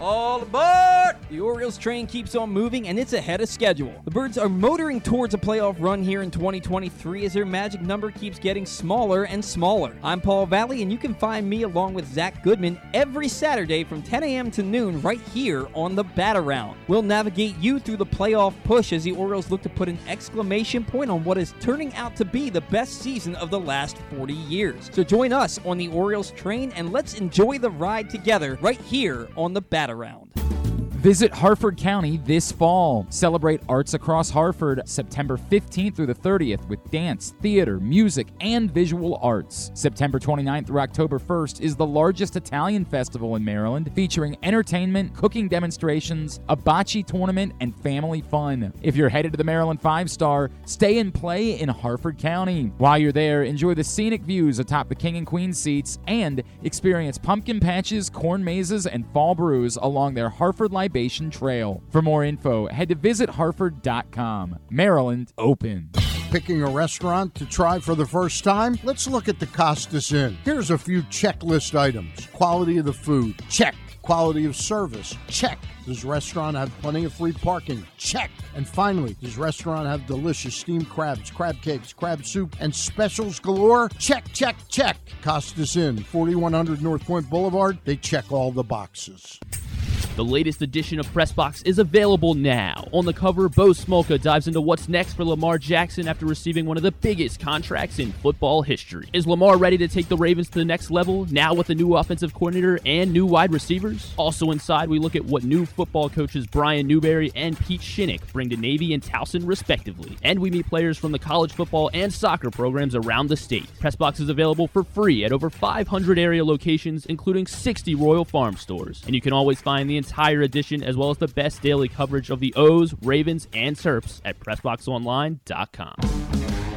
All aboard! The Orioles train keeps on moving, and it's ahead of schedule. The Birds are motoring towards a playoff run here in twenty twenty-three as their magic number keeps getting smaller and smaller. I'm Paul Valley, and you can find me along with Zach Goodman every Saturday from ten a.m. to noon right here on The Bat Around. We'll navigate you through the playoff push as the Orioles look to put an exclamation point on what is turning out to be the best season of the last forty years. So join us on the Orioles train, and let's enjoy the ride together right here on The Bat Around. Visit Harford County this fall. Celebrate Arts Across Harford September fifteenth through the thirtieth with dance, theater, music, and visual arts. September twenty-ninth through October first is the largest Italian festival in Maryland, featuring entertainment, cooking demonstrations, a bocce tournament, and family fun. If you're headed to the Maryland five-star, stay and play in Harford County. While you're there, enjoy the scenic views atop the king and queen seats and experience pumpkin patches, corn mazes, and fall brews along their Harford Life Trail. For more info, head to visit harford dot com. Maryland open. Picking a restaurant to try for the first time? Let's look at the Costas Inn. Here's a few checklist items. Quality of the food, check. Quality of service, check. Does restaurant have plenty of free parking? Check. And finally, does restaurant have delicious steamed crabs, crab cakes, crab soup, and specials galore? Check, check, check. Costas Inn, forty-one hundred North Point Boulevard. They check all the boxes. The latest edition of Press Box is available now. On the cover, Bo Smolka dives into what's next for Lamar Jackson after receiving one of the biggest contracts in football history. Is Lamar ready to take the Ravens to the next level, now with a new offensive coordinator and new wide receivers? Also inside, we look at what new football coaches Brian Newberry and Pete Shinnick bring to Navy and Towson, respectively. And we meet players from the college football and soccer programs around the state. Press Box is available for free at over five hundred area locations, including sixty Royal Farm stores. And you can always find the entire edition, as well as the best daily coverage of the O's, Ravens, and Terps at press box online dot com.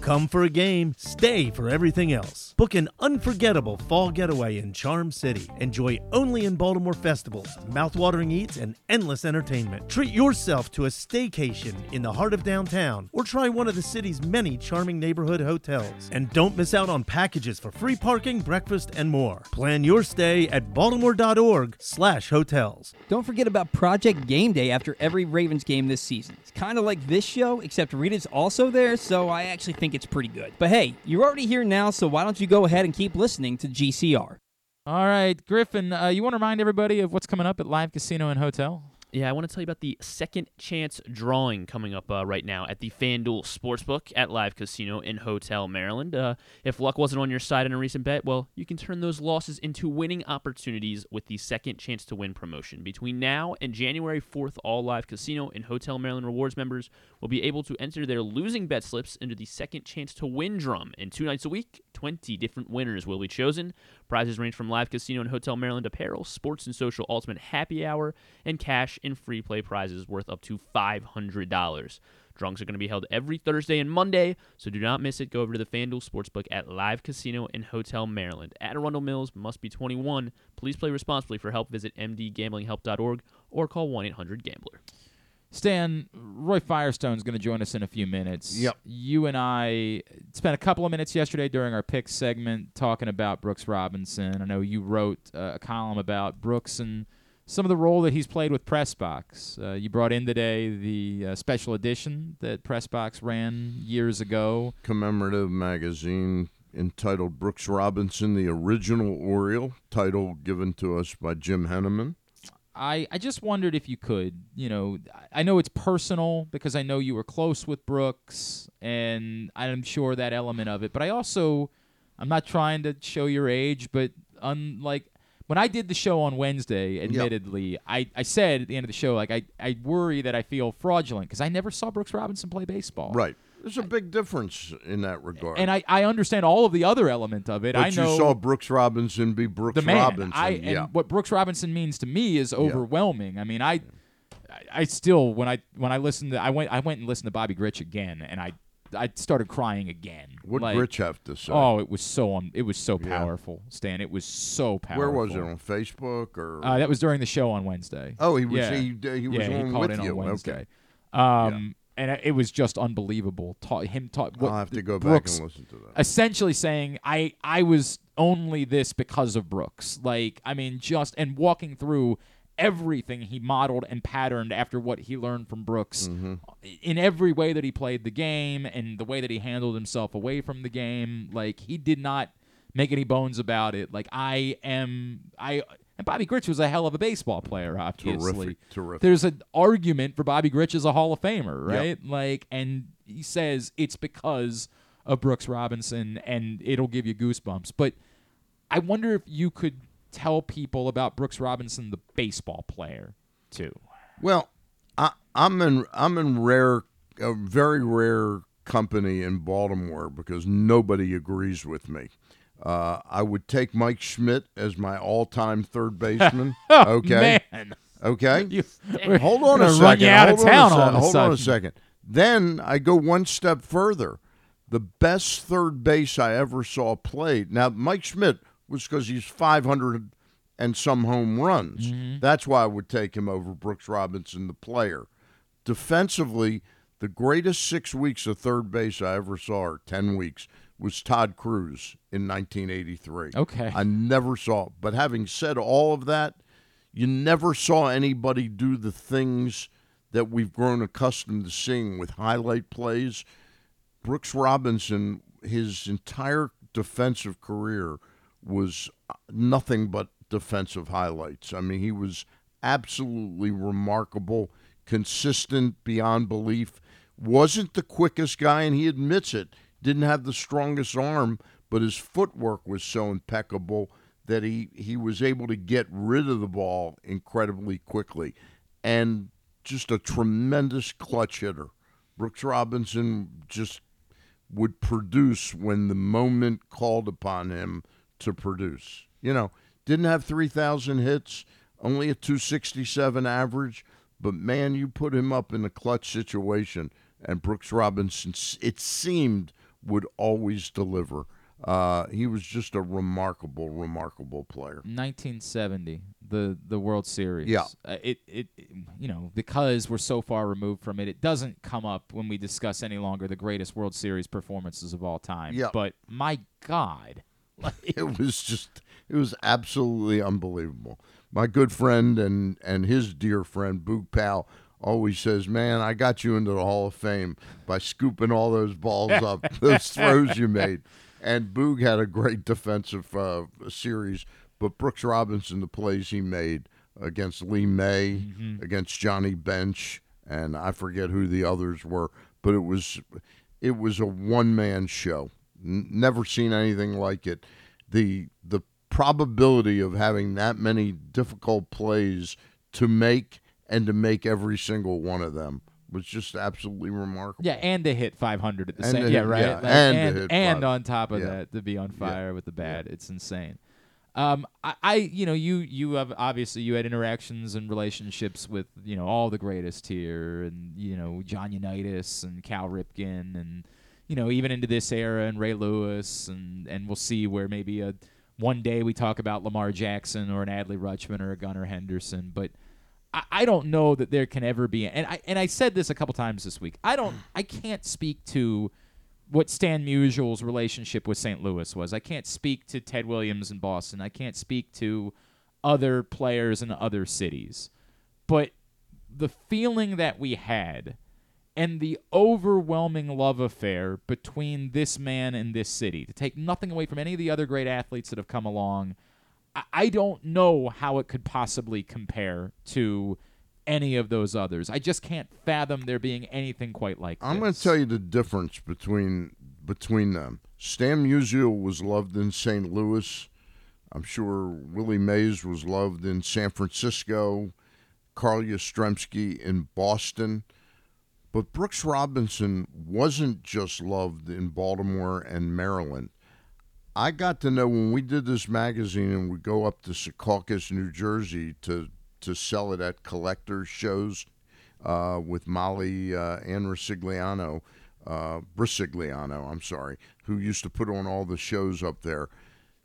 Come for a game, stay for everything else. Book an unforgettable fall getaway in Charm City. Enjoy only in Baltimore festivals, mouthwatering eats, and endless entertainment. Treat yourself to a staycation in the heart of downtown, or try one of the city's many charming neighborhood hotels. And don't miss out on packages for free parking, breakfast, and more. Plan your stay at baltimore dot org slash hotels. Don't forget about Project Game Day after every Ravens game this season. It's kind of like this show, except Rita's also there, so I actually think it's pretty good. But hey, you're already here now, so why don't you go ahead and keep listening to G C R. All right, Griffin, uh, you want to remind everybody of what's coming up at Live Casino and Hotel? Yeah, I want to tell you about the second chance drawing coming up uh, right now at the FanDuel Sportsbook at Live Casino in Hotel, Maryland. Uh, if luck wasn't on your side in a recent bet, well, you can turn those losses into winning opportunities with the second chance to win promotion. Between now and January fourth, all Live Casino in Hotel, Maryland rewards members will be able to enter their losing bet slips into the second chance to win drum. And two nights a week, twenty different winners will be chosen. Prizes range from Live Casino and Hotel Maryland apparel, sports and social ultimate happy hour, and cash and free play prizes worth up to five hundred dollars. Drunks are going to be held every Thursday and Monday, so do not miss it. Go over to the FanDuel Sportsbook at Live Casino in Hotel Maryland. At Arundel Mills, must be twenty-one. Please play responsibly. For help, visit m d gambling help dot org or call one eight hundred gambler. Stan, Roy Firestone's going to join us in a few minutes. Yep. You and I spent a couple of minutes yesterday during our pick segment talking about Brooks Robinson. I know you wrote uh, a column about Brooks and some of the role that he's played with PressBox. Uh, you brought in today the uh, special edition that PressBox ran years ago. Commemorative magazine entitled Brooks Robinson, the Original Oriole, title given to us by Jim Henneman. I, I just wondered if you could, you know, I know it's personal because I know you were close with Brooks, and I'm sure that element of it. But I also, I'm not trying to show your age, but unlike when I did the show on Wednesday, admittedly, yep. I, I said at the end of the show, like, I, I worry that I feel fraudulent because I never saw Brooks Robinson play baseball. Right. There's a big difference in that regard. And I, I understand all of the other element of it. But I know you saw Brooks Robinson be Brooks the man. Robinson. I, yeah. And what Brooks Robinson means to me is overwhelming. Yeah. I mean, I I still when I when I listened to I went I went and listened to Bobby Gritch again, and I I started crying again. What did like, Gritch have to say? Oh, it was so um, it was so powerful, yeah. Stan. It was so powerful. Where was it, on Facebook or? Uh, that was during the show on Wednesday. Oh, he was yeah. he, he was yeah, on he called with in on you. Wednesday. Okay. Um, yeah. And it was just unbelievable. Ta- him ta- what, I'll have to go Brooks back and listen to that. Essentially saying I I was only this because of Brooks. Like I mean, just and walking through everything he modeled and patterned after what he learned from Brooks mm-hmm. in every way that he played the game and the way that he handled himself away from the game. Like, he did not make any bones about it. Like, I am... I And Bobby Gritch was a hell of a baseball player, obviously. Terrific, terrific. There's an argument for Bobby Gritch as a Hall of Famer, right? Yep. Like, and he says it's because of Brooks Robinson, and it'll give you goosebumps. But I wonder if you could... tell people about Brooks Robinson, the baseball player, too. Well, I, I'm in I'm in rare, a very rare company in Baltimore because nobody agrees with me. Uh, I would take Mike Schmidt as my all-time third baseman. oh, okay, man. okay. You, hold on a second. Out hold of town on, a, on a hold sudden. on a second. Then I go one step further. The best third base I ever saw played. Now, Mike Schmidt. Was because he's five hundred and some home runs. Mm-hmm. That's why I would take him over Brooks Robinson, the player. Defensively, the greatest six weeks of third base I ever saw, or ten weeks, was Todd Cruz in nineteen eighty-three. Okay. I never saw. But having said all of that, you never saw anybody do the things that we've grown accustomed to seeing with highlight plays. Brooks Robinson, his entire defensive career was nothing but defensive highlights. I mean, he was absolutely remarkable, consistent beyond belief, wasn't the quickest guy, and he admits it, didn't have the strongest arm, but his footwork was so impeccable that he, he was able to get rid of the ball incredibly quickly. And just a tremendous clutch hitter. Brooks Robinson just would produce when the moment called upon him to produce. You know, didn't have three thousand hits, only a two sixty-seven average, but man, you put him up in a clutch situation, and Brooks Robinson, it seemed, would always deliver. Uh, he was just a remarkable, remarkable player. nineteen seventy, the, the World Series. Yeah. Uh, it, it, it, you know, because we're so far removed from it, it doesn't come up when we discuss any longer the greatest World Series performances of all time. Yeah. But my God. Like, it was just, it was absolutely unbelievable. My good friend and, and his dear friend, Boog Powell, always says, man, I got you into the Hall of Fame by scooping all those balls up, those throws you made. And Boog had a great defensive uh, series, but Brooks Robinson, the plays he made against Lee May, mm-hmm. against Johnny Bench, and I forget who the others were, but it was, it was a one-man show. Never seen anything like it. The the probability of having that many difficult plays to make and to make every single one of them was just absolutely remarkable. Yeah, and to hit five hundred at the and same time. Yeah, right? Yeah, like, and and, hit and on top of yeah. that, to be on fire yeah. with the bat. Yeah. It's insane. Um, I, I, you know, you you have obviously you had interactions and relationships with, you know, all the greatest here, and, you know, John Unitas and Cal Ripken and, you know, even into this era, and Ray Lewis, and, and we'll see where maybe a, one day we talk about Lamar Jackson or an Adley Rutschman or a Gunnar Henderson. But I, I don't know that there can ever be. And I and I said this a couple times this week. I don't. I can't speak to what Stan Musial's relationship with Saint Louis was. I can't speak to Ted Williams in Boston. I can't speak to other players in other cities. But the feeling that we had. And the overwhelming love affair between this man and this city, to take nothing away from any of the other great athletes that have come along, I don't know how it could possibly compare to any of those others. I just can't fathom there being anything quite like I'm this. I'm going to tell you the difference between between them. Stan Musial was loved in Saint Louis. I'm sure Willie Mays was loved in San Francisco. Carl Yastrzemski in Boston. But Brooks Robinson wasn't just loved in Baltimore and Maryland. I got to know when we did this magazine and would go up to Secaucus, New Jersey to, to sell it at collector shows uh, with Molly uh, Ann Resigliano, uh, Brisigliano, I'm sorry, who used to put on all the shows up there.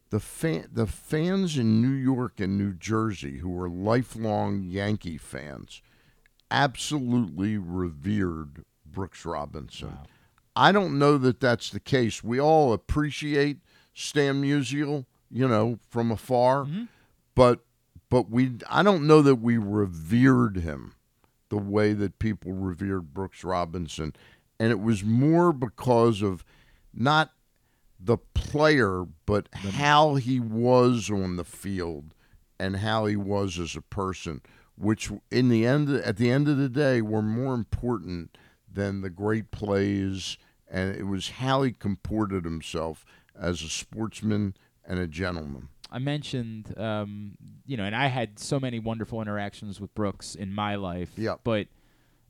The fan, the fans in New York and New Jersey who are lifelong Yankee fans absolutely revered Brooks Robinson. Wow. I don't know that that's the case. We all appreciate Stan Musial, you know, from afar, mm-hmm. but but we I don't know that we revered him the way that people revered Brooks Robinson. And it was more because of not the player, but how he was on the field and how he was as a person, which in the end, at the end of the day, were more important than the great plays. And it was how he comported himself as a sportsman and a gentleman. I mentioned, um, you know, and I had so many wonderful interactions with Brooks in my life. Yeah. But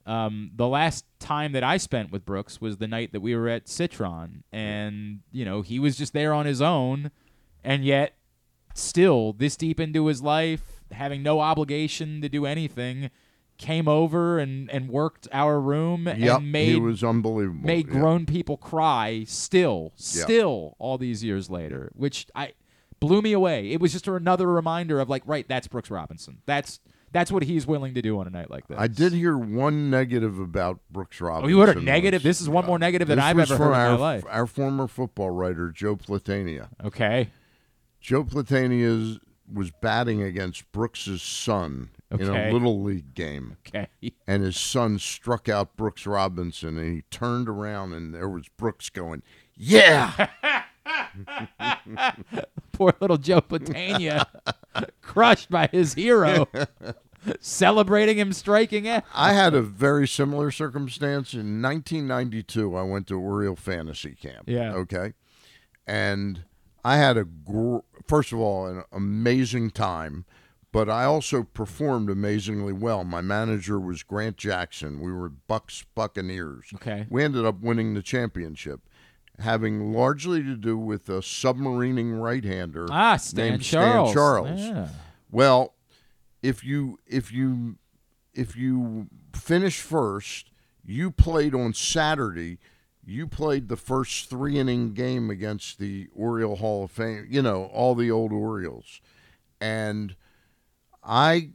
um, the last time that I spent with Brooks was the night that we were at Citron. And, you know, he was just there on his own. And yet still this deep into his life, having no obligation to do anything, came over and, and worked our room yep, and made, he was unbelievable. made yep. grown people cry still, still yep. all these years later, which I... blew me away. It was just another reminder of like, right, that's Brooks Robinson. That's that's what he's willing to do on a night like this. I did hear one negative about Brooks Robinson. Oh, you heard a negative? This is one more negative than I've ever heard in my life. Our former football writer, Joe Platania. Okay. Joe Platania was batting against Brooks' son okay. in a Little League game. Okay. And his son struck out Brooks Robinson, and he turned around, and there was Brooks going, yeah! Poor little Joe Platania, crushed by his hero, celebrating him striking out. I had a very similar circumstance in nineteen ninety-two. I went to Oriole Fantasy Camp. Yeah. Okay. And I had a, gr- first of all, an amazing time, but I also performed amazingly well. My manager was Grant Jackson. We were Bucks Buccaneers. Okay. We ended up winning the championship, having largely to do with a submarining right-hander ah, Stan named Charles. Stan Charles. Yeah. Well, if you if you if you finish first, you played on Saturday. You played the first three-inning game against the Oriole Hall of Fame. You know, all the old Orioles, and I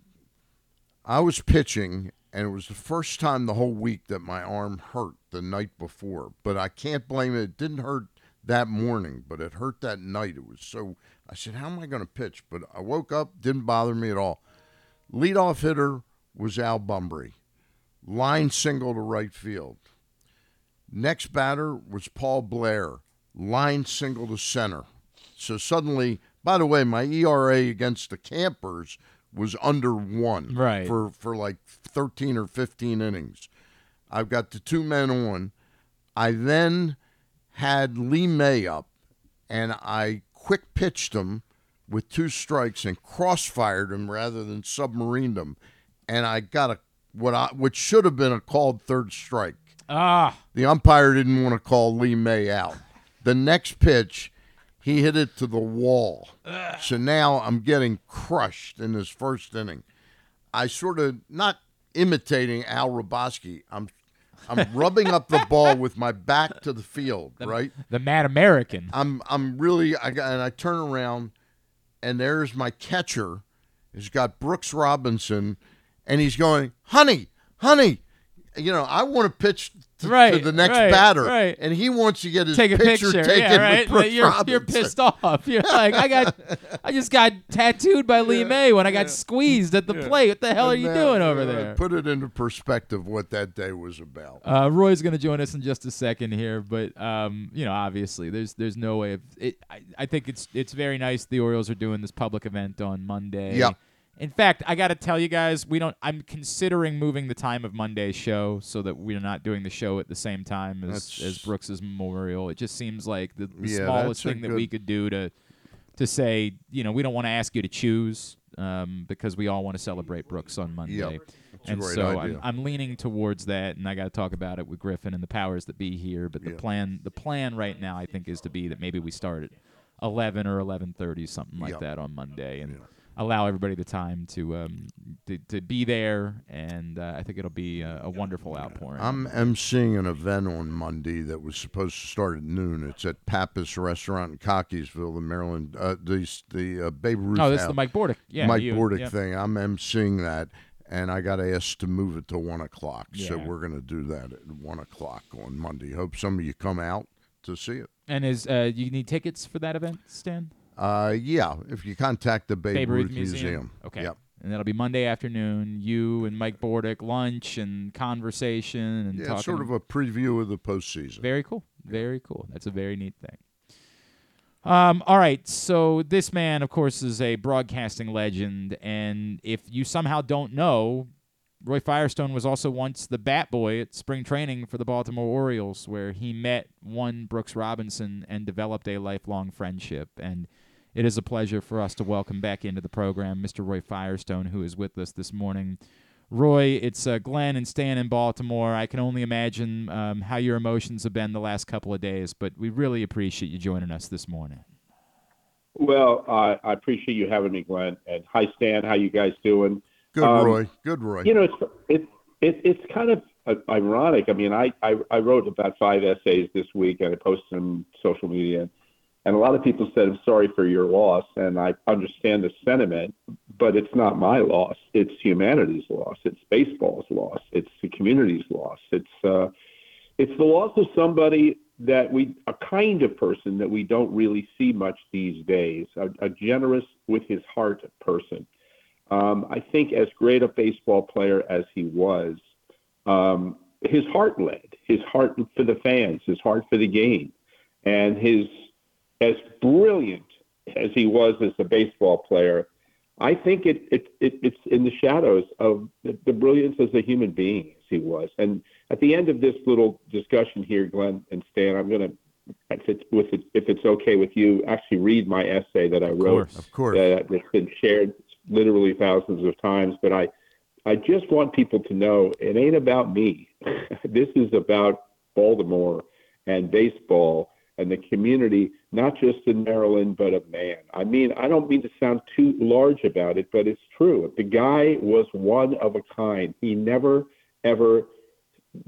I was pitching. And it was the first time the whole week that my arm hurt the night before. But I can't blame it. It didn't hurt that morning, but it hurt that night. It was so, I said, how am I going to pitch? But I woke up, didn't bother me at all. Leadoff hitter was Al Bunbury. Line single to right field. Next batter was Paul Blair. Line single to center. So suddenly, by the way, my E R A against the Campers was under one right. for, for like thirteen or fifteen innings. I've got the two men on. I then had Lee May up, and I quick pitched him with two strikes and cross-fired him rather than submarined him. And I got a what I which should have been a called third strike. Ah. The umpire didn't want to call Lee May out. The next pitch, he hit it to the wall. Ugh. So now I'm getting crushed in this first inning. I sort of, not imitating Al Roboski, I'm I'm rubbing up the ball with my back to the field, the, right? The Mad American. I'm I'm really, I got, and I turn around, and there's my catcher. He's got Brooks Robinson, and he's going, honey, honey. You know, I want to pitch to, right, to the next right, batter, right. and he wants to get his Take a picture, picture taken yeah, right? with Brooks you're, Robinson. You're pissed off. You're like, I got, I just got tattooed by yeah, Lee May when I got yeah, squeezed at the yeah. plate. What the hell and are you now, doing over yeah, there? Put it into perspective what that day was about. Uh, Roy's going to join us in just a second here, but um, you know, obviously, there's there's no way of it. I, I think it's it's very nice the Orioles are doing this public event on Monday. Yeah. In fact, I got to tell you guys, we don't. I'm considering moving the time of Monday's show so that we're not doing the show at the same time as, as Brooks's memorial. It just seems like the, the yeah, smallest thing that we could do to to say, you know, we don't want to ask you to choose um, because we all want to celebrate Brooks on Monday. Yep. And so I'm, I'm leaning towards that, and I got to talk about it with Griffin and the powers that be here. But the yeah. plan, the plan right now, I think, is to be that maybe we start at eleven or eleven thirty, something like yep. that, on Monday, and. Yeah. Allow everybody the time to um, to, to be there, and uh, I think it'll be a, a wonderful outpouring. I'm emceeing an event on Monday that was supposed to start at noon. It's at Pappas Restaurant in Cockeysville, in Maryland. Uh, the the uh, Babe Ruth. Oh, this is the Mike Bordick. Yeah, Mike you, Bordick yeah. thing. I'm emceeing that, and I got asked to move it to one o'clock. Yeah. So we're going to do that at one o'clock on Monday. Hope some of you come out to see it. And is uh, you need tickets for that event, Stan? Uh, yeah, if you contact the Babe, Babe Ruth, Ruth Museum. Museum. Okay. Yep. And that'll be Monday afternoon, you and Mike Bordick, lunch and conversation. And yeah, talking. Sort of a preview of the postseason. Very cool. Yeah. Very cool. That's a very neat thing. Um, all right, so this man, of course, is a broadcasting legend, and if you somehow don't know, Roy Firestone was also once the bat boy at spring training for the Baltimore Orioles, where he met one Brooks Robinson and developed a lifelong friendship. And it is a pleasure for us to welcome back into the program Mister Roy Firestone, who is with us this morning. Roy, it's uh, Glenn and Stan in Baltimore. I can only imagine um, how your emotions have been the last couple of days, but we really appreciate you joining us this morning. Well, uh, I appreciate you having me, Glenn. And hi, Stan. How you guys doing? Good, um, Roy. Good, Roy. You know, it's it's it, it's kind of uh, ironic. I mean, I, I, I wrote about five essays this week, and I posted them on social media. And a lot of people said, I'm sorry for your loss, and I understand the sentiment, but it's not my loss. It's humanity's loss. It's baseball's loss. It's the community's loss. It's uh, it's the loss of somebody that we, a kind of person that we don't really see much these days, a, a generous with his heart person. Um, I think as great a baseball player as he was, um, his heart led, his heart for the fans, his heart for the game, and his as brilliant as he was as a baseball player, I think it, it, it it's in the shadows of the, the brilliance as a human being as he was. And at the end of this little discussion here, Glenn and Stan, I'm going to, if it's, if it's okay with you, actually read my essay that I wrote. Of course. That, that's been shared literally thousands of times, but I, I just want people to know it ain't about me. This is about Baltimore and baseball and the community, not just in Maryland, but of man. I mean, I don't mean to sound too large about it, but it's true. The guy was one of a kind. He never, ever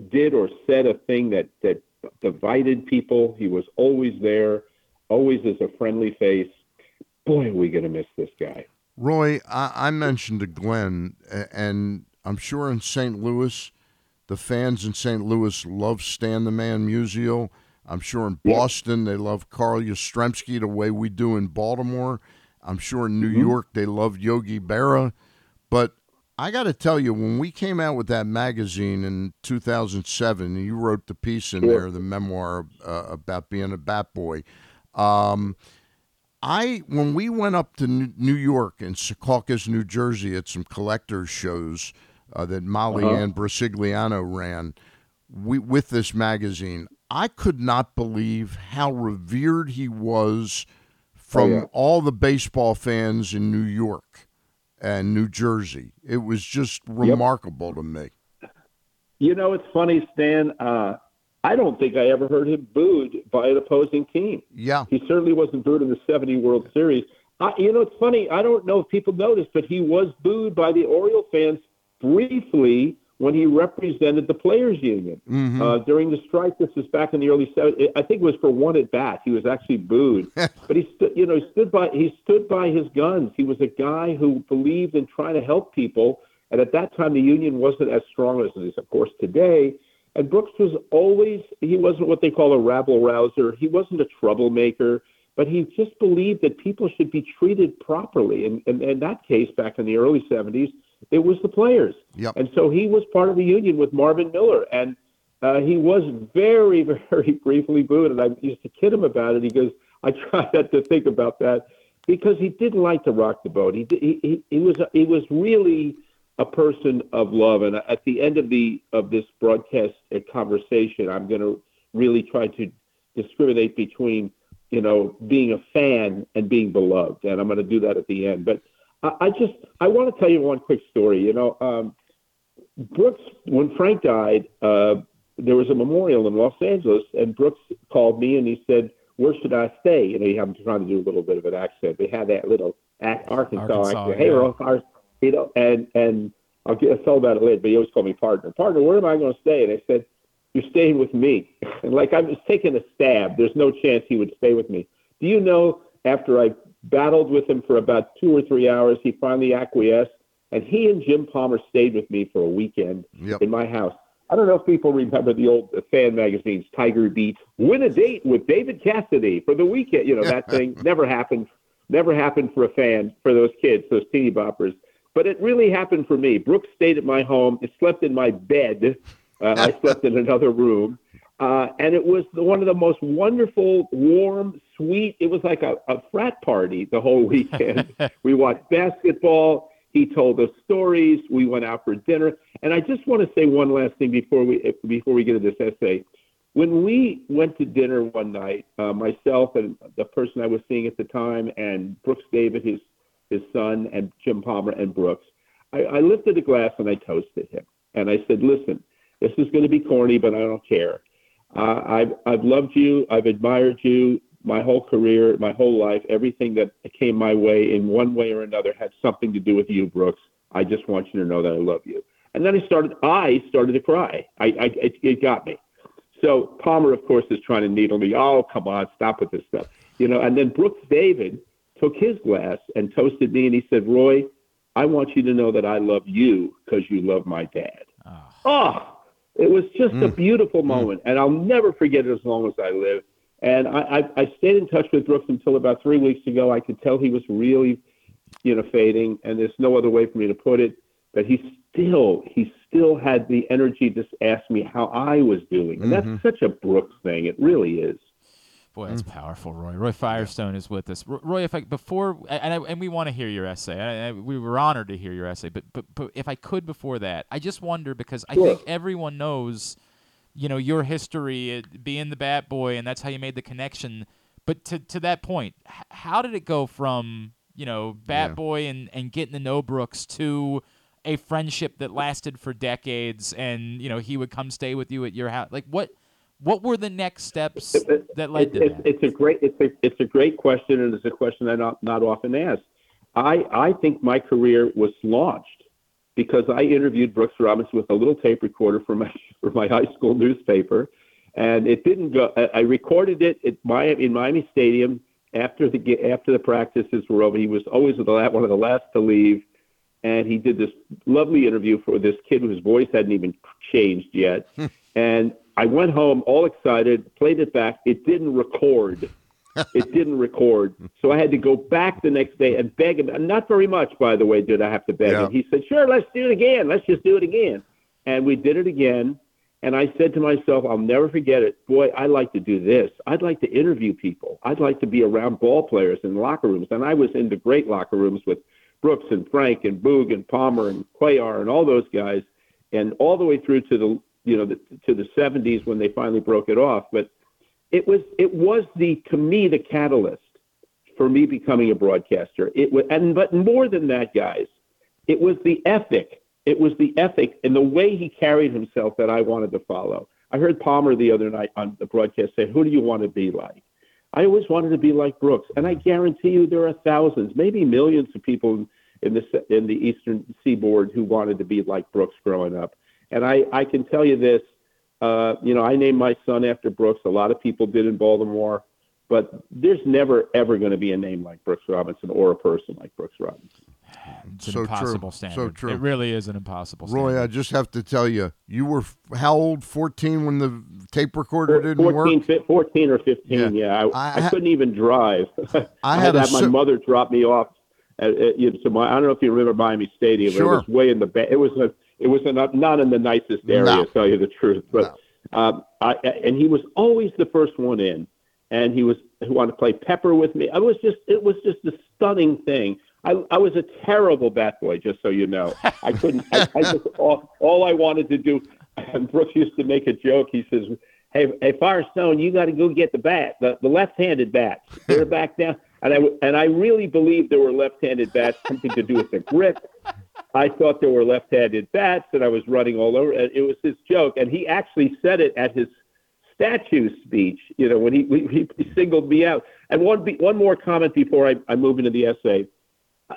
did or said a thing that, that divided people. He was always there, always as a friendly face. Boy, are we going to miss this guy. Roy, I, I mentioned to Glenn, and I'm sure in Saint Louis, the fans in Saint Louis love Stan the Man Musial. I'm sure in Boston they love Carl Yastrzemski the way we do in Baltimore. I'm sure in New mm-hmm. York they love Yogi Berra. But I got to tell you, when we came out with that magazine in two thousand seven, and you wrote the piece in yeah. there, the memoir uh, about being a bat boy. Um, I when we went up to New York and Secaucus, New Jersey, at some collector shows uh, that Molly uh-huh. Ann Brasigliano ran we, with this magazine. I could not believe how revered he was from oh, yeah. all the baseball fans in New York and New Jersey. It was just remarkable yep. to me. You know, it's funny, Stan. Uh, I don't think I ever heard him booed by an opposing team. Yeah. He certainly wasn't booed in the seventy World Series. I, you know, it's funny. I don't know if people noticed, but he was booed by the Oriole fans briefly when he represented the Players Union mm-hmm. uh, during the strike. This was back in the early seventies. I think it was for one at bat. He was actually booed, but he stood, you know, he stood by, he stood by his guns. He was a guy who believed in trying to help people. And at that time, the union wasn't as strong as it is, of course, today. And Brooks was always, he wasn't what they call a rabble rouser. He wasn't a troublemaker, but he just believed that people should be treated properly. And, and, and in that case, back in the early seventies, it was the players. Yep. And so he was part of the union with Marvin Miller. And uh, he was very, very briefly booed. And I used to kid him about it. He goes, I try not to think about that because he didn't like to rock the boat. He he, he was he was really a person of love. And at the end of the of this broadcast conversation, I'm going to really try to discriminate between, you know, being a fan and being beloved. And I'm going to do that at the end. But I just, I want to tell you one quick story. You know, um, Brooks, when Frank died, uh, there was a memorial in Los Angeles, and Brooks called me and he said, where should I stay? You know, I'm trying to do a little bit of an accent. They had that little Arkansas, Arkansas accent. Yeah. Hey, Roy, you know, and, and I'll get I'll tell about it later, but he always called me partner. Partner, where am I going to stay? And I said, you're staying with me. And like, I was taking a stab. There's no chance he would stay with me. Do you know, after I battled with him for about two or three hours, he finally acquiesced, and he and Jim Palmer stayed with me for a weekend yep. in my house. I don't know if people remember the old fan magazines, Tiger Beat, win a date with David Cassidy for the weekend. You know, that thing never happened, never happened for a fan, for those kids, those teeny boppers. But it really happened for me. Brooks stayed at my home. It slept in my bed. Uh, I slept in another room. Uh, and it was the, one of the most wonderful, warm, sweet. It was like a, a frat party the whole weekend. We watched basketball. He told us stories. We went out for dinner. And I just want to say one last thing before we before we get into this essay. When we went to dinner one night, uh, myself and the person I was seeing at the time, and Brooks David, his his son, and Jim Palmer and Brooks, I, I lifted a glass and I toasted him. And I said, listen, this is going to be corny, but I don't care. Uh, I've, I've loved you. I've admired you my whole career, my whole life. Everything that came my way in one way or another had something to do with you, Brooks. I just want you to know that I love you. And then I started, I started to cry. I, I it, it got me. So Palmer, of course, is trying to needle me. Oh, come on, stop with this stuff. You know, and then Brooks David took his glass and toasted me, and he said, Roy, I want you to know that I love you because you love my dad. Oh, oh! It was just mm. a beautiful moment, and I'll never forget it as long as I live. And I, I, I stayed in touch with Brooks until about three weeks ago. I could tell he was really, you know, fading, and there's no other way for me to put it. But he still, he still had the energy to ask me how I was doing, and mm-hmm. that's such a Brooks thing. It really is. Boy, that's mm. powerful, Roy. Roy Firestone is with us. Roy, if I before and I, and we want to hear your essay. I, I, we were honored to hear your essay, but, but but if I could before that, I just wonder because I sure. think everyone knows, you know, your history being the bat boy, and that's how you made the connection. But to to that point, how did it go from you know bat yeah. boy and, and getting to know Brooks to a friendship that lasted for decades, and you know he would come stay with you at your house? Like what? What were the next steps that led to it's, that? It's a great, it's a, it's a great question, and it's a question I not, not often asked. I, I think my career was launched because I interviewed Brooks Robinson with a little tape recorder for my for my high school newspaper, and it didn't go. I, I recorded it at Miami, in Miami Stadium after the after the practices were over. He was always the last, one of the last to leave, and he did this lovely interview for this kid whose voice hadn't even changed yet, and. I went home all excited, played it back. It didn't record. It didn't record. So I had to go back the next day and beg him. Not very much, by the way, did I have to beg yeah. him. He said, sure, let's do it again. Let's just do it again. And we did it again. And I said to myself, I'll never forget it. Boy, I like to do this. I'd like to interview people. I'd like to be around ball players in locker rooms. And I was in the great locker rooms with Brooks and Frank and Boog and Palmer and Cuellar and all those guys. And all the way through to the you know, the, to the seventies when they finally broke it off. But it was, it was the, to me, the catalyst for me becoming a broadcaster. It was, and, but more than that, guys, it was the ethic. It was the ethic and the way he carried himself that I wanted to follow. I heard Palmer the other night on the broadcast say, who do you want to be like? I always wanted to be like Brooks. And I guarantee you there are thousands, maybe millions of people in the, in the Eastern Seaboard who wanted to be like Brooks growing up. And I, I can tell you this, uh, you know, I named my son after Brooks. A lot of people did in Baltimore, but there's never, ever going to be a name like Brooks Robinson or a person like Brooks Robinson. It's an so impossible true. standard. So true. It really is an impossible Roy, standard. Roy, I just have to tell you, you were how old, fourteen, when the tape recorder didn't fourteen, work? fourteen or fifteen, yeah. yeah. I, I, I couldn't ha- even drive. I, I had to have my si- mother drop me off. At, at, at, to my, I don't know if you remember Miami Stadium. Sure. It was way in the back. It was a... It was not not in the nicest area, no. to tell you the truth. But no. um, I, and he was always the first one in, and he was he wanted to play pepper with me. I was just it was just a stunning thing. I, I was a terrible bat boy, just so you know. I couldn't. I, I just all, all I wanted to do. And Brooks used to make a joke. He says, "Hey, hey Firestone, you got to go get the bat, the, the left-handed bat. They're back down." And I and I really believed there were left-handed bats, something to do with the grip. I thought there were left-handed bats, and I was running all over. It was his joke, and he actually said it at his statue speech. You know, when he he, he singled me out. And one one more comment before I, I move into the essay.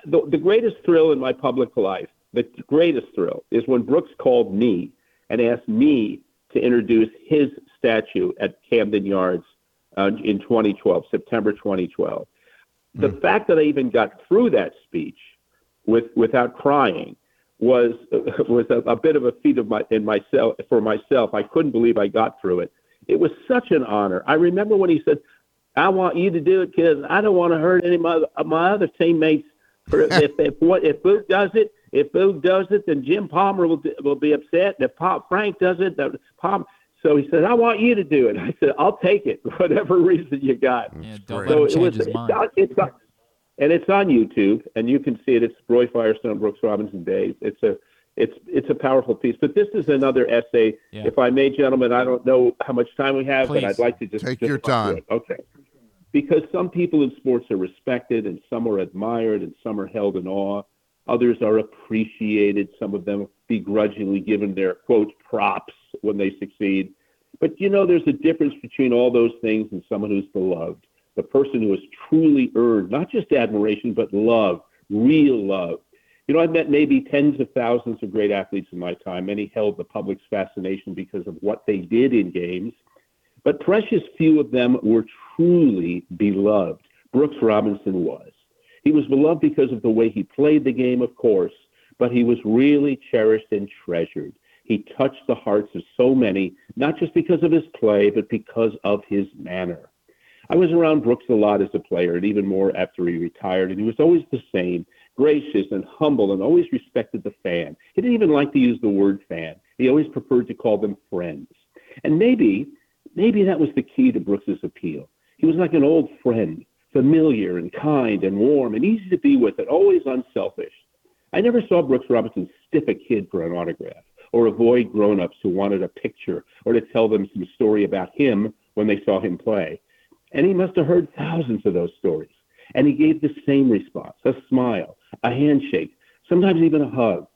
the, the greatest thrill in my public life, the greatest thrill, is when Brooks called me and asked me to introduce his statue at Camden Yards uh, in twenty twelve, September twenty twelve. The mm. fact that I even got through that speech with without crying was was a, a bit of a feat of my in myself for myself. I couldn't believe I got through it. It was such an honor. I remember when he said, "I want you to do it because I don't want to hurt any of my, my other teammates. if if what if Boo does it, if Boo does it, then Jim Palmer will will be upset. And if Pop Frank does it, that Pop." So he said, "I want you to do it." I said, "I'll take it, whatever reason you got." Yeah, don't so let him change it was, his it's mind. On, it's on, and it's on YouTube, and you can see it. It's Roy Firestone, Brooks Robinson Days. It's a, it's, it's a powerful piece. But this is another essay, yeah. if I may, gentlemen. I don't know how much time we have, Please. but I'd like to just take just your time. It. Okay, because some people in sports are respected, and some are admired, and some are held in awe. Others are appreciated. Some of them begrudgingly given their quote props when they succeed. But you know, there's a difference between all those things and someone who's beloved, the person who has truly earned not just admiration but love, real love. You know, I've met maybe tens of thousands of great athletes in my time. Many held the public's fascination because of what they did in games, but precious few of them were truly beloved. Brooks Robinson was. He was beloved because of the way he played the game, of course, but he was really cherished and treasured. He touched the hearts of so many, not just because of his play, but because of his manner. I was around Brooks a lot as a player, and even more after he retired, and he was always the same, gracious and humble, and always respected the fan. He didn't even like to use the word fan. He always preferred to call them friends. And maybe, maybe that was the key to Brooks's appeal. He was like an old friend, familiar and kind and warm and easy to be with, and always unselfish. I never saw Brooks Robinson stiff a kid for an autograph, or avoid grown-ups who wanted a picture, or to tell them some story about him when they saw him play. And he must have heard thousands of those stories. And he gave the same response, a smile, a handshake, sometimes even a hug.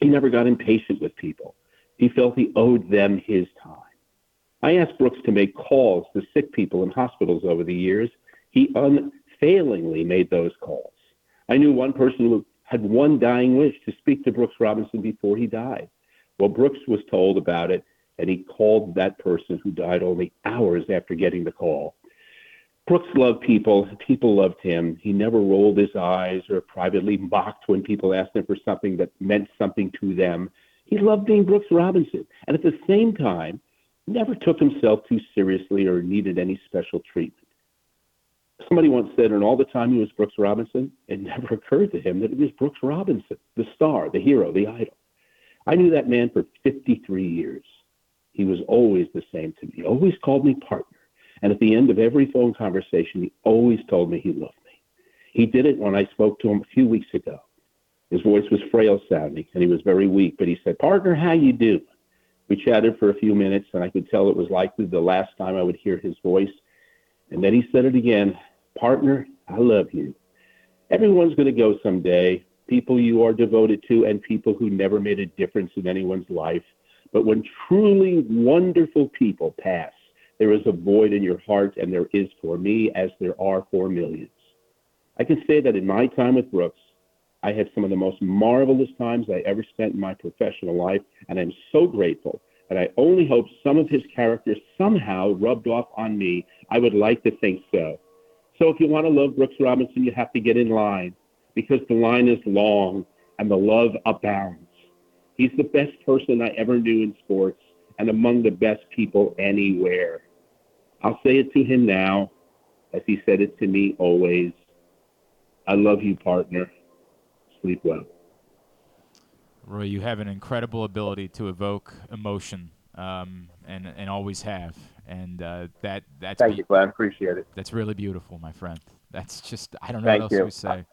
He never got impatient with people. He felt he owed them his time. I asked Brooks to make calls to sick people in hospitals over the years. He unfailingly made those calls. I knew one person who had one dying wish to speak to Brooks Robinson before he died. Well, Brooks was told about it, and he called that person who died only hours after getting the call. Brooks loved people. People loved him. He never rolled his eyes or privately mocked when people asked him for something that meant something to them. He loved being Brooks Robinson, and at the same time, never took himself too seriously or needed any special treatment. Somebody once said, and all the time he was Brooks Robinson, it never occurred to him that it was Brooks Robinson, the star, the hero, the idol. I knew that man for fifty-three years. He was always the same to me, always called me partner. And at the end of every phone conversation, he always told me he loved me. He did it when I spoke to him a few weeks ago. His voice was frail sounding, and he was very weak, but he said, "Partner, how you do?" We chatted for a few minutes, and I could tell it was likely the last time I would hear his voice. And then he said it again, "Partner, I love you." Everyone's going to go someday, people you are devoted to and people who never made a difference in anyone's life. But when truly wonderful people pass, there is a void in your heart, and there is for me, as there are for millions. I can say that in my time with Brooks, I had some of the most marvelous times I ever spent in my professional life, and I'm so grateful. And I only hope some of his character somehow rubbed off on me. I would like to think so. So if you want to love Brooks Robinson, you have to get in line, because the line is long and the love abounds. He's the best person I ever knew in sports, and among the best people anywhere. I'll say it to him now, as he said it to me always. I love you, partner. Sleep well. Roy, you have an incredible ability to evoke emotion, um, and and always have, and uh, that that's. Thank be- you, Glenn. Appreciate it. That's really beautiful, my friend. That's just I don't know Thank what else you. we say.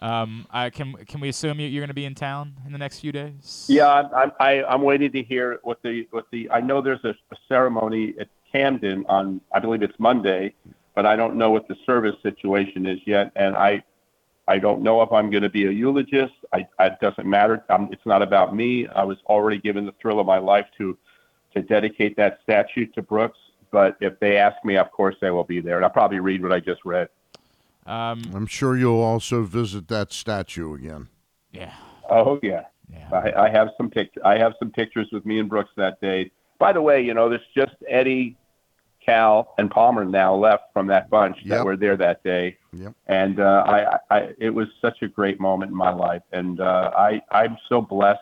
Um, I can can we assume you're going to be in town in the next few days? Yeah, I'm I, I'm waiting to hear what the what the I know there's a, a ceremony at Camden on, I believe it's Monday, but I don't know what the service situation is yet, and I. I don't know if I'm going to be a eulogist. I, I, it doesn't matter. Um, it's not about me. I was already given the thrill of my life to to dedicate that statue to Brooks. But if they ask me, of course, I will be there. And I'll probably read what I just read. Um, I'm sure you'll also visit that statue again. Yeah. Oh yeah. yeah. I, I have some pictures. I have some pictures with me and Brooks that day. By the way, you know, there's just Eddie, Cal, and Palmer now left from that bunch yep. that were there that day. Yep. And uh, I, I, it was such a great moment in my life, and uh, I, I'm so blessed,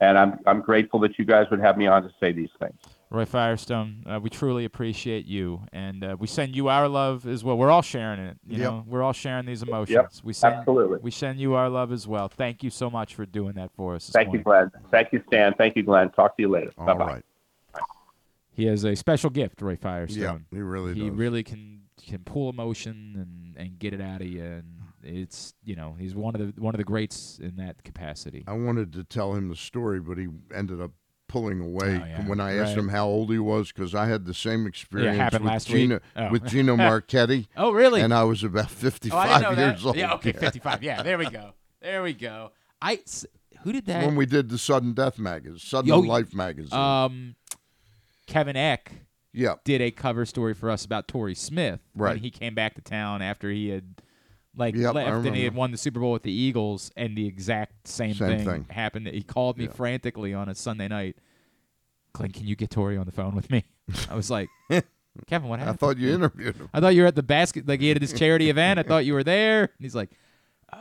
and I'm, I'm grateful that you guys would have me on to say these things. Roy Firestone, uh, we truly appreciate you, and uh, we send you our love as well. We're all sharing it. You yep. know, we're all sharing these emotions. Yep. We send, Absolutely. We send you our love as well. Thank you so much for doing that for us. Thank morning. you, Glenn. Thank you, Stan. Thank you, Glenn. Talk to you later. All Bye-bye. Right. He has a special gift, Roy Firestone. Yeah, he really does. He really can can pull emotion and, and get it out of you, and it's you know he's one of the one of the greats in that capacity. I wanted to tell him the story, but he ended up pulling away oh, yeah. when I asked right. him how old he was, because I had the same experience yeah, with, last Gina, week. Oh. with Gino Marchetti. Oh, really? And I was about fifty-five oh, years that. old. Yeah, okay, fifty-five. Yeah, there we go. There we go. I who did that? When we did the Sudden Death magazine, Sudden Yo, Life magazine. Um, Kevin Eck. Yeah. Did a cover story for us about Torrey Smith. Right. When he came back to town after he had Like yep, left and he had won the Super Bowl with the Eagles, and the exact same, same thing, thing happened. He called me yeah. frantically on a Sunday night. Glenn, can you get Torrey on the phone with me? I was like, Kevin, what happened? I thought you interviewed him. I thought you were at the basket. Like he had this charity event. I thought you were there. And he's like, uh,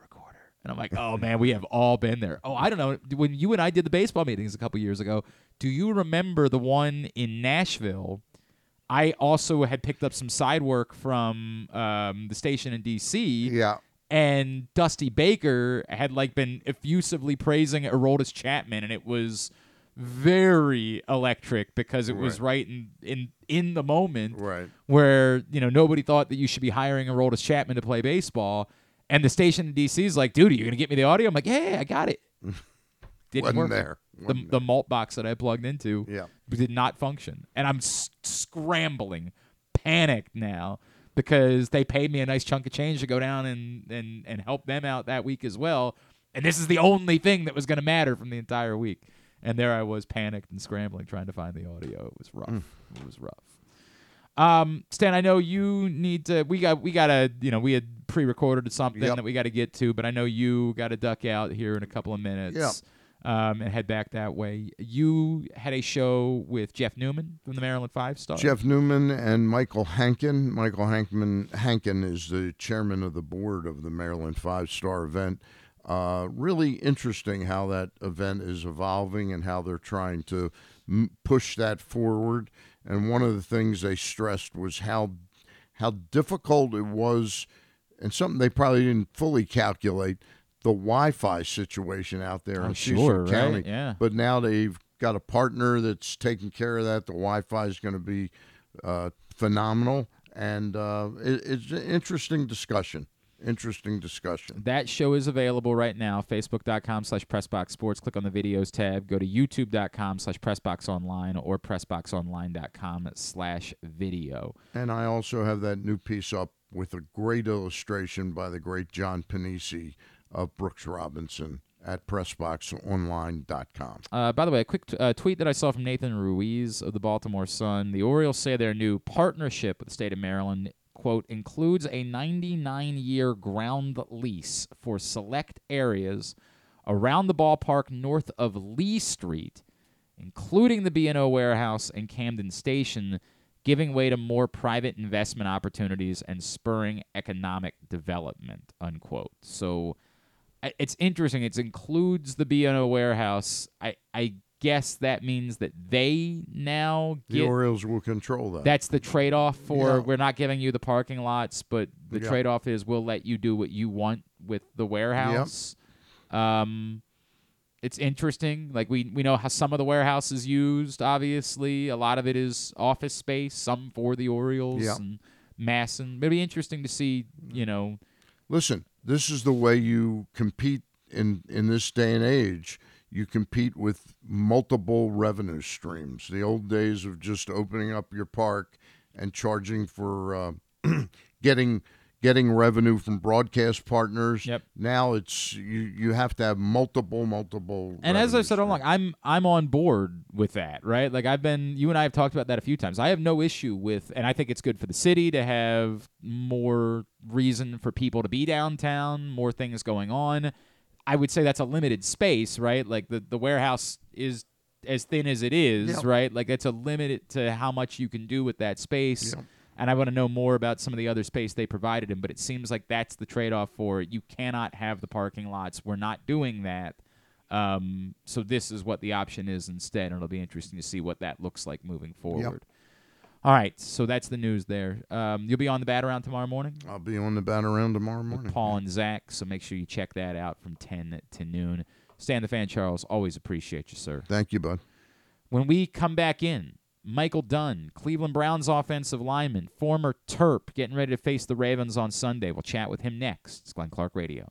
recorder. And I'm like, oh man, we have all been there. Oh, I don't know. When you and I did the baseball meetings a couple years ago, do you remember the one in Nashville? I also had picked up some side work from um, the station in D C Yeah. And Dusty Baker had like been effusively praising Aroldis Chapman, and it was very electric because it right. was right in, in in the moment right. where, you know, nobody thought that you should be hiring Aroldis Chapman to play baseball. And the station in D C is like, dude, are you going to get me the audio? I'm like, yeah, I got it. Didn't Wasn't work. there. The, the malt box that I plugged into yeah. did not function. And I'm s- scrambling, panicked now, because they paid me a nice chunk of change to go down and, and, and help them out that week as well. And this is the only thing that was going to matter from the entire week. And there I was, panicked and scrambling, trying to find the audio. It was rough. Mm. It was rough. Um, Stan, I know you need to. We got we got a you know we had pre-recorded something yep. that we got to get to, but I know you got to duck out here in a couple of minutes. Yeah. Um, and head back that way. You had a show with Jeff Newman from the Maryland Five Star. Jeff Newman and Michael Hankin. Michael Hankman, Hankin is the chairman of the board of the Maryland Five Star event. Uh, really interesting how that event is evolving and how they're trying to m- push that forward. And one of the things they stressed was how how difficult it was, and something they probably didn't fully calculate, the Wi-Fi situation out there I'm in Cecil sure, County. Right? Yeah. But now they've got a partner that's taking care of that. The Wi-Fi is going to be uh, phenomenal, and uh, it, it's an interesting discussion. Interesting discussion. That show is available right now, facebook.com slash PressBoxSports. Click on the videos tab. Go to youtube.com slash PressBoxOnline or PressBoxOnline.com slash video. And I also have that new piece up with a great illustration by the great John Panisi of Brooks Robinson at pressboxonline dot com. Uh, by the way, a quick t- uh, tweet that I saw from Nathan Ruiz of the Baltimore Sun. The Orioles say their new partnership with the state of Maryland, quote, includes a ninety-nine year ground lease for select areas around the ballpark north of Lee Street, including the B and O warehouse and Camden Station, giving way to more private investment opportunities and spurring economic development, unquote. So it's interesting. It includes the B and O warehouse. I, I guess that means that they now get... The Orioles will control that. That's the trade-off for yeah. we're not giving you the parking lots, but the yeah. trade-off is we'll let you do what you want with the warehouse. Yeah. Um, it's interesting. Like we, we know how some of the warehouse is used, obviously. A lot of it is office space, some for the Orioles yeah. and Masson. It'll be interesting to see, you know... Listen... This is the way you compete in, in this day and age. You compete with multiple revenue streams. The old days of just opening up your park and charging for uh, getting getting revenue from broadcast partners. Yep. Now it's you, you have to have multiple, multiple. And as I've said all along, I'm I'm on board with that, right? Like I've been, you and I have talked about that a few times. I have no issue with, and I think it's good for the city to have more reason for people to be downtown, more things going on. I would say that's a limited space, right? Like the, the warehouse is as thin as it is, yep. right? Like it's a limit to how much you can do with that space. Yep. And I want to know more about some of the other space they provided him, but it seems like that's the trade-off for it. You cannot have the parking lots. We're not doing that. Um, so this is what the option is instead, and it'll be interesting to see what that looks like moving forward. Yep. All right, so that's the news there. Um, you'll be on the Bat Around tomorrow morning? I'll be on the Bat Around tomorrow morning. With Paul and Zach, so make sure you check that out from ten to noon. Stan the Fan Charles, always appreciate you, sir. Thank you, bud. When we come back in, Michael Dunn, Cleveland Browns offensive lineman, former Terp, getting ready to face the Ravens on Sunday. We'll chat with him next. It's Glenn Clark Radio.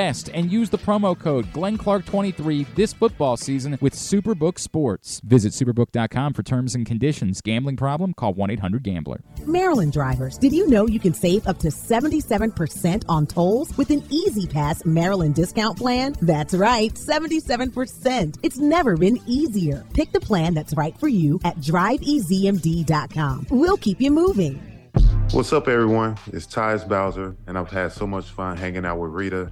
And use the promo code Glenn Clark twenty-three this football season with Superbook Sports. Visit superbook dot com for terms and conditions. Gambling problem? Call one eight hundred gambler. Maryland drivers, did you know you can save up to seventy-seven percent on tolls with an Easy Pass Maryland discount plan? That's right, seventy-seven percent. It's never been easier. Pick the plan that's right for you at drive e z m d dot com. We'll keep you moving. What's up, everyone? It's Tyus Bowser, and I've had so much fun hanging out with Rita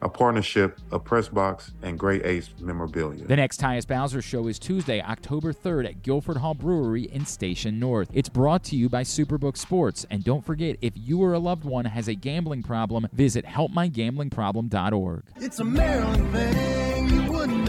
a partnership of PressBox and Great Ace Memorabilia. The next Tyus Bowser Show is Tuesday, October third at Guilford Hall Brewery in Station North. It's brought to you by Superbook Sports. And don't forget, if you or a loved one has a gambling problem, visit help my gambling problem dot org. It's a Maryland thing you wouldn't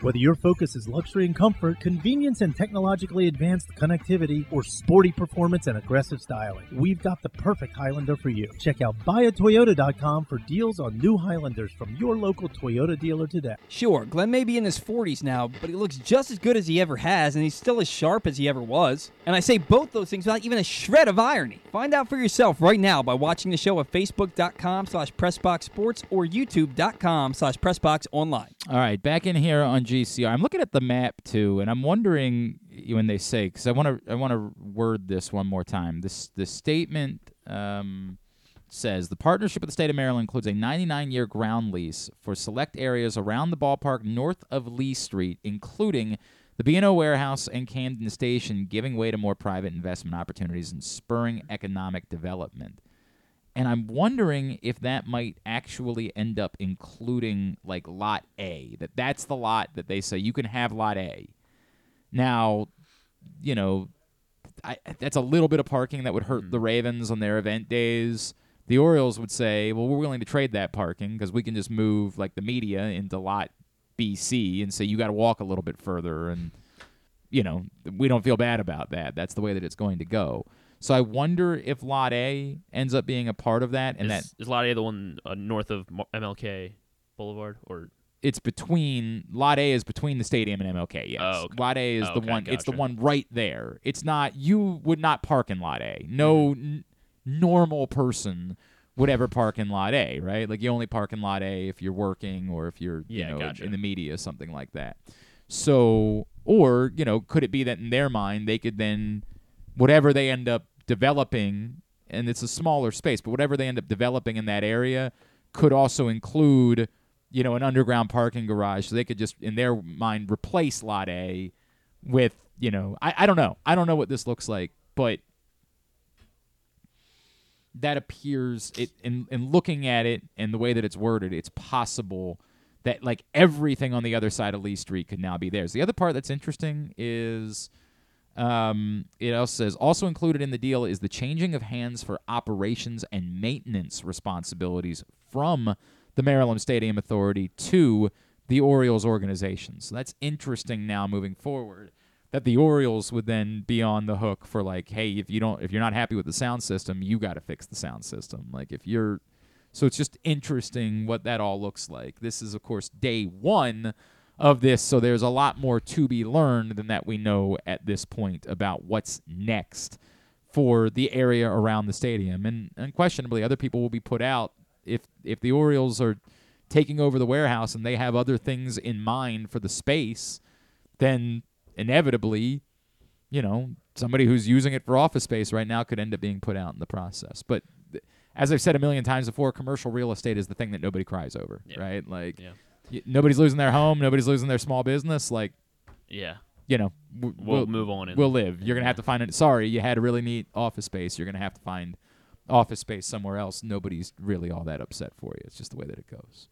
Whether your focus is luxury and comfort, convenience and technologically advanced connectivity, or sporty performance and aggressive styling, we've got the perfect Highlander for you. Check out buy a toyota dot com for deals on new Highlanders from your local Toyota dealer today. Sure, Glenn may be in his forties now, but he looks just as good as he ever has, and he's still as sharp as he ever was. And I say both those things without even a shred of irony. Find out for yourself right now by watching the show at facebook dot com slash press box sports or youtube dot com slash press box online. All right, back in here on G C R. I'm looking at the map, too, and I'm wondering when they say, because I want to I want to word this one more time. This the statement um, says, the partnership with the state of Maryland includes a ninety-nine year ground lease for select areas around the ballpark north of Lee Street, including the B and O Warehouse and Camden Station, giving way to more private investment opportunities and spurring economic development. And I'm wondering if that might actually end up including, like, Lot A, that that's the lot that they say you can have Lot A. Now, you know, I, that's a little bit of parking that would hurt the Ravens on their event days. The Orioles would say, well, we're willing to trade that parking because we can just move, like, the media into Lot B C and say you got to walk a little bit further. And, you know, we don't feel bad about that. That's the way that it's going to go. So I wonder if Lot A ends up being a part of that. And is, that is Lot A the one uh, north of M L K Boulevard, or it's between Lot A is between the stadium and M L K. Yes, oh, okay. Lot A is oh, the okay, one. Gotcha. It's the one right there. It's not. You would not park in Lot A. No mm-hmm. n- normal person would ever park in Lot A, right? Like, you only park in Lot A if you're working or if you're yeah, you know gotcha. in the media, something like that. So, or you know, could it be that in their mind they could then whatever they end up developing, and it's a smaller space, but whatever they end up developing in that area could also include, you know, an underground parking garage, so they could just, in their mind, replace Lot A with, you know, I, I don't know. I don't know what this looks like, but that appears, it in, in looking at it and the way that it's worded, it's possible that, like, everything on the other side of Lee Street could now be theirs. The other part that's interesting is... Um, it also says, also included in the deal is the changing of hands for operations and maintenance responsibilities from the Maryland Stadium Authority to the Orioles organization. So that's interesting now moving forward, that the Orioles would then be on the hook for, like, hey, if you don't, if you're not happy with the sound system, you got to fix the sound system. Like, if you're, so it's just interesting what that all looks like. This is, of course, day one of this, so there's a lot more to be learned than that we know at this point about what's next for the area around the stadium. And unquestionably, other people will be put out if if the Orioles are taking over the warehouse and they have other things in mind for the space, then inevitably, you know, somebody who's using it for office space right now could end up being put out in the process. But th- as I've said a million times before, commercial real estate is the thing that nobody cries over, yeah. right? Like. Yeah. Nobody's losing their home. Nobody's losing their small business. Like, yeah, you know, we'll, we'll move on. And we'll live. You're gonna have to find it. Sorry, you had a really neat office space. You're gonna have to find office space somewhere else. Nobody's really all that upset for you. It's just the way that it goes.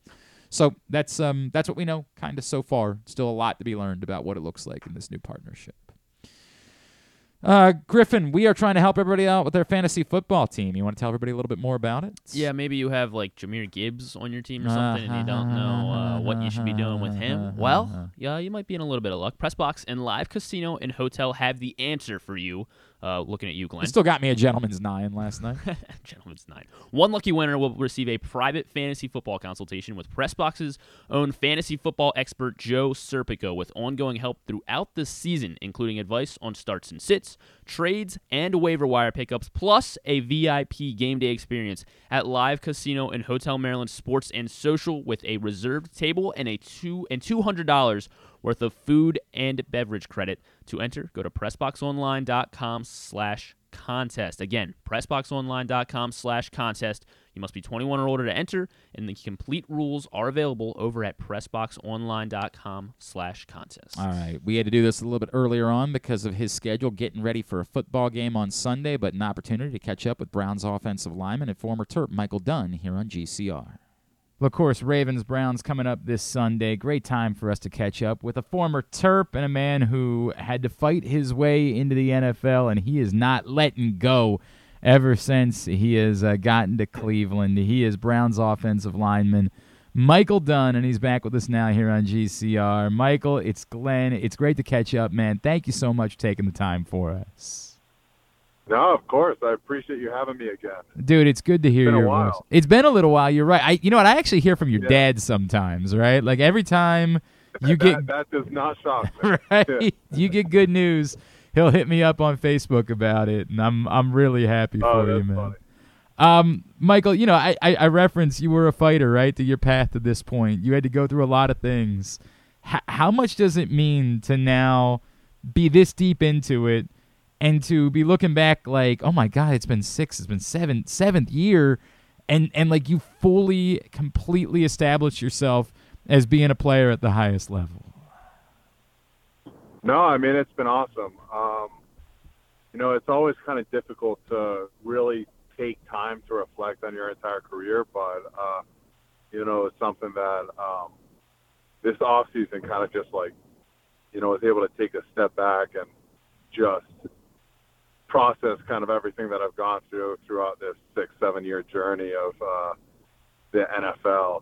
So that's um that's what we know kind of so far. Still a lot to be learned about what it looks like in this new partnership. Uh, Griffin, we are trying to help everybody out with their fantasy football team. You want to tell everybody a little bit more about it? Yeah, maybe you have, like, Jahmyr Gibbs on your team or something, uh-huh, and you don't know uh, what you should be doing with him. Uh-huh. Well, yeah, you might be in a little bit of luck. PressBox and Live Casino and Hotel have the answer for you. Uh, looking at you, Glenn. You still got me a Gentleman's Nine last night. Gentleman's Nine. One lucky winner will receive a private fantasy football consultation with PressBox's own fantasy football expert, Joe Serpico, with ongoing help throughout the season, including advice on starts and sits, trades, and waiver wire pickups, plus a V I P game day experience at Live Casino and Hotel Maryland Sports and Social with a reserved table and a two and two hundred dollars worth of food and beverage credit. To enter, go to pressbox online dot com slash contest. Again, pressbox online dot com slash contest. You must be twenty-one or older to enter, and the complete rules are available over at pressbox online dot com slash contest. All right. We had to do this a little bit earlier on because of his schedule, getting ready for a football game on Sunday, but an opportunity to catch up with Browns offensive lineman and former Terp Michael Dunn here on G C R. Well, of course, Ravens-Browns coming up this Sunday. Great time for us to catch up with a former Terp and a man who had to fight his way into the N F L, and he is not letting go ever since he has uh, gotten to Cleveland. He is Browns offensive lineman Michael Dunn, and he's back with us now here on G C R. Michael, it's Glenn. It's great to catch up, man. Thank you so much for taking the time for us. No, of course. I appreciate you having me again. Dude, it's good to hear your voice. It's been a little while. You're right. I, you know what? I actually hear from your yeah. dad sometimes, right? Like every time you that, get that does not shock me. Right? Yeah. You get good news, he'll hit me up on Facebook about it, and I'm I'm really happy oh, for you, man. Funny. Um, Michael, you know, I, I I referenced you were a fighter, right? To your path to this point, you had to go through a lot of things. H- how much does it mean to now be this deep into it? And to be looking back like, oh, my God, it's been six, it's been seven, seventh year, and, and like you fully, completely established yourself as being a player at the highest level. No, I mean, it's been awesome. Um, you know, it's always kind of difficult to really take time to reflect on your entire career, but, uh, you know, it's something that um, this offseason kind of just like, you know, was able to take a step back and just process kind of everything that I've gone through throughout this six, seven year journey of uh, the N F L.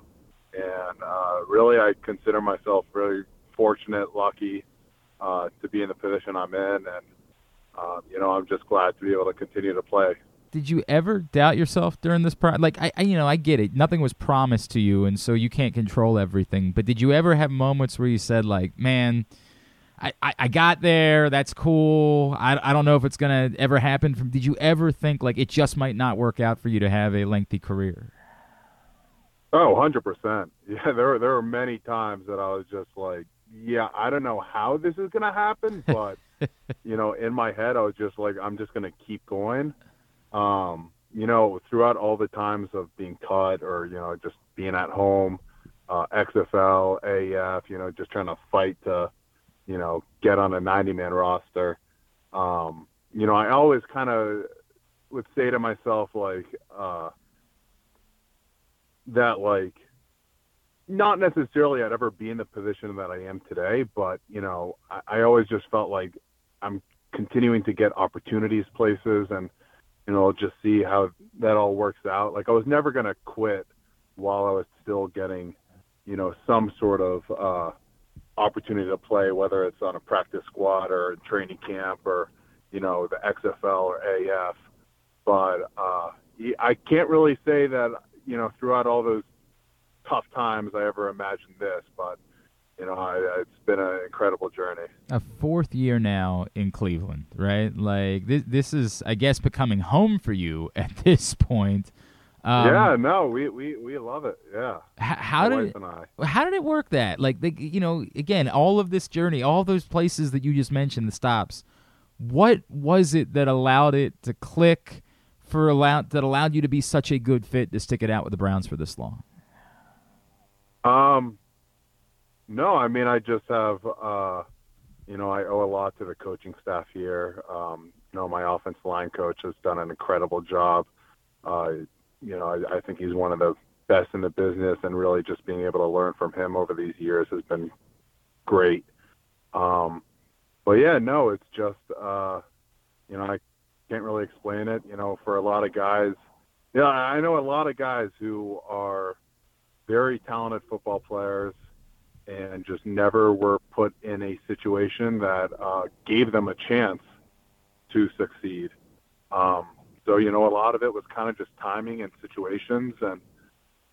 And uh, really, I consider myself really fortunate, lucky uh, to be in the position I'm in. And, um, you know, I'm just glad to be able to continue to play. Did you ever doubt yourself during this process? Like, I, I, you know, I get it. Nothing was promised to you, and so you can't control everything. But did you ever have moments where you said, like, man, I, I got there, that's cool, I, I don't know if it's going to ever happen. From, did you ever think, like, it just might not work out for you to have a lengthy career? Oh, one hundred percent. Yeah, there were, there were many times that I was just like, yeah, I don't know how this is going to happen, but, you know, in my head I was just like, I'm just going to keep going. Um, you know, throughout all the times of being cut or, you know, just being at home, uh, X F L, A A F, you know, just trying to fight to, you know, get on a ninety-man roster. Um, you know, I always kind of would say to myself, like, uh, that, like, not necessarily I'd ever be in the position that I am today, but, you know, I, I always just felt like I'm continuing to get opportunities places and, you know, just see how that all works out. Like, I was never going to quit while I was still getting, you know, some sort of uh, – opportunity to play, whether it's on a practice squad or a training camp or, you know, the X F L or A F. But uh, I can't really say that, you know, throughout all those tough times I ever imagined this, but, you know, I, it's been an incredible journey. A fourth year now in Cleveland, right? Like, this, this is, I guess, becoming home for you at this point. Um, yeah, no, we, we, we love it. Yeah. How did it, how did it work that? Like, they, you know, again, all of this journey, all those places that you just mentioned, the stops, what was it that allowed it to click for allowed that allowed you to be such a good fit to stick it out with the Browns for this long? Um, no, I mean, I just have, uh, you know, I owe a lot to the coaching staff here. Um, you know, my offensive line coach has done an incredible job. Uh, You know, I, I think he's one of the best in the business, and really just being able to learn from him over these years has been great. Um, but, yeah, no, it's just, uh, you know, I can't really explain it. You know, for a lot of guys, yeah, I know a lot of guys who are very talented football players and just never were put in a situation that uh, gave them a chance to succeed. Um So, you know, a lot of it was kind of just timing and situations and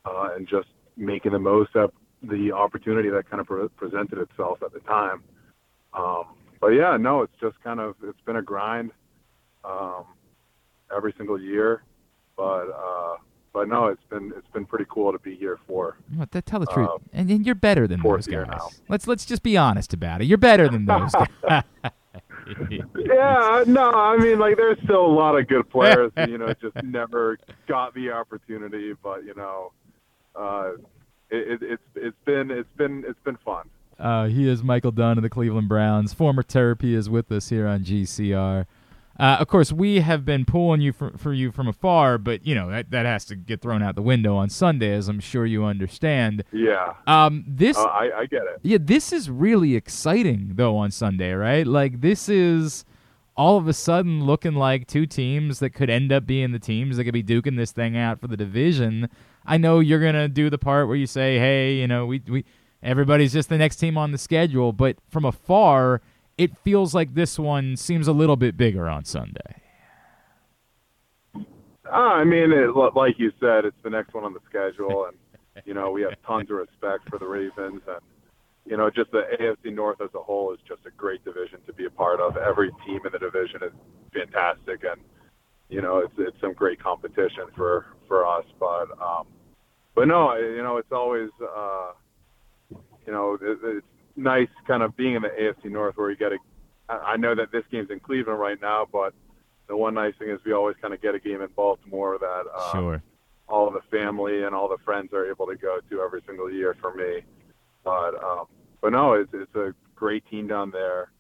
uh, and just making the most of the opportunity that kind of pre- presented itself at the time. Um, but, yeah, no, it's just kind of – it's been a grind um, every single year. But, uh, but no, it's been it's been pretty cool to be here for – Tell the truth. Um, and, and you're better than those guys. Let's, let's just be honest about it. You're better than those guys. Yeah, no, I mean, like, there's still a lot of good players who, you know, just never got the opportunity. But, you know, uh, it, it, it's it's been it's been it's been fun. Uh, he is Michael Dunn of the Cleveland Browns. Former Therapy is with us here on G C R. Uh, of course, we have been pulling you for, for you from afar, but, you know, that, that has to get thrown out the window on Sunday, as I'm sure you understand. Yeah. Um. This. Uh, I, I get it. Yeah, this is really exciting, though, on Sunday, right? Like, this is all of a sudden looking like two teams that could end up being the teams that could be duking this thing out for the division. I know you're going to do the part where you say, hey, you know, we we everybody's just the next team on the schedule, but from afar, it feels like this one seems a little bit bigger on Sunday. I mean, it, like you said, it's the next one on the schedule, and, you know, we have tons of respect for the Ravens, and, you know, just the A F C North as a whole is just a great division to be a part of. Every team in the division is fantastic, and, you know, it's it's some great competition for, for us. But, um, but no, you know, it's always, uh, you know, it, it's nice kind of being in the A F C North where you get a – I know that this game's in Cleveland right now, but the one nice thing is we always kind of get a game in Baltimore that um, sure. all of the family and all the friends are able to go to every single year for me. But, um, but no, it's, it's a great team down there,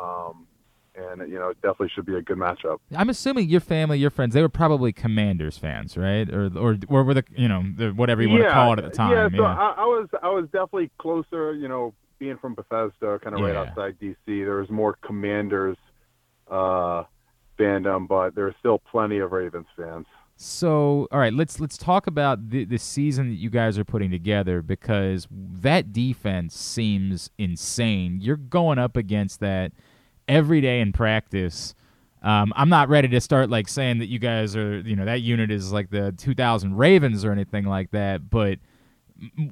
um, and, you know, it definitely should be a good matchup. I'm assuming your family, your friends, they were probably Commanders fans, right? Or or, or were the, you know, the, whatever you want yeah, to call it at the time. Yeah, so yeah. I, I was I was definitely closer, you know, being from Bethesda, kind of yeah. right outside D C, there was more Commanders uh, fandom, but there's still plenty of Ravens fans. So, all right, let's let's talk about the, the season that you guys are putting together, because that defense seems insane. You're going up against that every day in practice. Um, I'm not ready to start like saying that you guys are, you know, that unit is like the two thousand Ravens or anything like that, but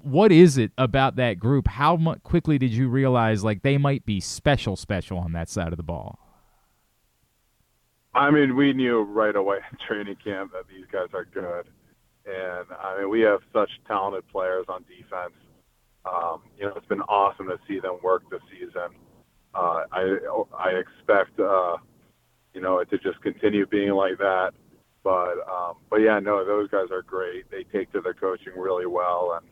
what is it about that group? How much quickly did you realize, like, they might be special, special on that side of the ball? I mean, we knew right away in training camp that these guys are good. And, I mean, we have such talented players on defense. Um, you know, it's been awesome to see them work this season. Uh, I I expect, uh, you know, it to just continue being like that. But, um, but yeah, no, those guys are great. They take to their coaching really well, and,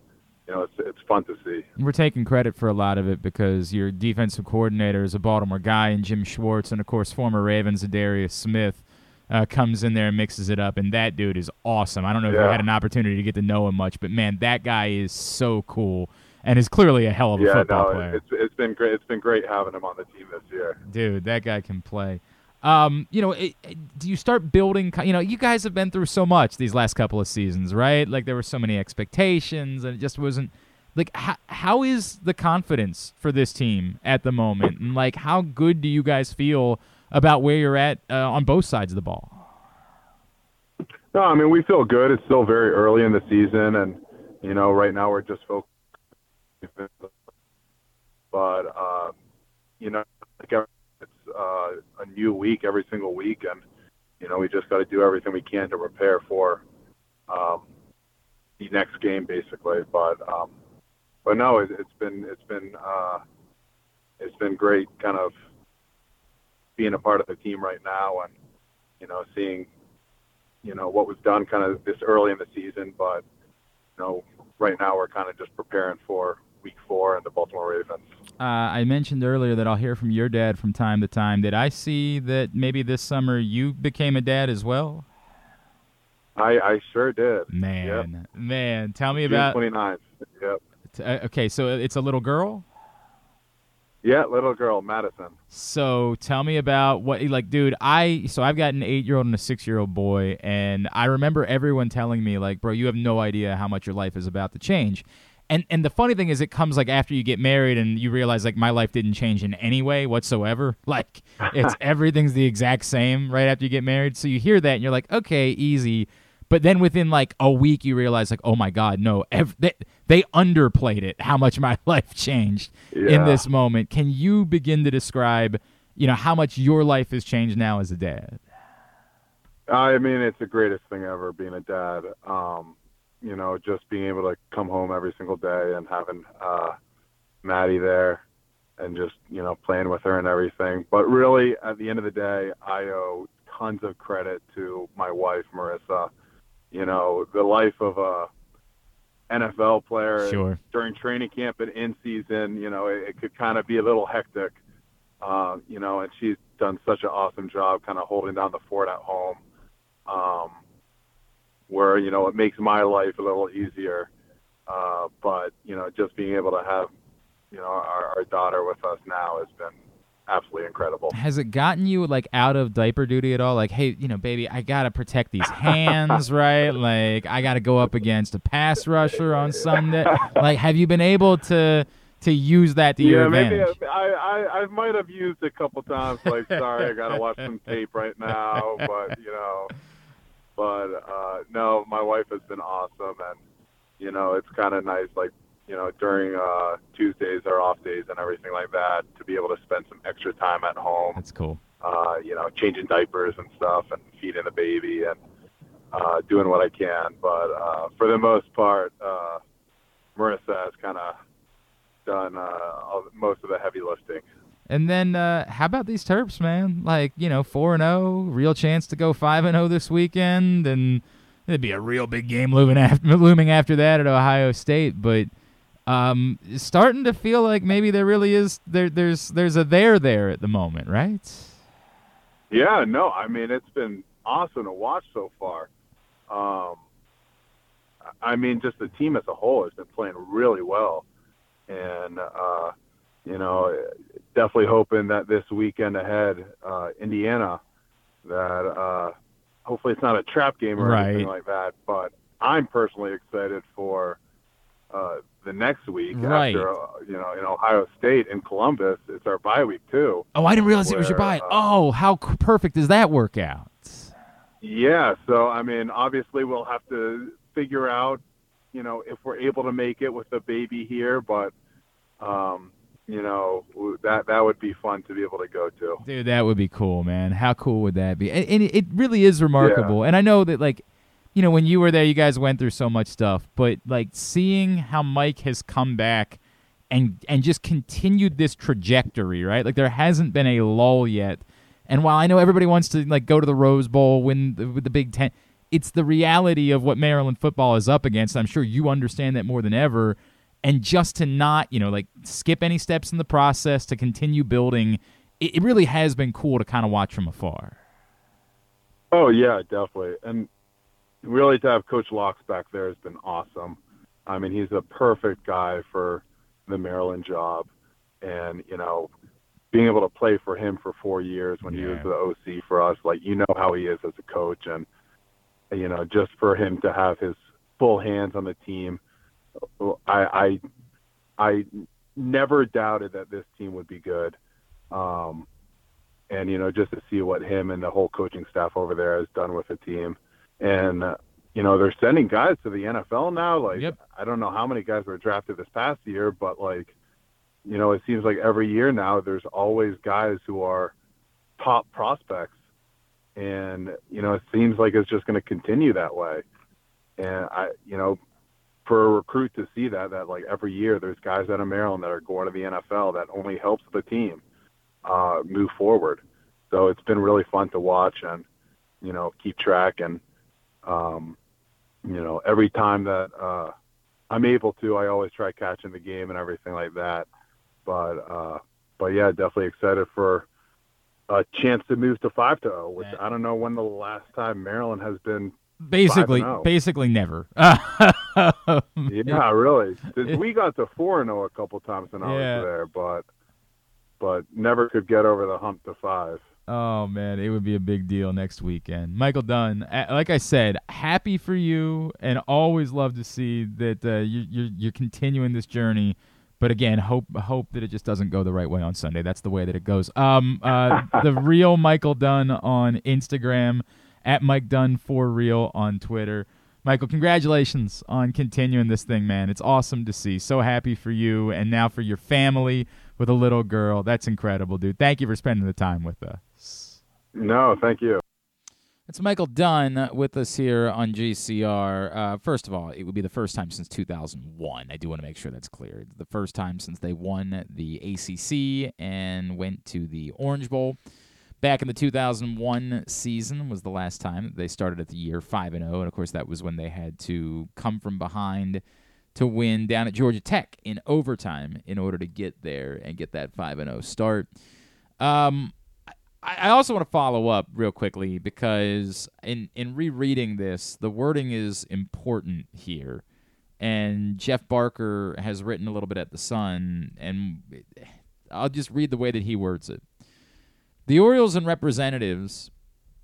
you know, it's it's fun to see. We're taking credit for a lot of it because your defensive coordinator is a Baltimore guy, and Jim Schwartz, and of course former Ravens Za'Darius Smith uh, comes in there and mixes it up, and that dude is awesome. I don't know if yeah. I had an opportunity to get to know him much, but man, that guy is so cool and is clearly a hell of a yeah, football no, player. It's it's been great. It's been great having him on the team this year. Dude, that guy can play. Um, you know, it, it, do you start building, you know, you guys have been through so much these last couple of seasons, right? Like, there were so many expectations, and it just wasn't, like, how, how is the confidence for this team at the moment? And, like, how good do you guys feel about where you're at uh, on both sides of the ball? No, I mean, we feel good. It's still very early in the season, and, you know, right now we're just focused. But, uh, you know, like, Uh, a new week every single week, and you know we just got to do everything we can to prepare for um, the next game, basically. But um, but no, it, it's been it's been uh, it's been great, kind of being a part of the team right now, and you know seeing you know what was done kind of this early in the season. But you know right now we're kind of just preparing for Week Four and the Baltimore Ravens. Uh, I mentioned earlier that I'll hear from your dad from time to time. Did I see that maybe this summer you became a dad as well? I I sure did. Man, yep. man, tell me June about twenty-ninth. Yep. T- okay, so it's a little girl? Yeah, little girl, Madison. So tell me about what, like, dude, I, so I've got an eight-year-old and a six-year-old boy, and I remember everyone telling me, like, bro, you have no idea how much your life is about to change. And and the funny thing is it comes, like, after you get married and you realize, like, my life didn't change in any way whatsoever. Like, it's everything's the exact same right after you get married. So you hear that, and you're like, okay, easy. But then within, like, a week, you realize, like, oh, my God, no. Ev- they, they underplayed it, how much my life changed yeah. in this moment. Can you begin to describe, you know, how much your life has changed now as a dad? I mean, it's the greatest thing ever being a dad. Um You know, just being able to come home every single day and having uh, Maddie there, and just, you know, playing with her and everything. But really, at the end of the day, I owe tons of credit to my wife, Marissa. You know, the life of a N F L player sure. during training camp and in season, you know, it, it could kind of be a little hectic, uh, you know, and she's done such an awesome job kind of holding down the fort at home, um, where, you know, it makes my life a little easier. Uh, but, you know, just being able to have, you know, our, our daughter with us now has been absolutely incredible. Has it gotten you, like, out of diaper duty at all? Like, hey, you know, baby, I got to protect these hands, right? Like, I got to go up against a pass rusher on Sunday. Like, have you been able to to use that to yeah, your advantage? Yeah, maybe I, I, I might have used it a couple times. Like, sorry, I got to watch some tape right now. But, you know, but, uh, no, my wife has been awesome. And, you know, it's kind of nice, like, you know, during uh, Tuesdays or off days and everything like that, to be able to spend some extra time at home. That's cool. Uh, you know, changing diapers and stuff and feeding the baby and uh, doing what I can. But uh, for the most part, uh, Marissa has kind of done uh, all, most of the heavy lifting. And then uh, how about these Terps, man? Like, you know, four and oh, real chance to go five and oh this weekend. And it'd be a real big game looming after, looming after that at Ohio State. But Um, starting to feel like maybe there really is there. There's there's a there there at the moment, right? Yeah, no, I mean it's been awesome to watch so far. Um, I mean, just the team as a whole has been playing really well, and uh, you know, definitely hoping that this weekend ahead, uh, Indiana, that uh, hopefully it's not a trap game or right. anything like that. But I'm personally excited for. Uh, the next week right. after, uh, you know, in Ohio State and Columbus, it's our bye week too. Oh, I didn't realize where, it was your bye. Uh, oh, how perfect does that work out? Yeah. So, I mean, obviously we'll have to figure out, you know, if we're able to make it with the baby here, but, um, you know, that, that would be fun to be able to go to. Dude, that would be cool, man. How cool would that be? And, and it really is remarkable. Yeah. And I know that, like, you know, when you were there, you guys went through so much stuff, but like seeing how Mike has come back and and just continued this trajectory, right? Like there hasn't been a lull yet. And while I know everybody wants to like go to the Rose Bowl, win the, the Big Ten, it's the reality of what Maryland football is up against. I'm sure you understand that more than ever. And just to not, you know, like skip any steps in the process to continue building, it, it really has been cool to kind of watch from afar. Oh yeah, definitely. And really, to have Coach Locks back there has been awesome. I mean, he's a perfect guy for the Maryland job. And, you know, being able to play for him for four years when yeah. he was the O C for us, like, you know how he is as a coach. And, you know, just for him to have his full hands on the team, I I, I never doubted that this team would be good. Um, and, you know, just to see what him and the whole coaching staff over there has done with the team. And, uh, you know, they're sending guys to the N F L now. Like, yep. I don't know how many guys were drafted this past year, but, like, you know, it seems like every year now there's always guys who are top prospects. And, you know, it seems like it's just going to continue that way. And, I, you know, for a recruit to see that, that, like, every year there's guys out of Maryland that are going to the N F L, that only helps the team uh, move forward. So it's been really fun to watch and, you know, keep track and, Um, you know, every time that uh, I'm able to, I always try catching the game and everything like that. But, uh, but yeah, definitely excited for a chance to move to five to oh, which I don't know when the last time Maryland has been Basically, five and oh. Basically never. Yeah, really. We got to four and oh a couple times when I was yeah. there, but but never could get over the hump to five. Oh, man, it would be a big deal next weekend. Michael Dunn, like I said, happy for you and always love to see that uh, you, you're, you're continuing this journey. But, again, hope hope that it just doesn't go the right way on Sunday. That's the way that it goes. Um, uh, the real Michael Dunn on Instagram, at Mike Dunn for real on Twitter. Michael, congratulations on continuing this thing, man. It's awesome to see. So happy for you and now for your family with a little girl. That's incredible, dude. Thank you for spending the time with us. No, thank you. It's Michael Dunn with us here on G C R. Uh, first of all, it would be the first time since two thousand one. I do want to make sure that's clear. It's the first time since they won the A C C and went to the Orange Bowl. Back in the two thousand one season was the last time. They started at the year five and oh, and, of course, that was when they had to come from behind to win down at Georgia Tech in overtime in order to get there and get that five and oh start. Um... I also want to follow up real quickly because in, in rereading this, the wording is important here. And Jeff Barker has written a little bit at The Sun, and I'll just read the way that he words it. The Orioles and representatives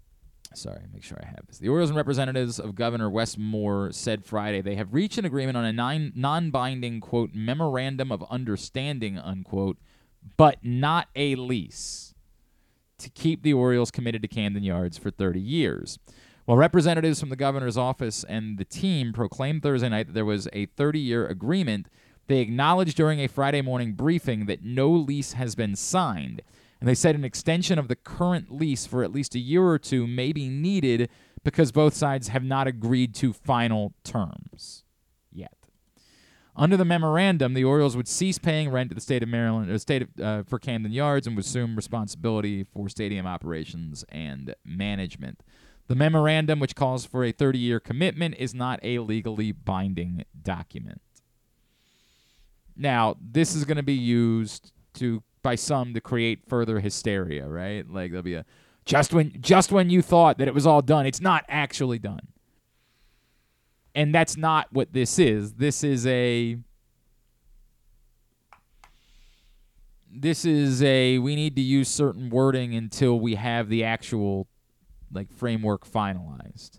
– sorry, make sure I have this. The Orioles and representatives of Governor Wes Moore said Friday they have reached an agreement on a nine, non-binding, quote, memorandum of understanding, unquote, but not a lease, to keep the Orioles committed to Camden Yards for thirty years. While representatives from the governor's office and the team proclaimed Thursday night that there was a thirty-year agreement, they acknowledged during a Friday morning briefing that no lease has been signed, and they said an extension of the current lease for at least a year or two may be needed because both sides have not agreed to final terms yet. Under the memorandum, the Orioles would cease paying rent to the state of Maryland, or state of, uh, for Camden Yards, and would assume responsibility for stadium operations and management. The memorandum, which calls for a thirty-year commitment, is not a legally binding document. Now, this is going to be used to by some to create further hysteria, right? Like there'll be a just when just when you thought that it was all done, it's not actually done. And that's not what this is. This is a this is a we need to use certain wording until we have the actual like framework finalized.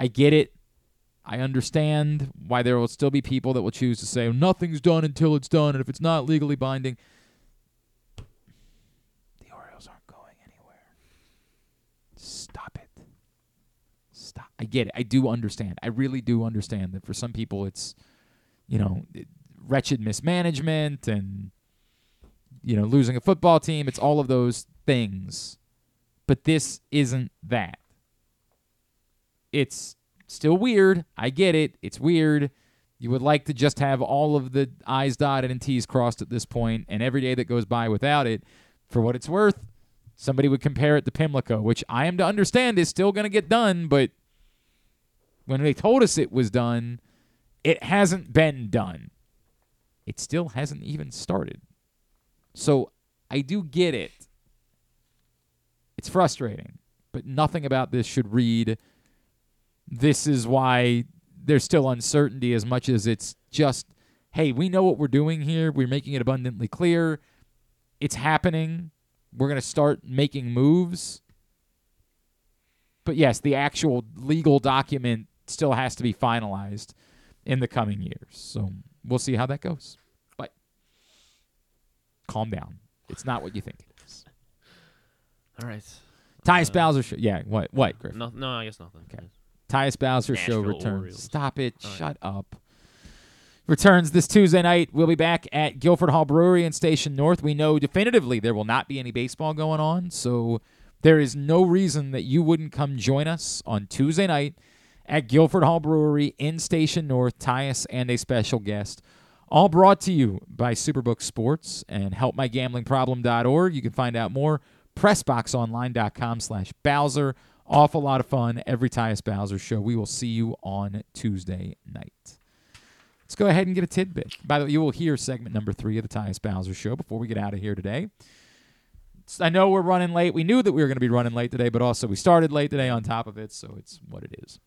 I get it. I understand why there will still be people that will choose to say nothing's done until it's done, and if it's not legally binding, the Orioles aren't going anywhere. Stop it. Stop. I get it. I do understand. I really do understand that for some people it's, you know, wretched mismanagement and, you know, losing a football team. It's all of those things. But this isn't that. It's still weird. I get it. It's weird. You would like to just have all of the I's dotted and T's crossed at this point, and every day that goes by without it, for what it's worth, somebody would compare it to Pimlico, which I am to understand is still going to get done, but when they told us it was done, it hasn't been done. It still hasn't even started. So I do get it. It's frustrating, but nothing about this should read, this is why there's still uncertainty, as much as it's just, hey, we know what we're doing here. We're making it abundantly clear. It's happening. We're going to start making moves. But, yes, the actual legal document still has to be finalized in the coming years. So we'll see how that goes. But calm down. It's not what you think it is. All right. Tyus uh, Bowser show. Yeah, what, what, Griffin? No, no, I guess nothing. Okay. Tyus Bowser show returns. Orioles. Stop it. All Shut right. up. Returns this Tuesday night. We'll be back at Guilford Hall Brewery in Station North. We know definitively there will not be any baseball going on, so there is no reason that you wouldn't come join us on Tuesday night at Guilford Hall Brewery in Station North, Tyus and a special guest, all brought to you by Superbook Sports and help my gambling problem dot org. You can find out more, pressboxonline dot com slash Bowser. Awful lot of fun every Tyus Bowser show. We will see you on Tuesday night. Let's go ahead and get a tidbit. By the way, you will hear segment number three of the Tyus Bowser Show before we get out of here today. I know we're running late. We knew that we were going to be running late today, but also we started late today on top of it, so it's what it is.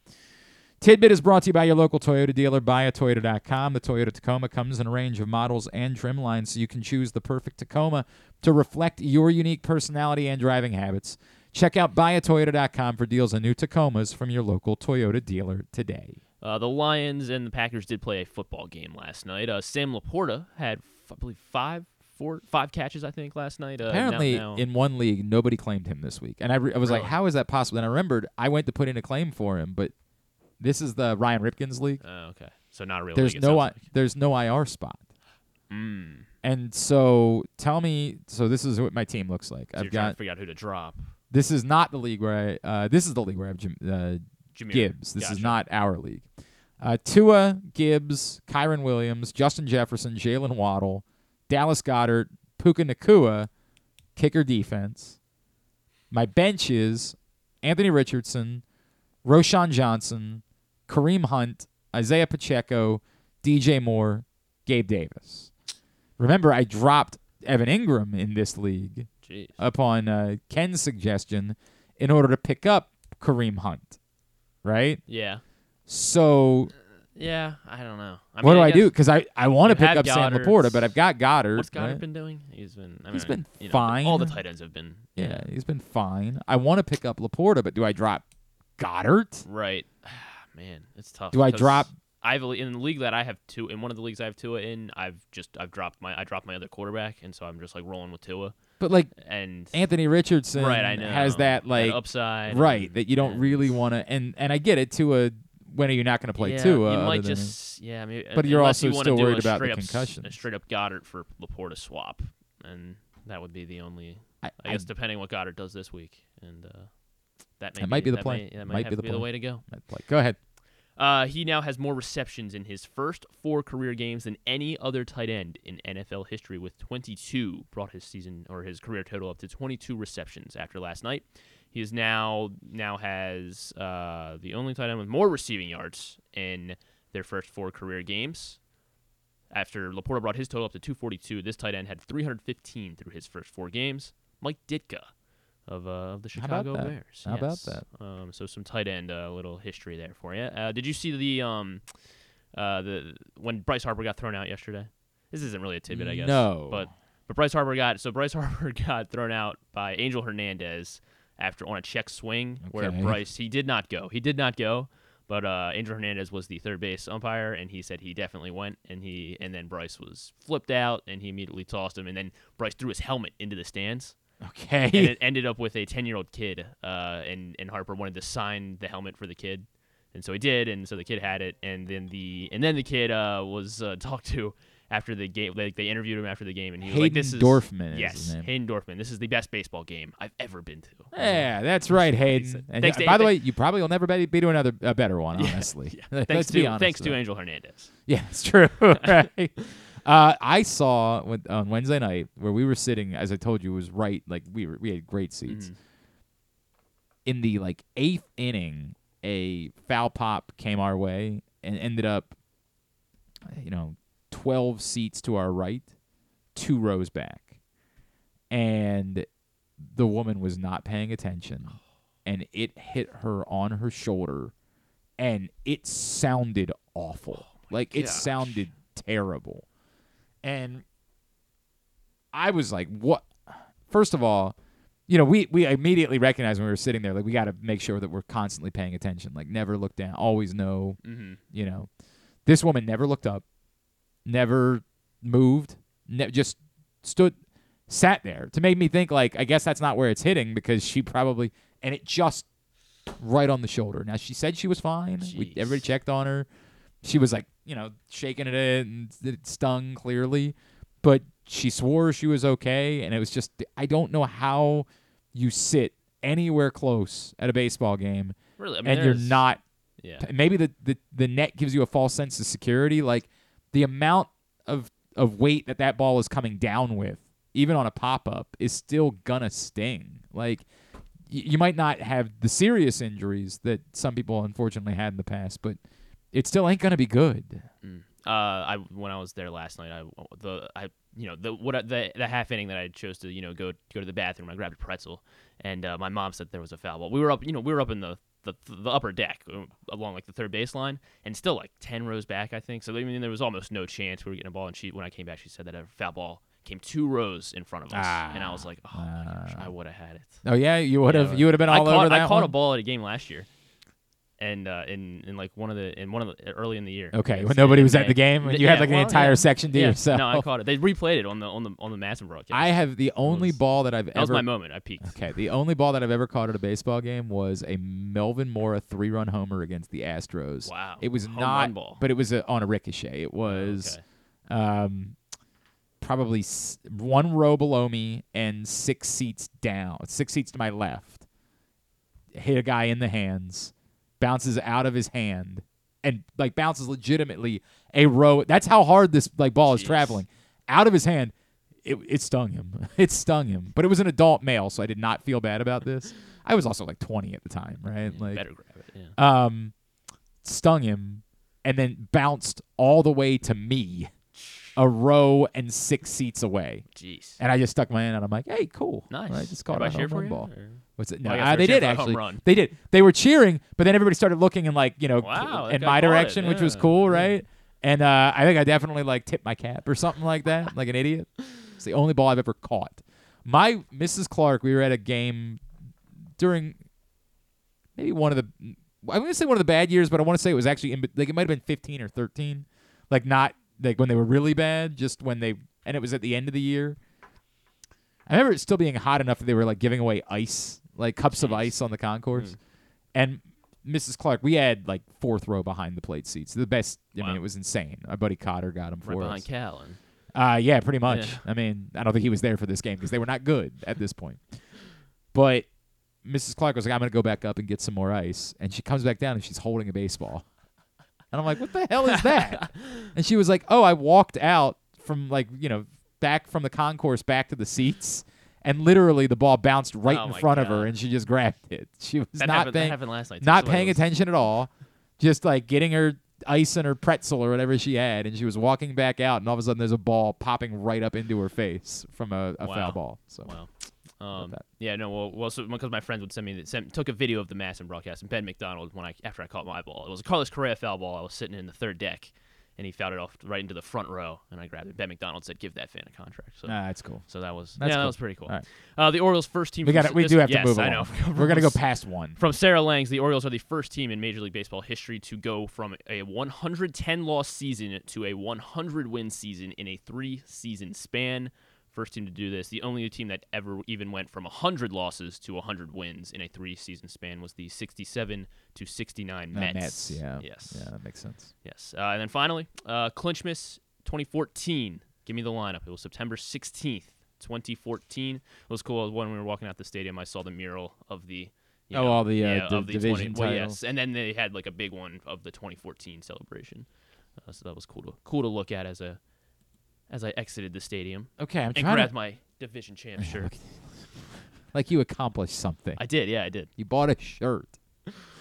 Tidbit is brought to you by your local Toyota dealer, buy a toyota dot com. The Toyota Tacoma comes in a range of models and trim lines, so you can choose the perfect Tacoma to reflect your unique personality and driving habits. Check out buy a toyota dot com for deals on new Tacomas from your local Toyota dealer today. Uh, the Lions and the Packers did play a football game last night. Uh, Sam Laporta had, I believe, five, four, five catches, I think, last night. Uh, Apparently, now, now. in one league, nobody claimed him this week. And I, re- I was really? like, how is that possible? And I remembered I went to put in a claim for him, but this is the Ryan Ripkins league. Oh, uh, okay. So not a real there's league. No I- like. There's no I R spot. Mm. And so tell me, so this is what my team looks like. So I've you're got, trying to figure out who to drop. This is not the league where I, uh, this is the league where I have Jim, uh, Gibbs. This gotcha. is not our league. Uh, Tua, Gibbs, Kyron Williams, Justin Jefferson, Jalen Waddle, Dallas Goedert, Puka Nacua, kicker defense. My bench is Anthony Richardson, Roshan Johnson, Kareem Hunt, Isaiah Pacheco, D J Moore, Gabe Davis. Remember, I dropped Evan Ingram in this league Jeez. upon uh, Ken's suggestion in order to pick up Kareem Hunt, right? Yeah. So, uh, yeah, I don't know. I mean, what do I, I do? Because I, I want to pick up Sam Laporta, but I've got Goddard. What's Goddard right? been doing? He's been I mean, he's been you know, fine. All the tight ends have been. Yeah, yeah he's been fine. I want to pick up Laporta, but do I drop Goddard? Right, man, it's tough. Do I drop? I've in the league that I have two in one of the leagues I have Tua in. I've just I've dropped my I dropped my other quarterback, and so I'm just like rolling with Tua. But like and Anthony Richardson right, I know. has that like that upside, right? And, that you don't and, really want to. And and I get it, Tua. When are you not going to play yeah, Tua? You might just, than, yeah, maybe, but you're also you still worried about the concussion. A straight up Goddard for Laporta swap, and that would be the only. I, I guess I, depending what Goddard does this week, and uh, that, may that be, might be the play. That might, might have be, the, to be the way to go. Go ahead. Uh, he now has more receptions in his first four career games than any other tight end in N F L history, with twenty-two. Brought his season or his career total up to twenty-two receptions after last night. He is now now has uh, the only tight end with more receiving yards in their first four career games. After Laporta brought his total up to two forty-two, this tight end had three fifteen through his first four games. Mike Ditka of uh, of the Chicago How Bears. How yes. about that? Um, so some tight end uh, little history there for you. Uh, did you see the um uh the when Bryce Harper got thrown out yesterday? This isn't really a tidbit, I guess. No, but but Bryce Harper got so Bryce Harper got thrown out by Angel Hernandez. After on a check swing okay. where Bryce, he did not go. He did not go, but uh, Angel Hernandez was the third base umpire, and he said he definitely went, and he and then Bryce was flipped out, and he immediately tossed him, and then Bryce threw his helmet into the stands. Okay. And it ended up with a ten-year-old kid, uh, and, and Harper wanted to sign the helmet for the kid, and so he did, and so the kid had it, and then the and then the kid uh, was uh, talked to after the game. Like they interviewed him after the game, and he was Hayden like, "This is Dorfman." Is yes, his name. Hayden Dorfman. This is the best baseball game I've ever been to. Yeah, that's right, Hayden. And thanks, by Hayden. the way, you probably will never be, be to another a better one, honestly. Yeah, yeah. Let's thanks be to, honest. Thanks though. to Angel Hernandez. Yeah, it's true. Right? uh, I saw with, on Wednesday night where we were sitting, as I told you, it was right like we were, we had great seats. Mm. In the like eighth inning, a foul pop came our way and ended up, you know. twelve seats to our right, two rows back. And the woman was not paying attention, and it hit her on her shoulder, and it sounded awful. Oh like, gosh. It sounded terrible. And I was like, what? First of all, you know, we, we immediately recognized when we were sitting there, like, we got to make sure that we're constantly paying attention. Like, never look down, always know, mm-hmm. you know. This woman never looked up. Never moved, ne- just stood, sat there to make me think, like, I guess that's not where it's hitting because she probably, and it just right on the shoulder. Now, she said she was fine. We, everybody checked on her. She was, like, you know, shaking it in, and it stung clearly, but she swore she was okay, and it was just, I don't know how you sit anywhere close at a baseball game really? I mean, and you're not, yeah. maybe the, the, the net gives you a false sense of security, like, the amount of, of weight that that ball is coming down with, even on a pop-up, is still gonna sting. Like, y- you might not have the serious injuries that some people unfortunately had in the past, but it still ain't gonna be good. Mm. Uh, I when I was there last night, I the I you know the what I, the the half inning that I chose to you know go go to the bathroom. I grabbed a pretzel, and uh, my mom said there was a foul ball. We were up, you know, we were up in the. The, the upper deck along like the third baseline and still like ten rows back, I think. So I mean, there was almost no chance we were getting a ball. And she, when I came back, she said that a foul ball came two rows in front of us, ah, and I was like, oh my gosh, I would have had it. Oh yeah, you would have. You, know, you would have been all I over caught, that. I caught one? a ball at a game last year, and uh, in in like one of the in one of the early in the year. Okay, when nobody was at the game, you had like an entire section to yourself. No, I caught it. They replayed it on the on the on the Madison broadcast. I have the only ball that I've ever. That was my moment. I peaked. Okay, the only ball that I've ever caught at a baseball game was a Melvin Mora three-run homer against the Astros. Wow, it was not, but it was a, on a ricochet. It was, okay. um, probably s- one row below me and six seats down, six seats to my left. Hit a guy in the hands, bounces out of his hand, and like bounces legitimately a row. That's how hard this like ball Jeez. is traveling out of his hand. It it stung him. It stung him. But it was an adult male, so I did not feel bad about this. I was also like twenty at the time, right? Yeah, like better grab it. Yeah. Um, stung him, and then bounced all the way to me, a row and six seats away. Jeez. And I just stuck my hand out. I'm like, hey, cool. Nice. And I just caught a home run ball. Or? What's it? No, oh, uh, they did actually. They did. They were cheering, but then everybody started looking and like you know wow, in my direction, yeah. which was cool, right? Yeah. And uh, I think I definitely like tipped my cap or something like that, like an idiot. The only ball I've ever caught. My Missus Clark, we were at a game during maybe one of the, I wouldn't say one of the bad years, but I want to say it was actually, in, like it might have been fifteen or thirteen. Like not, like when they were really bad, just when they, and it was at the end of the year. I remember it still being hot enough that they were like giving away ice, like cups Jeez. of ice on the concourse. Mm. And Missus Clark, we had like fourth row behind the plate seats. The best, wow. I mean, it was insane. My buddy Cotter got them for right behind us. Cal and- Uh, yeah, pretty much. Yeah. I mean, I don't think he was there for this game because they were not good at this point. But Missus Clark was like, I'm going to go back up and get some more ice. And she comes back down and she's holding a baseball. And I'm like, what the hell is that? And she was like, oh, I walked out from like, you know, back from the concourse back to the seats. And literally the ball bounced right oh in front God. of her and she just grabbed it. She was that not happened, paying, that happened last night. Not paying was... attention at all. Just like getting her ice in her pretzel or whatever she had, and she was walking back out, and all of a sudden there's a ball popping right up into her face from a, a wow. foul ball. So, wow, um, yeah, no, well, well, so because my friends would send me that sent, took a video of the Masson broadcast, and Ben McDonald when I after I caught my ball, it was a Carlos Correa foul ball. I was sitting in the third deck, and he fouled it off right into the front row, and I grabbed it. Ben McDonald said, "Give that fan a contract." So, nah, that's cool. So that was that's yeah, cool. that was pretty cool. Right. Uh, the Orioles' first team. We got We this, do have yes, to move. I know. We're gonna go past one. From Sarah Langs, the Orioles are the first team in Major League Baseball history to go from a one hundred ten loss season to a one hundred win season in a three-season span. First team to do this. The only team that ever even went from one hundred losses to one hundred wins in a three-season span was the sixty-seven to sixty-nine Mets. Uh, Mets, yeah. Yes. Yeah, that makes sense. Yes. Uh, and then finally, uh, Clinchmas twenty fourteen. Give me the lineup. It was September sixteenth, twenty fourteen. It was cool. When we were walking out the stadium, I saw the mural of the you know, oh, all the, uh, yeah, d- of the division twenty, well, title. Yes, and then they had like a big one of the twenty fourteen celebration. Uh, so that was cool to cool to look at as a. As I exited the stadium, okay, I'm and trying grabbed to... my division champ shirt. Like you accomplished something. I did, yeah, I did. You bought a shirt.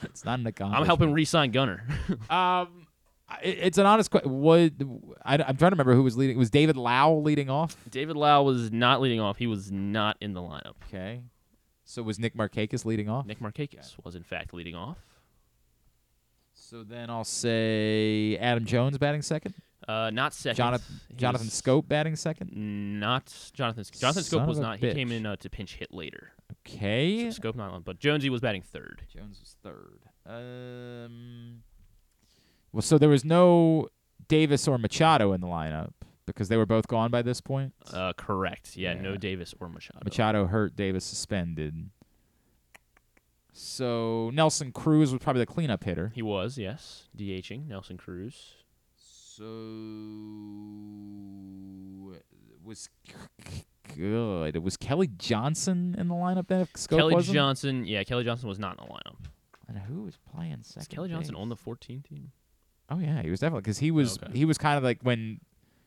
It's not an accomplishment. I'm helping re-sign Gunnar. um, it, it's an honest question. What I, I'm trying to remember who was leading. Was David Lau leading off? David Lau was not leading off. He was not in the lineup. Okay. So was Nick Markakis leading off? Nick Markakis was in fact leading off. So then I'll say Adam Jones batting second. Uh, not second. Jonathan, Jonathan Scope batting second? Not Jonathan Scope. Jonathan Scope was not. Bitch. He came in uh, to pinch hit later. Okay. So Scope not, but Jonesy was batting third. Jones was third. Um. Well, so there was no Davis or Machado in the lineup because they were both gone by this point? Uh, correct. Yeah, yeah. No Davis or Machado. Machado hurt, Davis suspended. So Nelson Cruz was probably the cleanup hitter. He was, yes. DHing Nelson Cruz. So it was good. It was Kelly Johnson in the lineup then? If Scope Kelly wasn't? Johnson, yeah, Kelly Johnson was not in the lineup. And who was playing second? Is Kelly Johnson base? On the fourteen team? Oh yeah, he was definitely because he was okay. He was kind of like when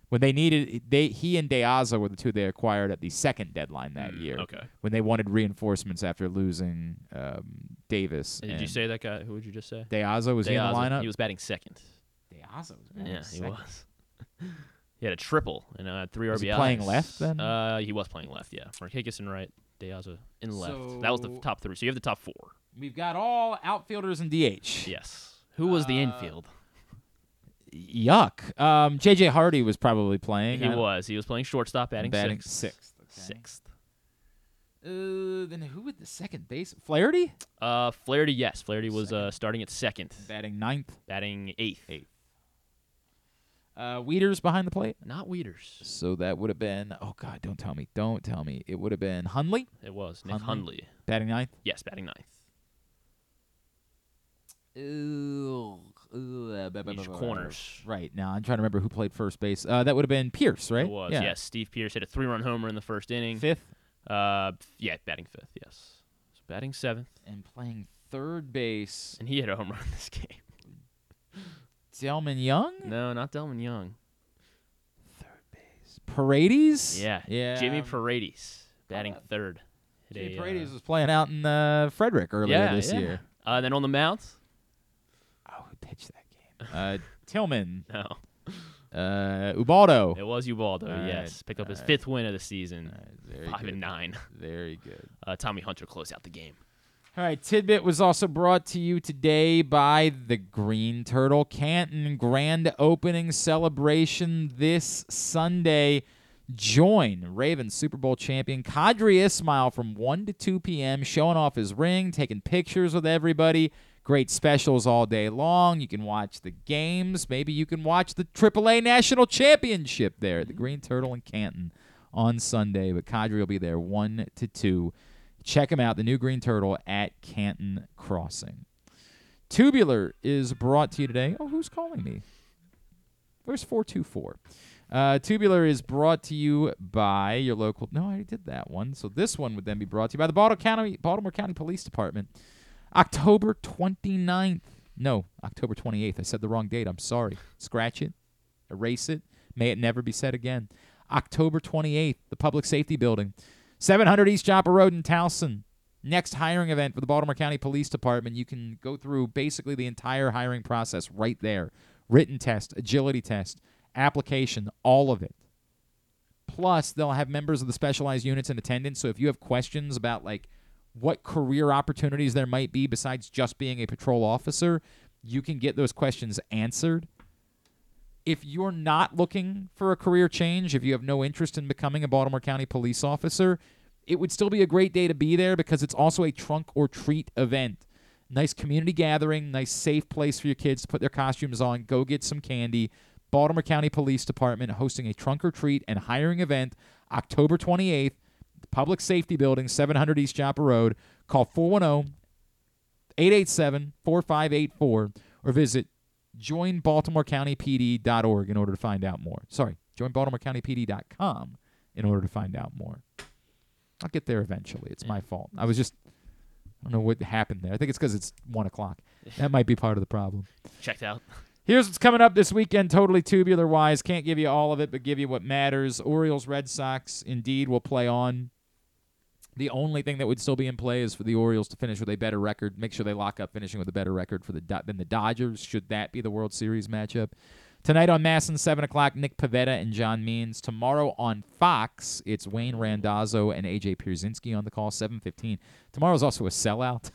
when they needed they he and Deaza were the two they acquired at the second deadline that mm, year. Okay, when they wanted reinforcements after losing um, Davis. And and did you say that guy? Who would you just say? Deaza was Deaza, he in the lineup? He was batting second. Deaza was batting yeah, second. He was. He had a triple and uh, three R B Is. Was he playing left then? Uh, he was playing left, yeah. Markakis in right, Deaza in left. So that was the top three. So you have the top four. We've got all outfielders and D H. Yes. Who was uh, the infield? Yuck. Um, J J Hardy was probably playing. He was. He was playing shortstop, batting, batting sixth. Sixth. Okay. Sixth. Uh, then who would the second base? Flaherty? Uh, Flaherty, yes. Flaherty was uh, starting at second. Batting ninth. Batting eighth. Eighth. Uh, Wieters behind the plate? Not Wieters. So that would have been, oh, God, don't tell me. Don't tell me. It would have been Hundley? It was. Nick Hundley. Hundley. Batting ninth? Yes, batting ninth. Ew. each corners. Right. Now, I'm trying to remember who played first base. Uh, that would have been Pierce, right? It was, yeah. yes. Steve Pierce hit a three-run homer in the first inning. Fifth? Uh, yeah, batting fifth, yes. So batting seventh. And playing third base. And he hit a home run this game. Delman Young? No, not Delman Young. Third base. Paredes? Yeah. yeah. Jimmy Paredes, batting uh, third. Jimmy a, Paredes uh, was playing out in uh, Frederick earlier yeah, this yeah. year. Uh, then on the mound? Oh, who pitched that game? Uh, Tillman. No. Uh, Ubaldo. It was Ubaldo, all yes. Right, Picked up his right. fifth win of the season. Right, very Five good. and nine. Very good. Uh, Tommy Hunter closed out the game. All right, Tidbit was also brought to you today by the Green Turtle Canton Grand Opening Celebration this Sunday. Join Ravens Super Bowl champion Kadri Ismail from one to two p.m. showing off his ring, taking pictures with everybody. Great specials all day long. You can watch the games. Maybe you can watch the triple A National Championship there at the Green Turtle in Canton on Sunday. But Kadri will be there one to two. Check them out, the new Green Turtle at Canton Crossing. Tubular is brought to you today. Oh, who's calling me? Where's four two four? Uh, Tubular is brought to you by your local... No, I already did that one. So this one would then be brought to you by the Baltimore County, Baltimore County Police Department. October twenty-ninth. No, October twenty-eighth. I said the wrong date. I'm sorry. Scratch it. Erase it. May it never be said again. October twenty-eighth, the Public Safety Building. seven hundred East Joppa Road in Towson. Next hiring event for the Baltimore County Police Department. You can go through basically the entire hiring process right there. Written test, agility test, application, all of it. Plus, they'll have members of the specialized units in attendance. So if you have questions about like what career opportunities there might be besides just being a patrol officer, you can get those questions answered. If you're not looking for a career change, if you have no interest in becoming a Baltimore County police officer, it would still be a great day to be there because it's also a trunk or treat event. Nice community gathering, nice safe place for your kids to put their costumes on, go get some candy. Baltimore County Police Department hosting a trunk or treat and hiring event October twenty-eighth, the Public Safety Building, seven hundred East Joppa Road. Call four one zero, eight eight seven, four five eight four or visit join baltimore county p d dot org in order to find out more. Sorry, join baltimore county p d dot com in order to find out more. I'll get there eventually. It's my fault. I was just, I don't know what happened there. I think it's because it's one o'clock. That might be part of the problem. Checked out. Here's what's coming up this weekend, totally tubular-wise. Can't give you all of it, but give you what matters. Orioles, Red Sox, indeed, will play on. The only thing that would still be in play is for the Orioles to finish with a better record, make sure they lock up finishing with a better record for the Do- than the Dodgers, should that be the World Series matchup. Tonight on Masson, seven o'clock, Nick Pivetta and John Means. Tomorrow on Fox, it's Wayne Randazzo and A J. Pierzynski on the call, seven fifteen. Tomorrow's also a sellout.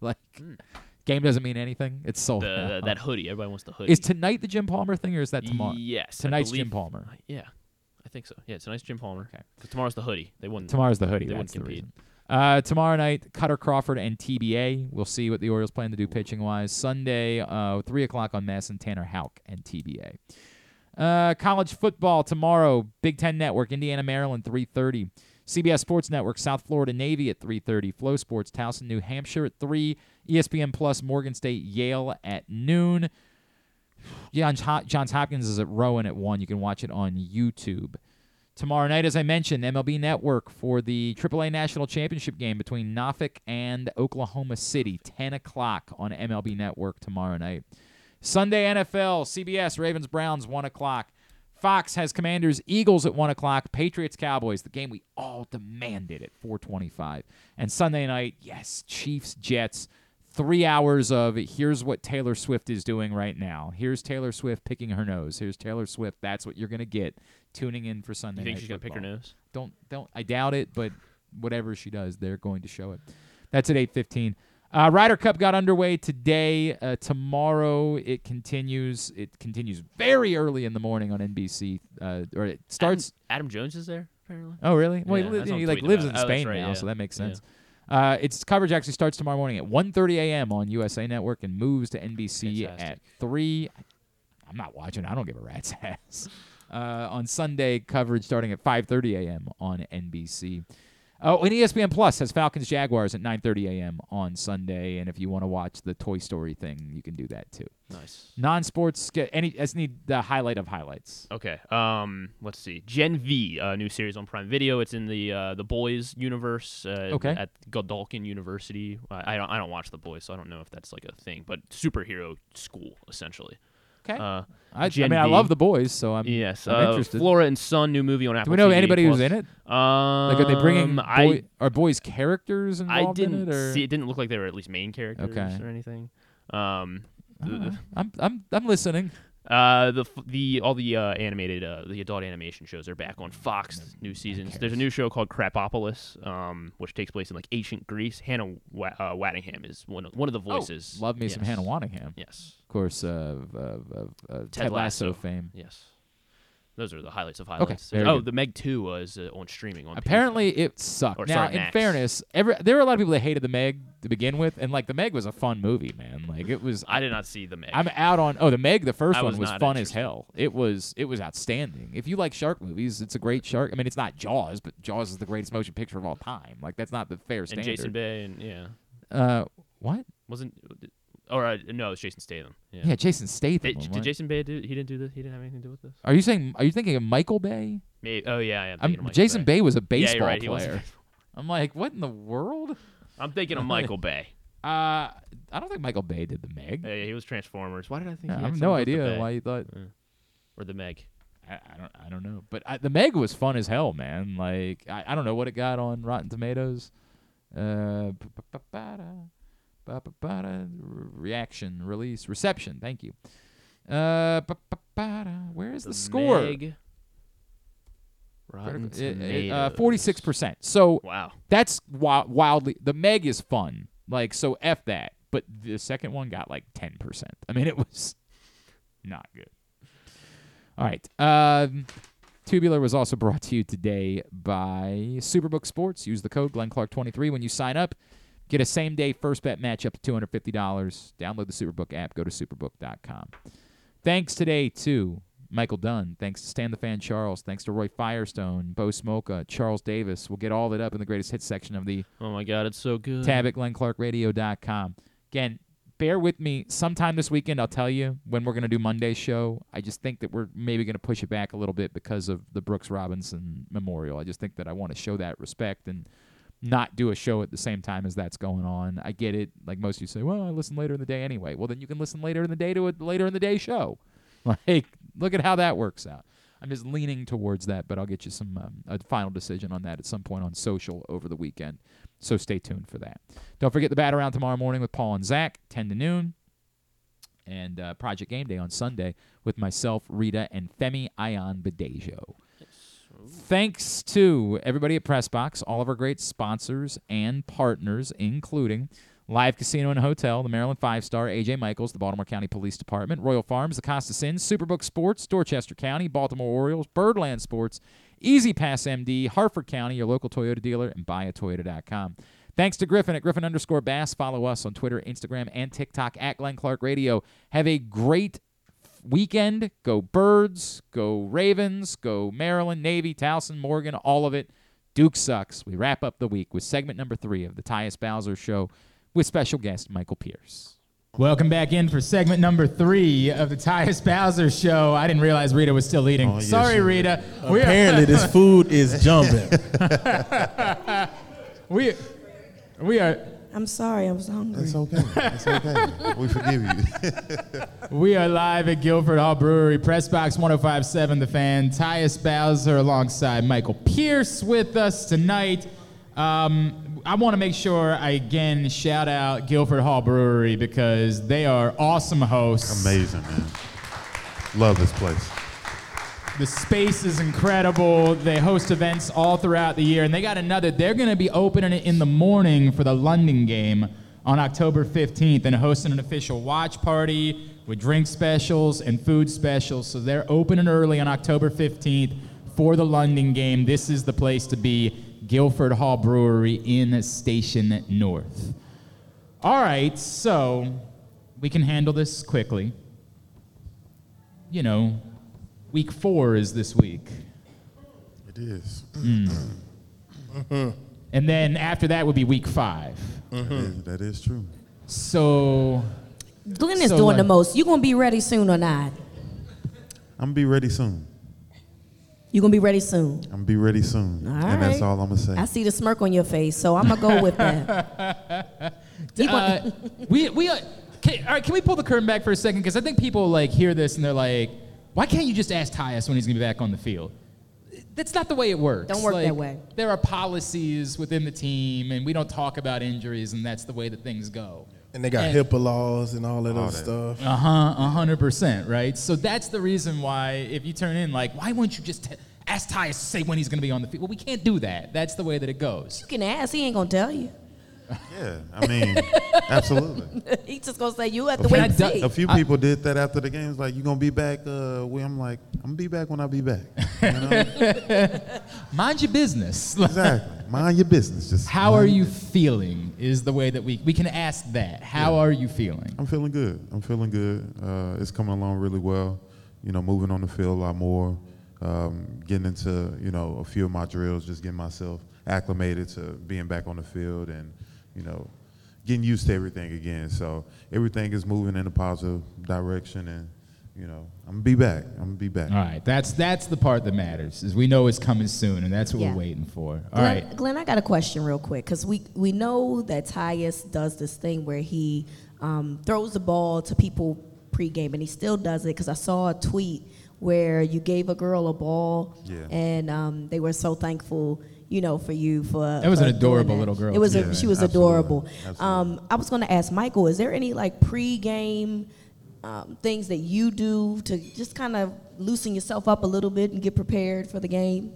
like, mm. Game doesn't mean anything. It's sold. The, that hoodie. Everybody wants the hoodie. Is tonight the Jim Palmer thing, or is that tomorrow? Yes. Tonight's believe, Jim Palmer. Yeah. I think so. Yeah, it's a nice Jim Palmer. Okay. Because tomorrow's the hoodie. They wouldn't. Tomorrow's the hoodie. They wouldn't compete. Uh, tomorrow night, Cutter Crawford and T B A. We'll see what the Orioles plan to do pitching wise. Sunday, uh, three o'clock on Masson, Tanner Houck and T B A. Uh, college football tomorrow. Big Ten Network, Indiana, Maryland, three thirty. C B S Sports Network, South Florida Navy at three thirty. Flow Sports, Towson, New Hampshire at three. E S P N Plus, Morgan State, Yale at noon. Yeah, Johns Hopkins is at Rowan at one. You can watch it on YouTube. Tomorrow night, as I mentioned, M L B Network for the triple A National Championship game between Norfolk and Oklahoma City, ten o'clock on M L B Network tomorrow night. Sunday N F L, C B S, Ravens, Browns, one o'clock. Fox has Commanders, Eagles at one o'clock. Patriots, Cowboys, the game we all demanded at four twenty-five. And Sunday night, yes, Chiefs, Jets. Three hours of here's what Taylor Swift is doing right now. Here's Taylor Swift picking her nose. Here's Taylor Swift. That's what you're gonna get. Tuning in for Sunday. You think night she's football. Gonna pick her nose? Don't don't. I doubt it, but whatever she does, they're going to show it. That's at eight fifteen. Uh, Ryder Cup got underway today. Uh, tomorrow it continues. It continues very early in the morning on N B C. Uh, or it starts. Adam, Adam Jones is there apparently. Oh really? Well, yeah, he, li- he like lives about. in Spain oh, right, now, yeah. so that makes sense. Yeah. Uh, its coverage actually starts tomorrow morning at one thirty a.m. on U S A Network and moves to N B C Fantastic. at three. I'm not watching. I don't give a rat's ass. Uh, on Sunday, coverage starting at five thirty a.m. on N B C. Oh, and E S P N Plus has Falcons-Jaguars at nine thirty a.m. on Sunday. And if you want to watch the Toy Story thing, you can do that too. Nice. Non-sports, any, I just need the highlight of highlights. Okay. Um, let's see. Gen V, a new series on Prime Video. It's in the uh, the Boys universe. Uh, okay. At Godolphin University. I, I don't I don't watch the Boys, so I don't know if that's like a thing. But superhero school, essentially. Okay. Uh, I, I mean, B. I love the Boys, so I'm, yes, I'm uh, interested. Flora and Son, new movie on Apple T V. Do we know T V anybody Plus. Who's in it? Um, like, are they bringing boy, I, are Boys characters involved I didn't in it? Or? See, it didn't look like they were at least main characters okay. or anything. Um, uh, I'm I'm I'm listening. Uh, the the all the uh, animated uh, the adult animation shows are back on Fox. New seasons. There's a new show called Crapopolis, um, which takes place in like ancient Greece. Hannah Wa- uh, Waddingham is one of, one of the voices. Oh, love me yes. some Hannah Waddingham. Yes, of course. Uh, uh, uh, uh, Ted, Ted Lasso. Lasso fame. Yes, those are the highlights of highlights. Okay, oh, good. The Meg two was uh, on streaming. On Apparently, P- it sucked. Or, now, sorry, in Max. fairness, every there were a lot of people that hated the Meg to begin with, and like the Meg was a fun movie, man. Like it was. I did not see the Meg. I'm out on. Oh, the Meg, the first I one was, was fun as hell. It was. It was outstanding. If you like shark movies, it's a great shark. I mean, it's not Jaws, but Jaws is the greatest motion picture of all time. Like that's not the fair standard. And Jason Bay and yeah. Uh, what wasn't? Or uh, no, it was Jason Statham. Yeah, yeah Jason Statham. Did, did Jason Bay do? He didn't do this. He didn't have anything to do with this. Are you saying? Are you thinking of Michael Bay? Maybe, oh yeah, yeah. I'm I'm, of Michael Jason Bay. Bay was a baseball yeah, right, player. A I'm like, what in the world? I'm thinking of Michael Bay. Uh, I don't think Michael Bay did the Meg. Yeah, yeah he was Transformers. Why did I think? Yeah, he had I have no idea why you thought. Yeah. Or the Meg. I, I don't. I don't know. But I, the Meg was fun as hell, man. Like I, I don't know what it got on Rotten Tomatoes. Uh, reaction, release, reception. Thank you. Uh, where is the, the score? Meg. Rotten Tomatoes. Uh, forty-six percent. So wow. That's wi- wildly. The Meg is fun. Like, so F that. But the second one got like ten percent. I mean, it was not good. All right. Um, Tubular was also brought to you today by Superbook Sports. Use the code Glenn Clark twenty-three when you sign up. Get a same-day first bet match up to two hundred fifty dollars. Download the Superbook app. Go to superbook dot com. Thanks today to Michael Dunn. Thanks to Stan the Fan Charles. Thanks to Roy Firestone, Bo Smolka, Charles Davis. We'll get all that up in the greatest hits section of the oh my God, it's so good. Tab at Glenn Clark Radio dot com. Again, bear with me. Sometime this weekend, I'll tell you when we're going to do Monday's show. I just think that we're maybe going to push it back a little bit because of the Brooks Robinson Memorial. I just think that I want to show that respect and not do a show at the same time as that's going on. I get it. Like most of you say, well, I listen later in the day anyway. Well, then you can listen later in the day to a later in the day show. Like, look at how that works out. I'm just leaning towards that, but I'll get you some um, a final decision on that at some point on social over the weekend. So stay tuned for that. Don't forget the bat around tomorrow morning with Paul and Zach, ten to noon. And uh, Project Game Day on Sunday with myself, Rita, and Femi Ayan Badejo. Thanks to everybody at PressBox, all of our great sponsors and partners, including Live Casino and Hotel, the Maryland Five Star, A J Michaels, the Baltimore County Police Department, Royal Farms, the Costas Inn, Superbook Sports, Dorchester County, Baltimore Orioles, Birdland Sports, Easy Pass M D, Harford County, your local Toyota dealer, and buy a Toyota dot com. Thanks to Griffin at Griffin underscore Bass. Follow us on Twitter, Instagram, and TikTok at Glenn Clark Radio. Have a great weekend. Go Birds, go Ravens, go Maryland, Navy, Towson, Morgan, all of it. Duke sucks. We wrap up the week with segment number three of the Tyus Bowser Show with special guest Michael Pierce. Welcome back in for segment number three of the Tyus Bowser Show. I didn't realize Rita was still leading. Oh, yes, Sorry, Rita. We Apparently, are this food is jumping. we, we are... I'm sorry, I was hungry. It's okay. It's okay. We forgive you. We are live at Guilford Hall Brewery, Press Box one oh five point seven, The Fan. Tyus Bowser alongside Michael Pierce with us tonight. Um, I want to make sure I again shout out Guilford Hall Brewery because they are awesome hosts. Amazing, man. Love this place. The space is incredible. They host events all throughout the year, and they got another. They're going to be opening it in the morning for the London game on October fifteenth and hosting an official watch party with drink specials and food specials. So they're opening early on October fifteenth for the London game. This is the place to be, Guilford Hall Brewery in Station North. All right, so we can handle this quickly. You know... Week four is this week. It is. Mm. And then after that would be week five. Mm-hmm. That is, that is true. So Glenn is so doing like, the most. You gonna be ready soon or not? I'm gonna be ready soon. You gonna be ready soon? I'm gonna be ready soon. All and right. That's all I'm gonna say. I see the smirk on your face, so I'm gonna go with that. uh, we we uh, can, all right. Can we pull the curtain back for a second? Because I think people like hear this and they're like, "Why can't you just ask Tyus when he's gonna be back on the field?" That's not the way it works. Don't work like, that way. There are policies within the team, and we don't talk about injuries, and that's the way that things go. And they got and, HIPAA laws and all of all that stuff. Uh-huh, one hundred percent, right? So that's the reason why if you turn in, like, why won't you just t- ask Tyus to say when he's going to be on the field? Well, we can't do that. That's the way that it goes. You can ask. He ain't going to tell you. Yeah, I mean, absolutely. He's just going to say, you have to wait and see. A few people I, did that after the game. It's like, you going to be back? Uh, well, I'm like, I'm going to be back when I be back. You know? Mind your business. Exactly. Mind your business. Just How are you business. feeling is the way that we we can ask that. How yeah. are you feeling? I'm feeling good. I'm feeling good. Uh, it's coming along really well. You know, moving on the field a lot more, um, getting into, you know, a few of my drills, just getting myself acclimated to being back on the field and, you know, getting used to everything again. So everything is moving in a positive direction, and, you know, I'm going to be back. I'm going to be back. All right. That's that's the part that matters, is we know it's coming soon, and that's what yeah. we're waiting for. All Glenn, right. Glenn, I got a question real quick, because we, we know that Tyus does this thing where he um, throws the ball to people pregame, and he still does it, because I saw a tweet where you gave a girl a ball, yeah. and um, they were so thankful, you know, for you. for That was for an adorable little girl. It was. Yeah, a, she was absolutely. adorable. Absolutely. Um, I was going to ask Michael, is there any, like, pregame um, things that you do to just kind of loosen yourself up a little bit and get prepared for the game?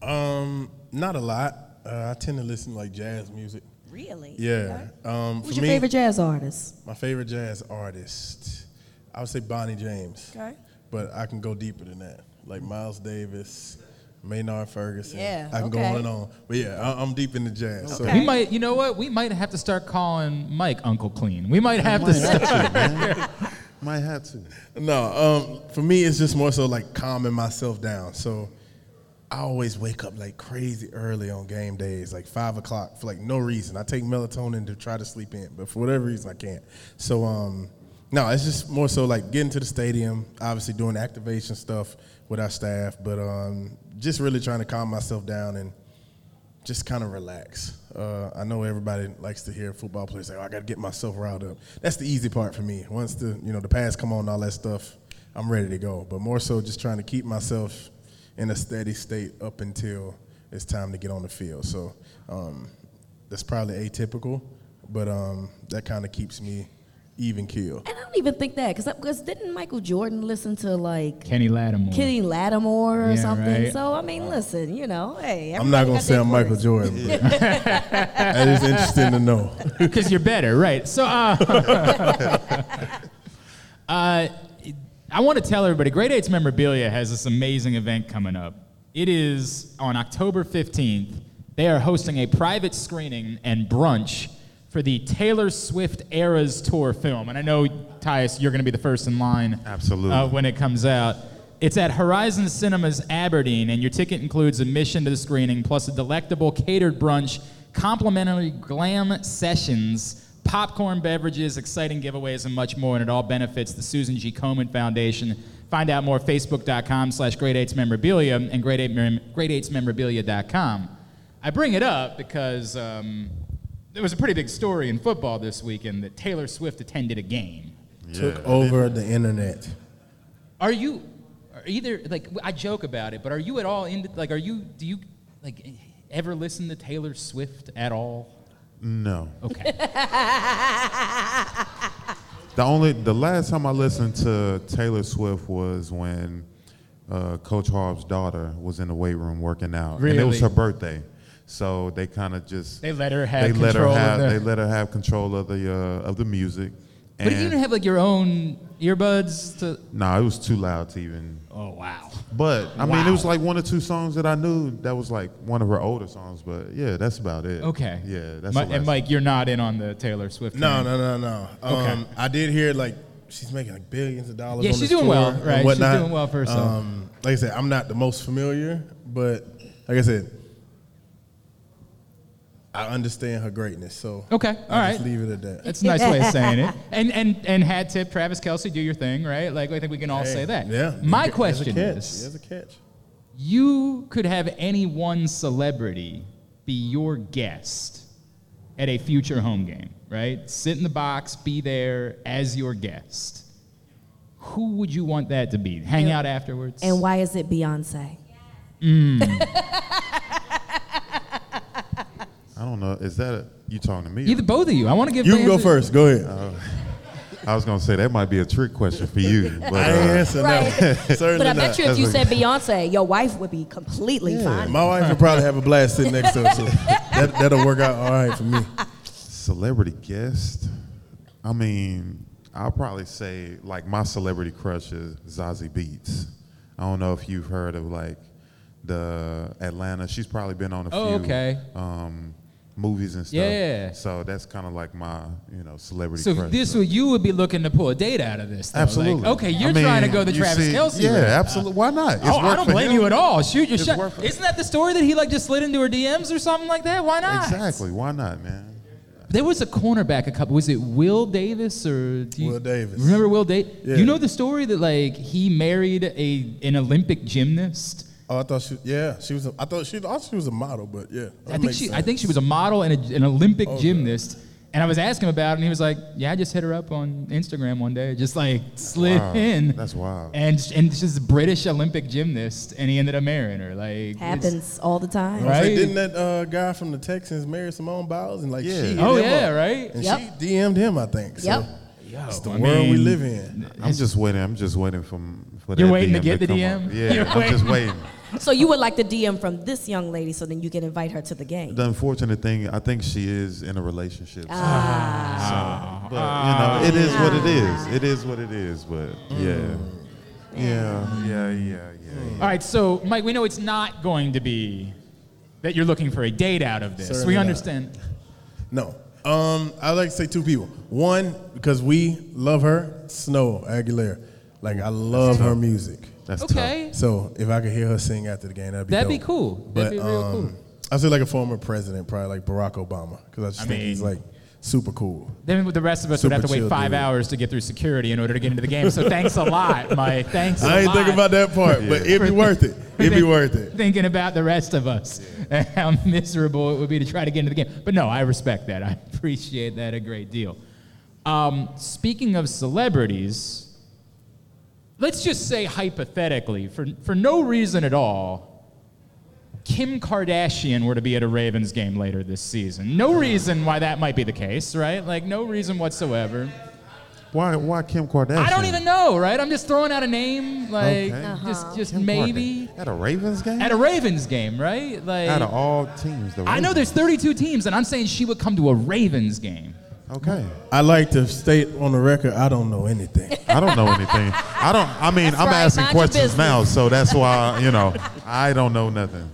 Um, not a lot. Uh, I tend to listen to, like, jazz music. Really? Yeah. Okay. Um, Who's your me, favorite jazz artist? My favorite jazz artist, I would say Bonnie James. Okay. But I can go deeper than that, like Miles Davis, Maynard Ferguson. Yeah, I can okay. go on and on. But yeah, I, I'm deep into jazz. Okay. So. We might, you know what? We might have to start calling Mike Uncle Clean. We might have might to have start. To, might have to. No, um, for me, it's just more so like calming myself down. So I always wake up like crazy early on game days, like five o'clock for like no reason. I take melatonin to try to sleep in, but for whatever reason, I can't. So, um. No, it's just more so like getting to the stadium, obviously doing activation stuff with our staff, but um, just really trying to calm myself down and just kind of relax. Uh, I know everybody likes to hear football players say, oh, I got to get myself riled up. That's the easy part for me. Once the, you know, the pads come on and all that stuff, I'm ready to go. But more so just trying to keep myself in a steady state up until it's time to get on the field. So um, that's probably atypical, but um, that kind of keeps me even keel. And I don't even think that, because didn't Michael Jordan listen to, like, Kenny Lattimore, Kenny Lattimore or yeah, something? Right? So, I mean, listen, you know, hey. I'm not going to sound Michael Jordan, but that is interesting to know. Because you're better, right? So, uh, uh, I want to tell everybody, Grade eight's Memorabilia has this amazing event coming up. It is on October fifteenth. They are hosting a private screening and brunch for the Taylor Swift Eras Tour film. And I know, Tyus, you're going to be the first in line. Absolutely. Uh, when it comes out. It's at Horizon Cinemas Aberdeen, and your ticket includes admission to the screening, plus a delectable catered brunch, complimentary glam sessions, popcorn beverages, exciting giveaways, and much more. And it all benefits the Susan G. Komen Foundation. Find out more, facebook.com slash Grade eight's Memorabilia and grade eight's memorabilia dot com. I bring it up because Um, It was a pretty big story in football this weekend that Taylor Swift attended a game. Yeah. Took over the internet. Are you are either, like, I joke about it, but are you at all into, like, are you, do you, like, ever listen to Taylor Swift at all? No. Okay. The only, the last time I listened to Taylor Swift was when uh, Coach Harv's daughter was in the weight room working out. Really? And it was her birthday. So they kind of just they let her have they let her have the, they let her have control of the uh, of the music. But and you didn't have like your own earbuds to. No, nah, it was too loud to even. Oh wow! But I wow. mean, it was like one or two songs that I knew that was like one of her older songs. But yeah, that's about it. Okay. Yeah, that's. My, and Mike, song. You're not in on the Taylor Swift. No, no, no, no. Okay. Um, I did hear like she's making like billions of dollars. Yeah, on she's doing well, right? She's doing well for herself. Um, like I said, I'm not the most familiar, but like I said. I understand her greatness, so okay, all I'll right, just leave it at that. That's a nice way of saying it. And and and hat tip, Travis Kelce, do your thing, right? Like I think we can all hey, say that. Yeah. My he, question he is, there's a catch. You could have any one celebrity be your guest at a future home game, right? Sit in the box, be there as your guest. Who would you want that to be? Hang yeah. out afterwards. And why is it Beyonce? Mm. I don't know. Is that a, you talking to me? Either both of you. I want to give. You can go first. Go ahead. Uh, I was gonna say that might be a trick question for you. But, uh, I ain't answer right. that. But I bet not. You if That's you like, said Beyonce, your wife would be completely yeah, fine. My wife would probably have a blast sitting next to her, so that, that'll work out all right for me. Celebrity guest. I mean, I'll probably say like my celebrity crush is Zazie Beetz. I don't know if you've heard of like the Atlanta. She's probably been on a oh, few. Okay. Um, movies and stuff. Yeah. So that's kind of like my, you know, celebrity So crush, this so. Would, you would be looking to pull a date out of this, though. Absolutely. Like, okay, you're I mean, trying to go the Travis see, Kelce. Yeah, right absolutely. Why not? It's oh, I don't blame him. You at all. Shoot your shot. Isn't that the story that he like just slid into her D Ms or something like that? Why not? Exactly. Why not, man? There was a cornerback a couple. Was it Will Davis or? Do you Will Davis. Remember Will Davis? Yeah. You know the story that like he married a an Olympic gymnast. Oh, I thought she, yeah, she was. A, I thought she, I thought she was a model, but yeah, I think she, sense. I think she was a model and a, an Olympic oh, gymnast. God. And I was asking him about it, and he was like, "Yeah, I just hit her up on Instagram one day, just like slid wow. in." That's wild. And and she's a British Olympic gymnast, and he ended up marrying her. Like happens all the time, right? Like, didn't that uh, guy from the Texans marry Simone Biles? And like, yeah. she oh yeah, up. Right? And yep. she D M'd him, I think. So. Yep. Yo, it's the I world mean, we live in. I'm just waiting. I'm just waiting for, for that. You're waiting D M to get to the D M. On. Yeah, You're I'm waiting. just waiting. So you would like the D M from this young lady, so then you can invite her to the game. The unfortunate thing, I think she is in a relationship. Ah. So, but ah. you know, it is what it is. It is what it is. But mm. yeah. yeah, yeah, yeah, yeah, yeah. All right. So, Mike, we know it's not going to be that you're looking for a date out of this. Certainly we understand. Not. No. Um, I like to say two people. One, because we love her, Snow Aguilera. Like I love her music. That's okay. Tough. So if I could hear her sing after the game, that'd be that'd dope. be cool. That'd but, be real um, cool. I feel like a former president, probably like Barack Obama, because I just I think mean, he's like super cool. Then with the rest of us super would have to wait five dude. hours to get through security in order to get into the game. So thanks a lot, Mike. Thanks. I a ain't lot. thinking about that part, yeah. but it'd be worth it. It'd be worth it. Thinking about the rest of us yeah. and how miserable it would be to try to get into the game. But no, I respect that. I appreciate that a great deal. Um, speaking of celebrities, let's just say hypothetically, for, for no reason at all, Kim Kardashian were to be at a Ravens game later this season. No reason why that might be the case, right? Like, no reason whatsoever. Why Why Kim Kardashian? I don't even know, right? I'm just throwing out a name, like, okay. uh-huh. just just Kim maybe. Kardashian. At a Ravens game? At a Ravens game, right? Like, out of all teams, the Ravens. I know there's thirty-two teams, and I'm saying she would come to a Ravens game. Okay. I like to state on the record, I don't know anything. I don't know anything. I don't, I mean, that's I'm right, asking questions now, so that's why, you know, I don't know nothing.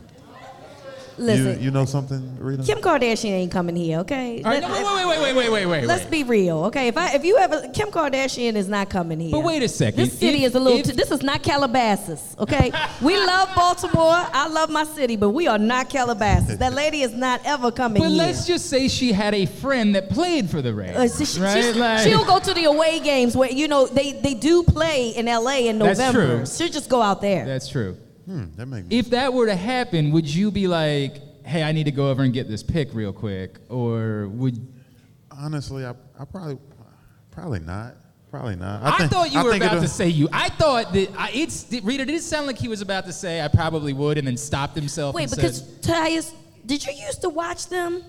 Listen. You, you know something, Rita? Kim Kardashian ain't coming here, okay? All right, no, wait, wait, wait, wait, wait, wait. Let's wait. be real, okay? If I, if you ever, Kim Kardashian is not coming here. But wait a second. This city if, is a little, if, t- this is not Calabasas, okay? We love Baltimore. I love my city, but we are not Calabasas. That lady is not ever coming but here. But let's just say she had a friend that played for the Ravens, uh, so she, right? She, like, she'll go to the away games where, you know, they, they do play in L A in November. That's true. She'll just go out there. That's true. Hmm, that makes sense. If that were to happen, would you be like, hey, I need to go over and get this pick real quick? Or would... Honestly, I, I probably probably not. Probably not. I, I think, thought you I were about to say you. I thought that... I, it's Rita, did it sound like he was about to say I probably would and then stopped himself? Wait, and because said, Tyus, did you used to watch them?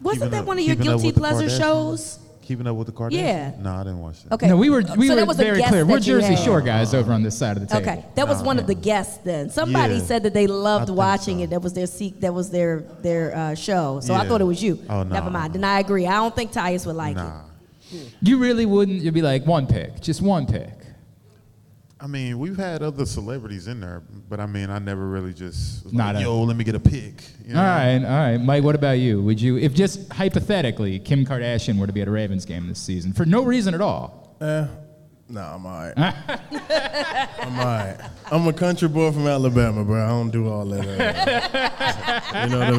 Wasn't that up, one of your guilty pleasure shows? Keeping Up with the Kardashians? Yeah. No, I didn't watch that. Okay. No, we were we so were very clear. We're Jersey Shore guys uh, over on this side of the table. Okay, that was nah, one man. of the guests then. Somebody yeah. said that they loved watching so. it. That was their seek. That was their their uh, show. So yeah. I thought it was you. Oh no. Never mind. And I agree. I don't think Tyus would like nah. it. You really wouldn't. You'd be like one pick, just one pick. I mean, we've had other celebrities in there, but I mean, I never really just like, Not a, yo, let me get a pick. You know? All right, all right, Mike. What about you? Would you, if just hypothetically, Kim Kardashian were to be at a Ravens game this season for no reason at all? Uh, No, I'm all right. I'm all right. I'm a country boy from Alabama, bro. I don't do all that. Uh, you know what I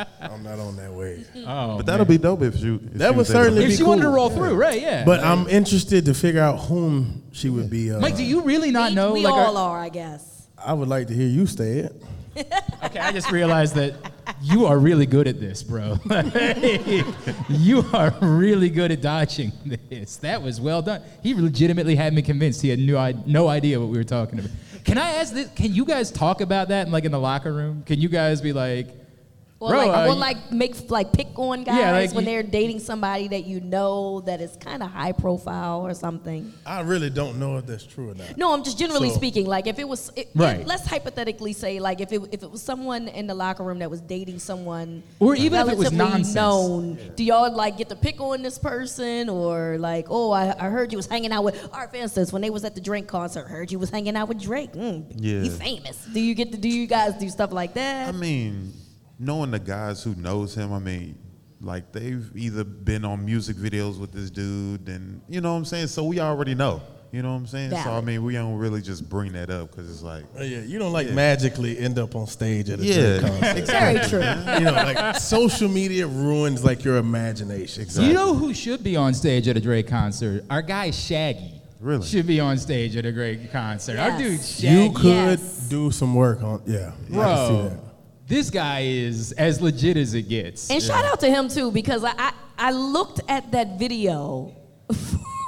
mean? I'm not on that wave. Oh, but that'll man. be dope if you. If that would certainly be If she cool. wanted to roll yeah. through, right? Yeah. But yeah. I'm interested to figure out whom she would be. Uh, Mike, do you really not we, know? We like all our, are, I guess. I would like to hear you say it. Okay, I just realized that you are really good at this, bro. You are really good at dodging this. That was well done. He legitimately had me convinced. He had no, no idea what we were talking about. Can I ask this? Can you guys talk about that in, like, in the locker room? Can you guys be like, or bro, like, uh, or like make like pick on guys yeah, like when you, they're dating somebody that you know that is kind of high profile or something? I really don't know if that's true or not. No, I'm just generally so, speaking. Like if it was, it, right. it, let's hypothetically say like if it if it was someone in the locker room that was dating someone, or even if it was nonsense. Known, yeah. do y'all like get to pick on this person or like, oh, I, I heard you was hanging out with, or for instance, when they was at the Drake concert, heard you was hanging out with Drake. Mm, yeah, he's famous. Do you get to do you guys do stuff like that? I mean. Knowing the guys who knows him, I mean, like they've either been on music videos with this dude and, you know what I'm saying? So we already know, you know what I'm saying? That. So, I mean, we don't really just bring that up because it's like. Oh, yeah, you don't like yeah. magically end up on stage at a yeah. concert. Exactly. Very true. You know, like social media ruins like your imagination. Exactly. You know who should be on stage at a Drake concert? Our guy Shaggy. Really? Should be on stage at a Drake concert. Yes. Our dude Shaggy. You could yes. do some work on, yeah. Bro. I can see that. This guy is as legit as it gets. And yeah. shout out to him, too, because I, I, I looked at that video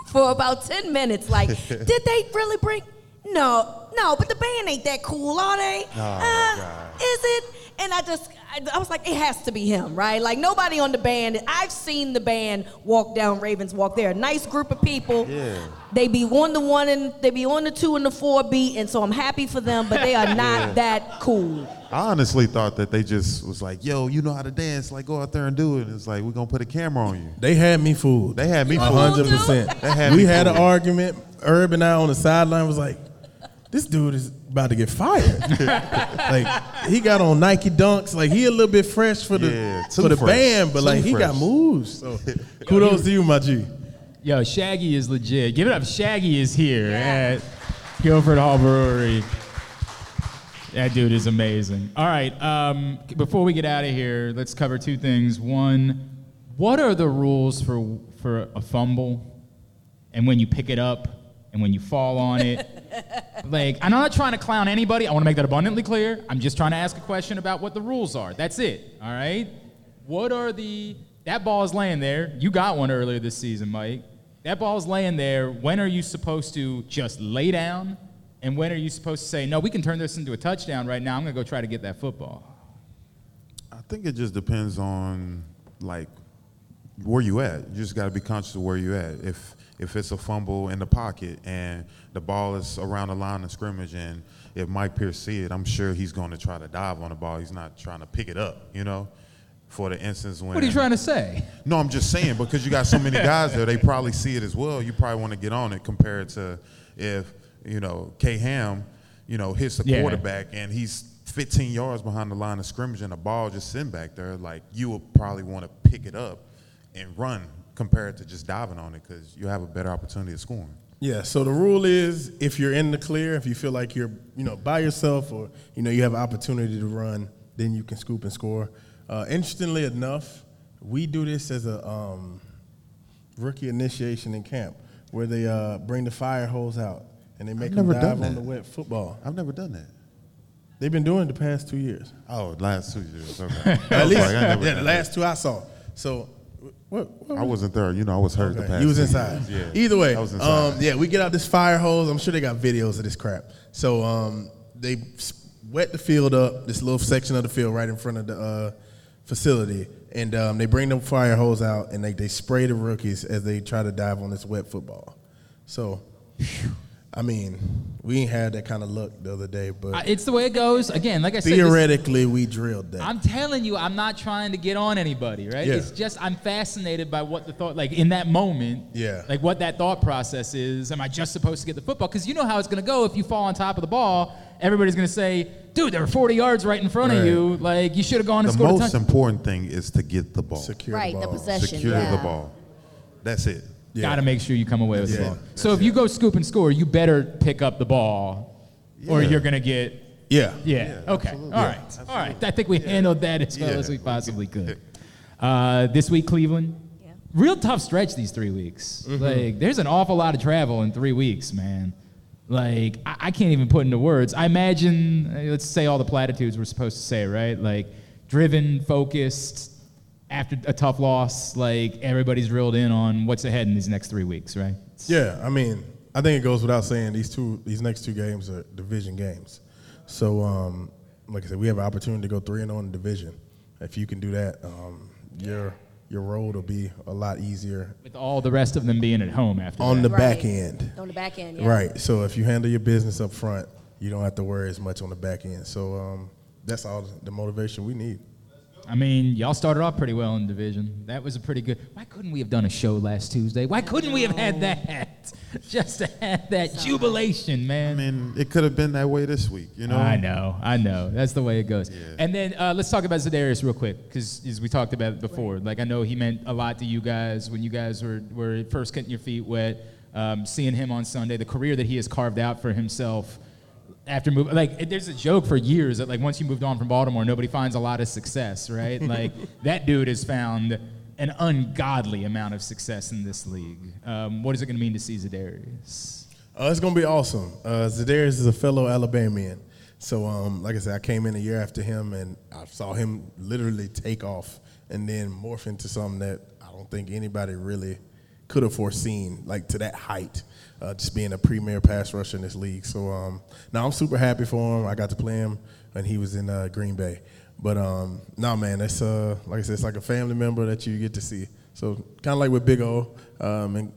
for about ten minutes. Like, did they really bring? No, no, but the band ain't that cool, are they? Oh, uh, God. Is it? And I just, I, I was like, it has to be him, right? Like, nobody on the band. I've seen the band walk down Ravens Walk. They're a nice group of people. Yeah. They be on the one and they be on the two and the four beat, and so I'm happy for them, but they are not yeah. that cool. I honestly thought that they just was like, yo, you know how to dance, like go out there and do it. And it's like, we're going to put a camera on you. They had me fooled. They had me fooled. one hundred percent. They had we me had fooled. An argument. Herb and I on the sideline was like, this dude is about to get fired. Like, he got on Nike Dunks. Like, he a little bit fresh for the, yeah, for the band, but, too like, fresh. He got moves. So, kudos to you, my G. Yo, Shaggy is legit. Give it up. Shaggy is here yeah. at Guilford Hall Brewery. That dude is amazing. All right, um, before we get out of here, let's cover two things. One, what are the rules for for a fumble and when you pick it up and when you fall on it? Like, I'm not trying to clown anybody. I want to make that abundantly clear. I'm just trying to ask a question about what the rules are. That's it, all right? What are the – that ball is laying there. You got one earlier this season, Mike. That ball is laying there. When are you supposed to just lay down? And when are you supposed to say, no, we can turn this into a touchdown right now. I'm going to go try to get that football. I think it just depends on, like, where you at. You just got to be conscious of where you at. If if it's a fumble in the pocket and the ball is around the line of scrimmage and if Mike Pierce see it, I'm sure he's going to try to dive on the ball. He's not trying to pick it up, you know, for the instance when. What are you trying to say? No, I'm just saying because you got so many guys there, they probably see it as well. You probably want to get on it compared to if – you know, K. Ham, you know, hits the yeah. quarterback and he's fifteen yards behind the line of scrimmage and the ball just sitting back there. Like, you would probably want to pick it up and run compared to just diving on it because you have a better opportunity of scoring. Yeah, so the rule is if you're in the clear, if you feel like you're, you know, by yourself or, you know, you have an opportunity to run, then you can scoop and score. Uh, interestingly enough, we do this as a um, rookie initiation in camp where they uh, bring the fire hose out. And they make them dive on the wet football. I've never done that. They've been doing it the past two years. Oh, last two years. Okay. At least, like, yeah, the last two I saw. So, what? what I wasn't there. You know, I was hurt okay. the past. You was inside. Yeah. Either way, I was inside. Um, yeah, we get out this fire hose. I'm sure they got videos of this crap. So um, they wet the field up, this little section of the field right in front of the uh, facility, and um, they bring them fire hose out and they they spray the rookies as they try to dive on this wet football. So. I mean, we ain't had that kind of luck the other day, but uh, it's the way it goes. Again, like I said, theoretically, we drilled that. I'm telling you, I'm not trying to get on anybody, right? Yeah. It's just I'm fascinated by what the thought, like in that moment, yeah, like what that thought process is. Am I just supposed to get the football? Because you know how it's gonna go if you fall on top of the ball. Everybody's gonna say, "Dude, there were forty yards right in front right. of you. Like you should have gone and the scored a touchdown." The most important thing is to get the ball, secure right, the, ball. the possession, secure yeah. the ball. That's it. yeah. got to make sure you come away with yeah. the ball. So if you go scoop and score, you better pick up the ball yeah. or you're going to get – Yeah. Yeah. yeah okay. Absolutely. All right. Yeah. All right. I think we yeah. handled that as well yeah. as we possibly could. Uh, this week, Cleveland. Yeah. Real tough stretch these three weeks. Mm-hmm. Like, there's an awful lot of travel in three weeks, man. Like, I, I can't even put into words. I imagine, let's say all the platitudes we're supposed to say, right? Like, driven, focused, after a tough loss, like, everybody's reeled in on what's ahead in these next three weeks, right? It's yeah, I mean, I think it goes without saying these two, these next two games are division games. So, um, like I said, we have an opportunity to go three and oh in the division. If you can do that, um, you're – your road will be a lot easier. With all the rest of them being at home after On that. the right. back end. On the back end, yeah. Right. So if you handle your business up front, you don't have to worry as much on the back end. So um, that's all the motivation we need. I mean, y'all started off pretty well in division. That was a pretty good – why couldn't we have done a show last Tuesday? Why couldn't we have had that? Just to have that so, jubilation, man. I mean, it could have been that way this week, you know? I know. I know. That's the way it goes. Yeah. And then uh, let's talk about Za'Darius real quick because as we talked about it before, right. like I know he meant a lot to you guys when you guys were, were first getting your feet wet, um, seeing him on Sunday, the career that he has carved out for himself. After moving, like, there's a joke for years that, like, once you moved on from Baltimore, nobody finds a lot of success, right? Like, that dude has found an ungodly amount of success in this league. Um, what is it going to mean to see Za'Darius? Uh, it's going to be awesome. Uh, Za'Darius is a fellow Alabamian. So, um, like I said, I came in a year after him, and I saw him literally take off and then morph into something that I don't think anybody really could have foreseen, like, to that height. Uh, just being a premier pass rusher in this league. So, um, now I'm super happy for him. I got to play him, and he was in uh, Green Bay. But, um, no, nah, man, that's, uh, like I said, it's like a family member that you get to see. So, kind of like with Big O um, and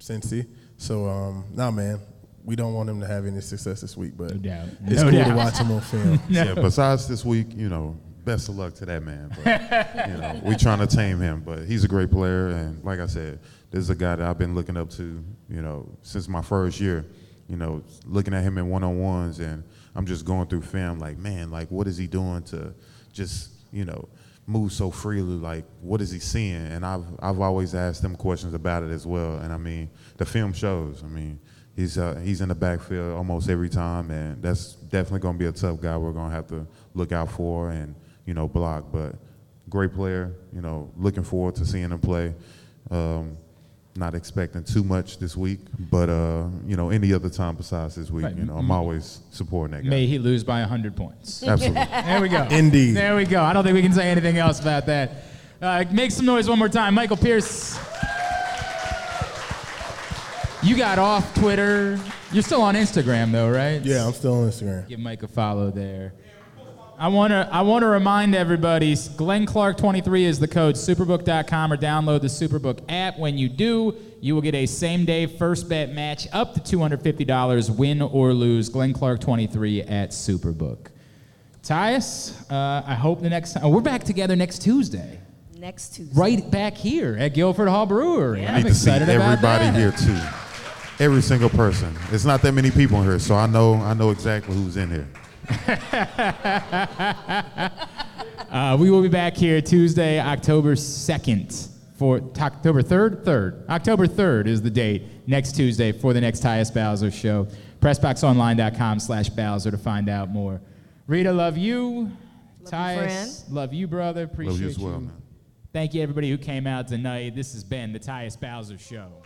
Cincy. So, um, no, nah, man, we don't want him to have any success this week, but no doubt. it's no cool doubt. to watch him on film. no. Yeah, besides this week, you know, best of luck to that man. But, you know, we trying to tame him, but he's a great player, and like I said, this is a guy that I've been looking up to, you know, since my first year, you know, looking at him in one-on-ones, and I'm just going through film like, man, like, what is he doing to just, you know, move so freely? Like, what is he seeing? And I've I've always asked them questions about it as well. And, I mean, the film shows. I mean, he's uh, he's in the backfield almost every time, and that's definitely going to be a tough guy we're going to have to look out for and, you know, block. But great player, you know, looking forward to seeing him play. Um, Not expecting too much this week, but, uh, you know, any other time besides this week, right. you know, I'm always supporting that guy. May he lose by one hundred points. Absolutely. There we go. Indeed. There we go. I don't think we can say anything else about that. Uh, make some noise one more time. Michael Pierce, you got off Twitter. You're still on Instagram, though, right? Yeah, I'm still on Instagram. Give Mike a follow there. I want to I want to remind everybody, Glenn Clark twenty-three is the code, superbook dot com, or download the Superbook app. When you do, you will get a same-day first bet match up to two hundred fifty dollars, win or lose. Glenn Clark twenty-three at Superbook. Tyus, uh, I hope the next time. Oh, we're back together next Tuesday. Next Tuesday. Right back here at Guilford Hall Brewery. Yeah. I need I'm to see everybody here, too. Every single person. It's not that many people here, so I know I know exactly who's in here. uh, we will be back here Tuesday, October second for October third? third. October third is the date next Tuesday for the next Tyus Bowser show. Pressboxonline.com slash Bowser to find out more. Rita, love you. Love Tyus, you, love you, brother. Appreciate love you as well, you. Man. Thank you, everybody who came out tonight. This has been the Tyus Bowser show.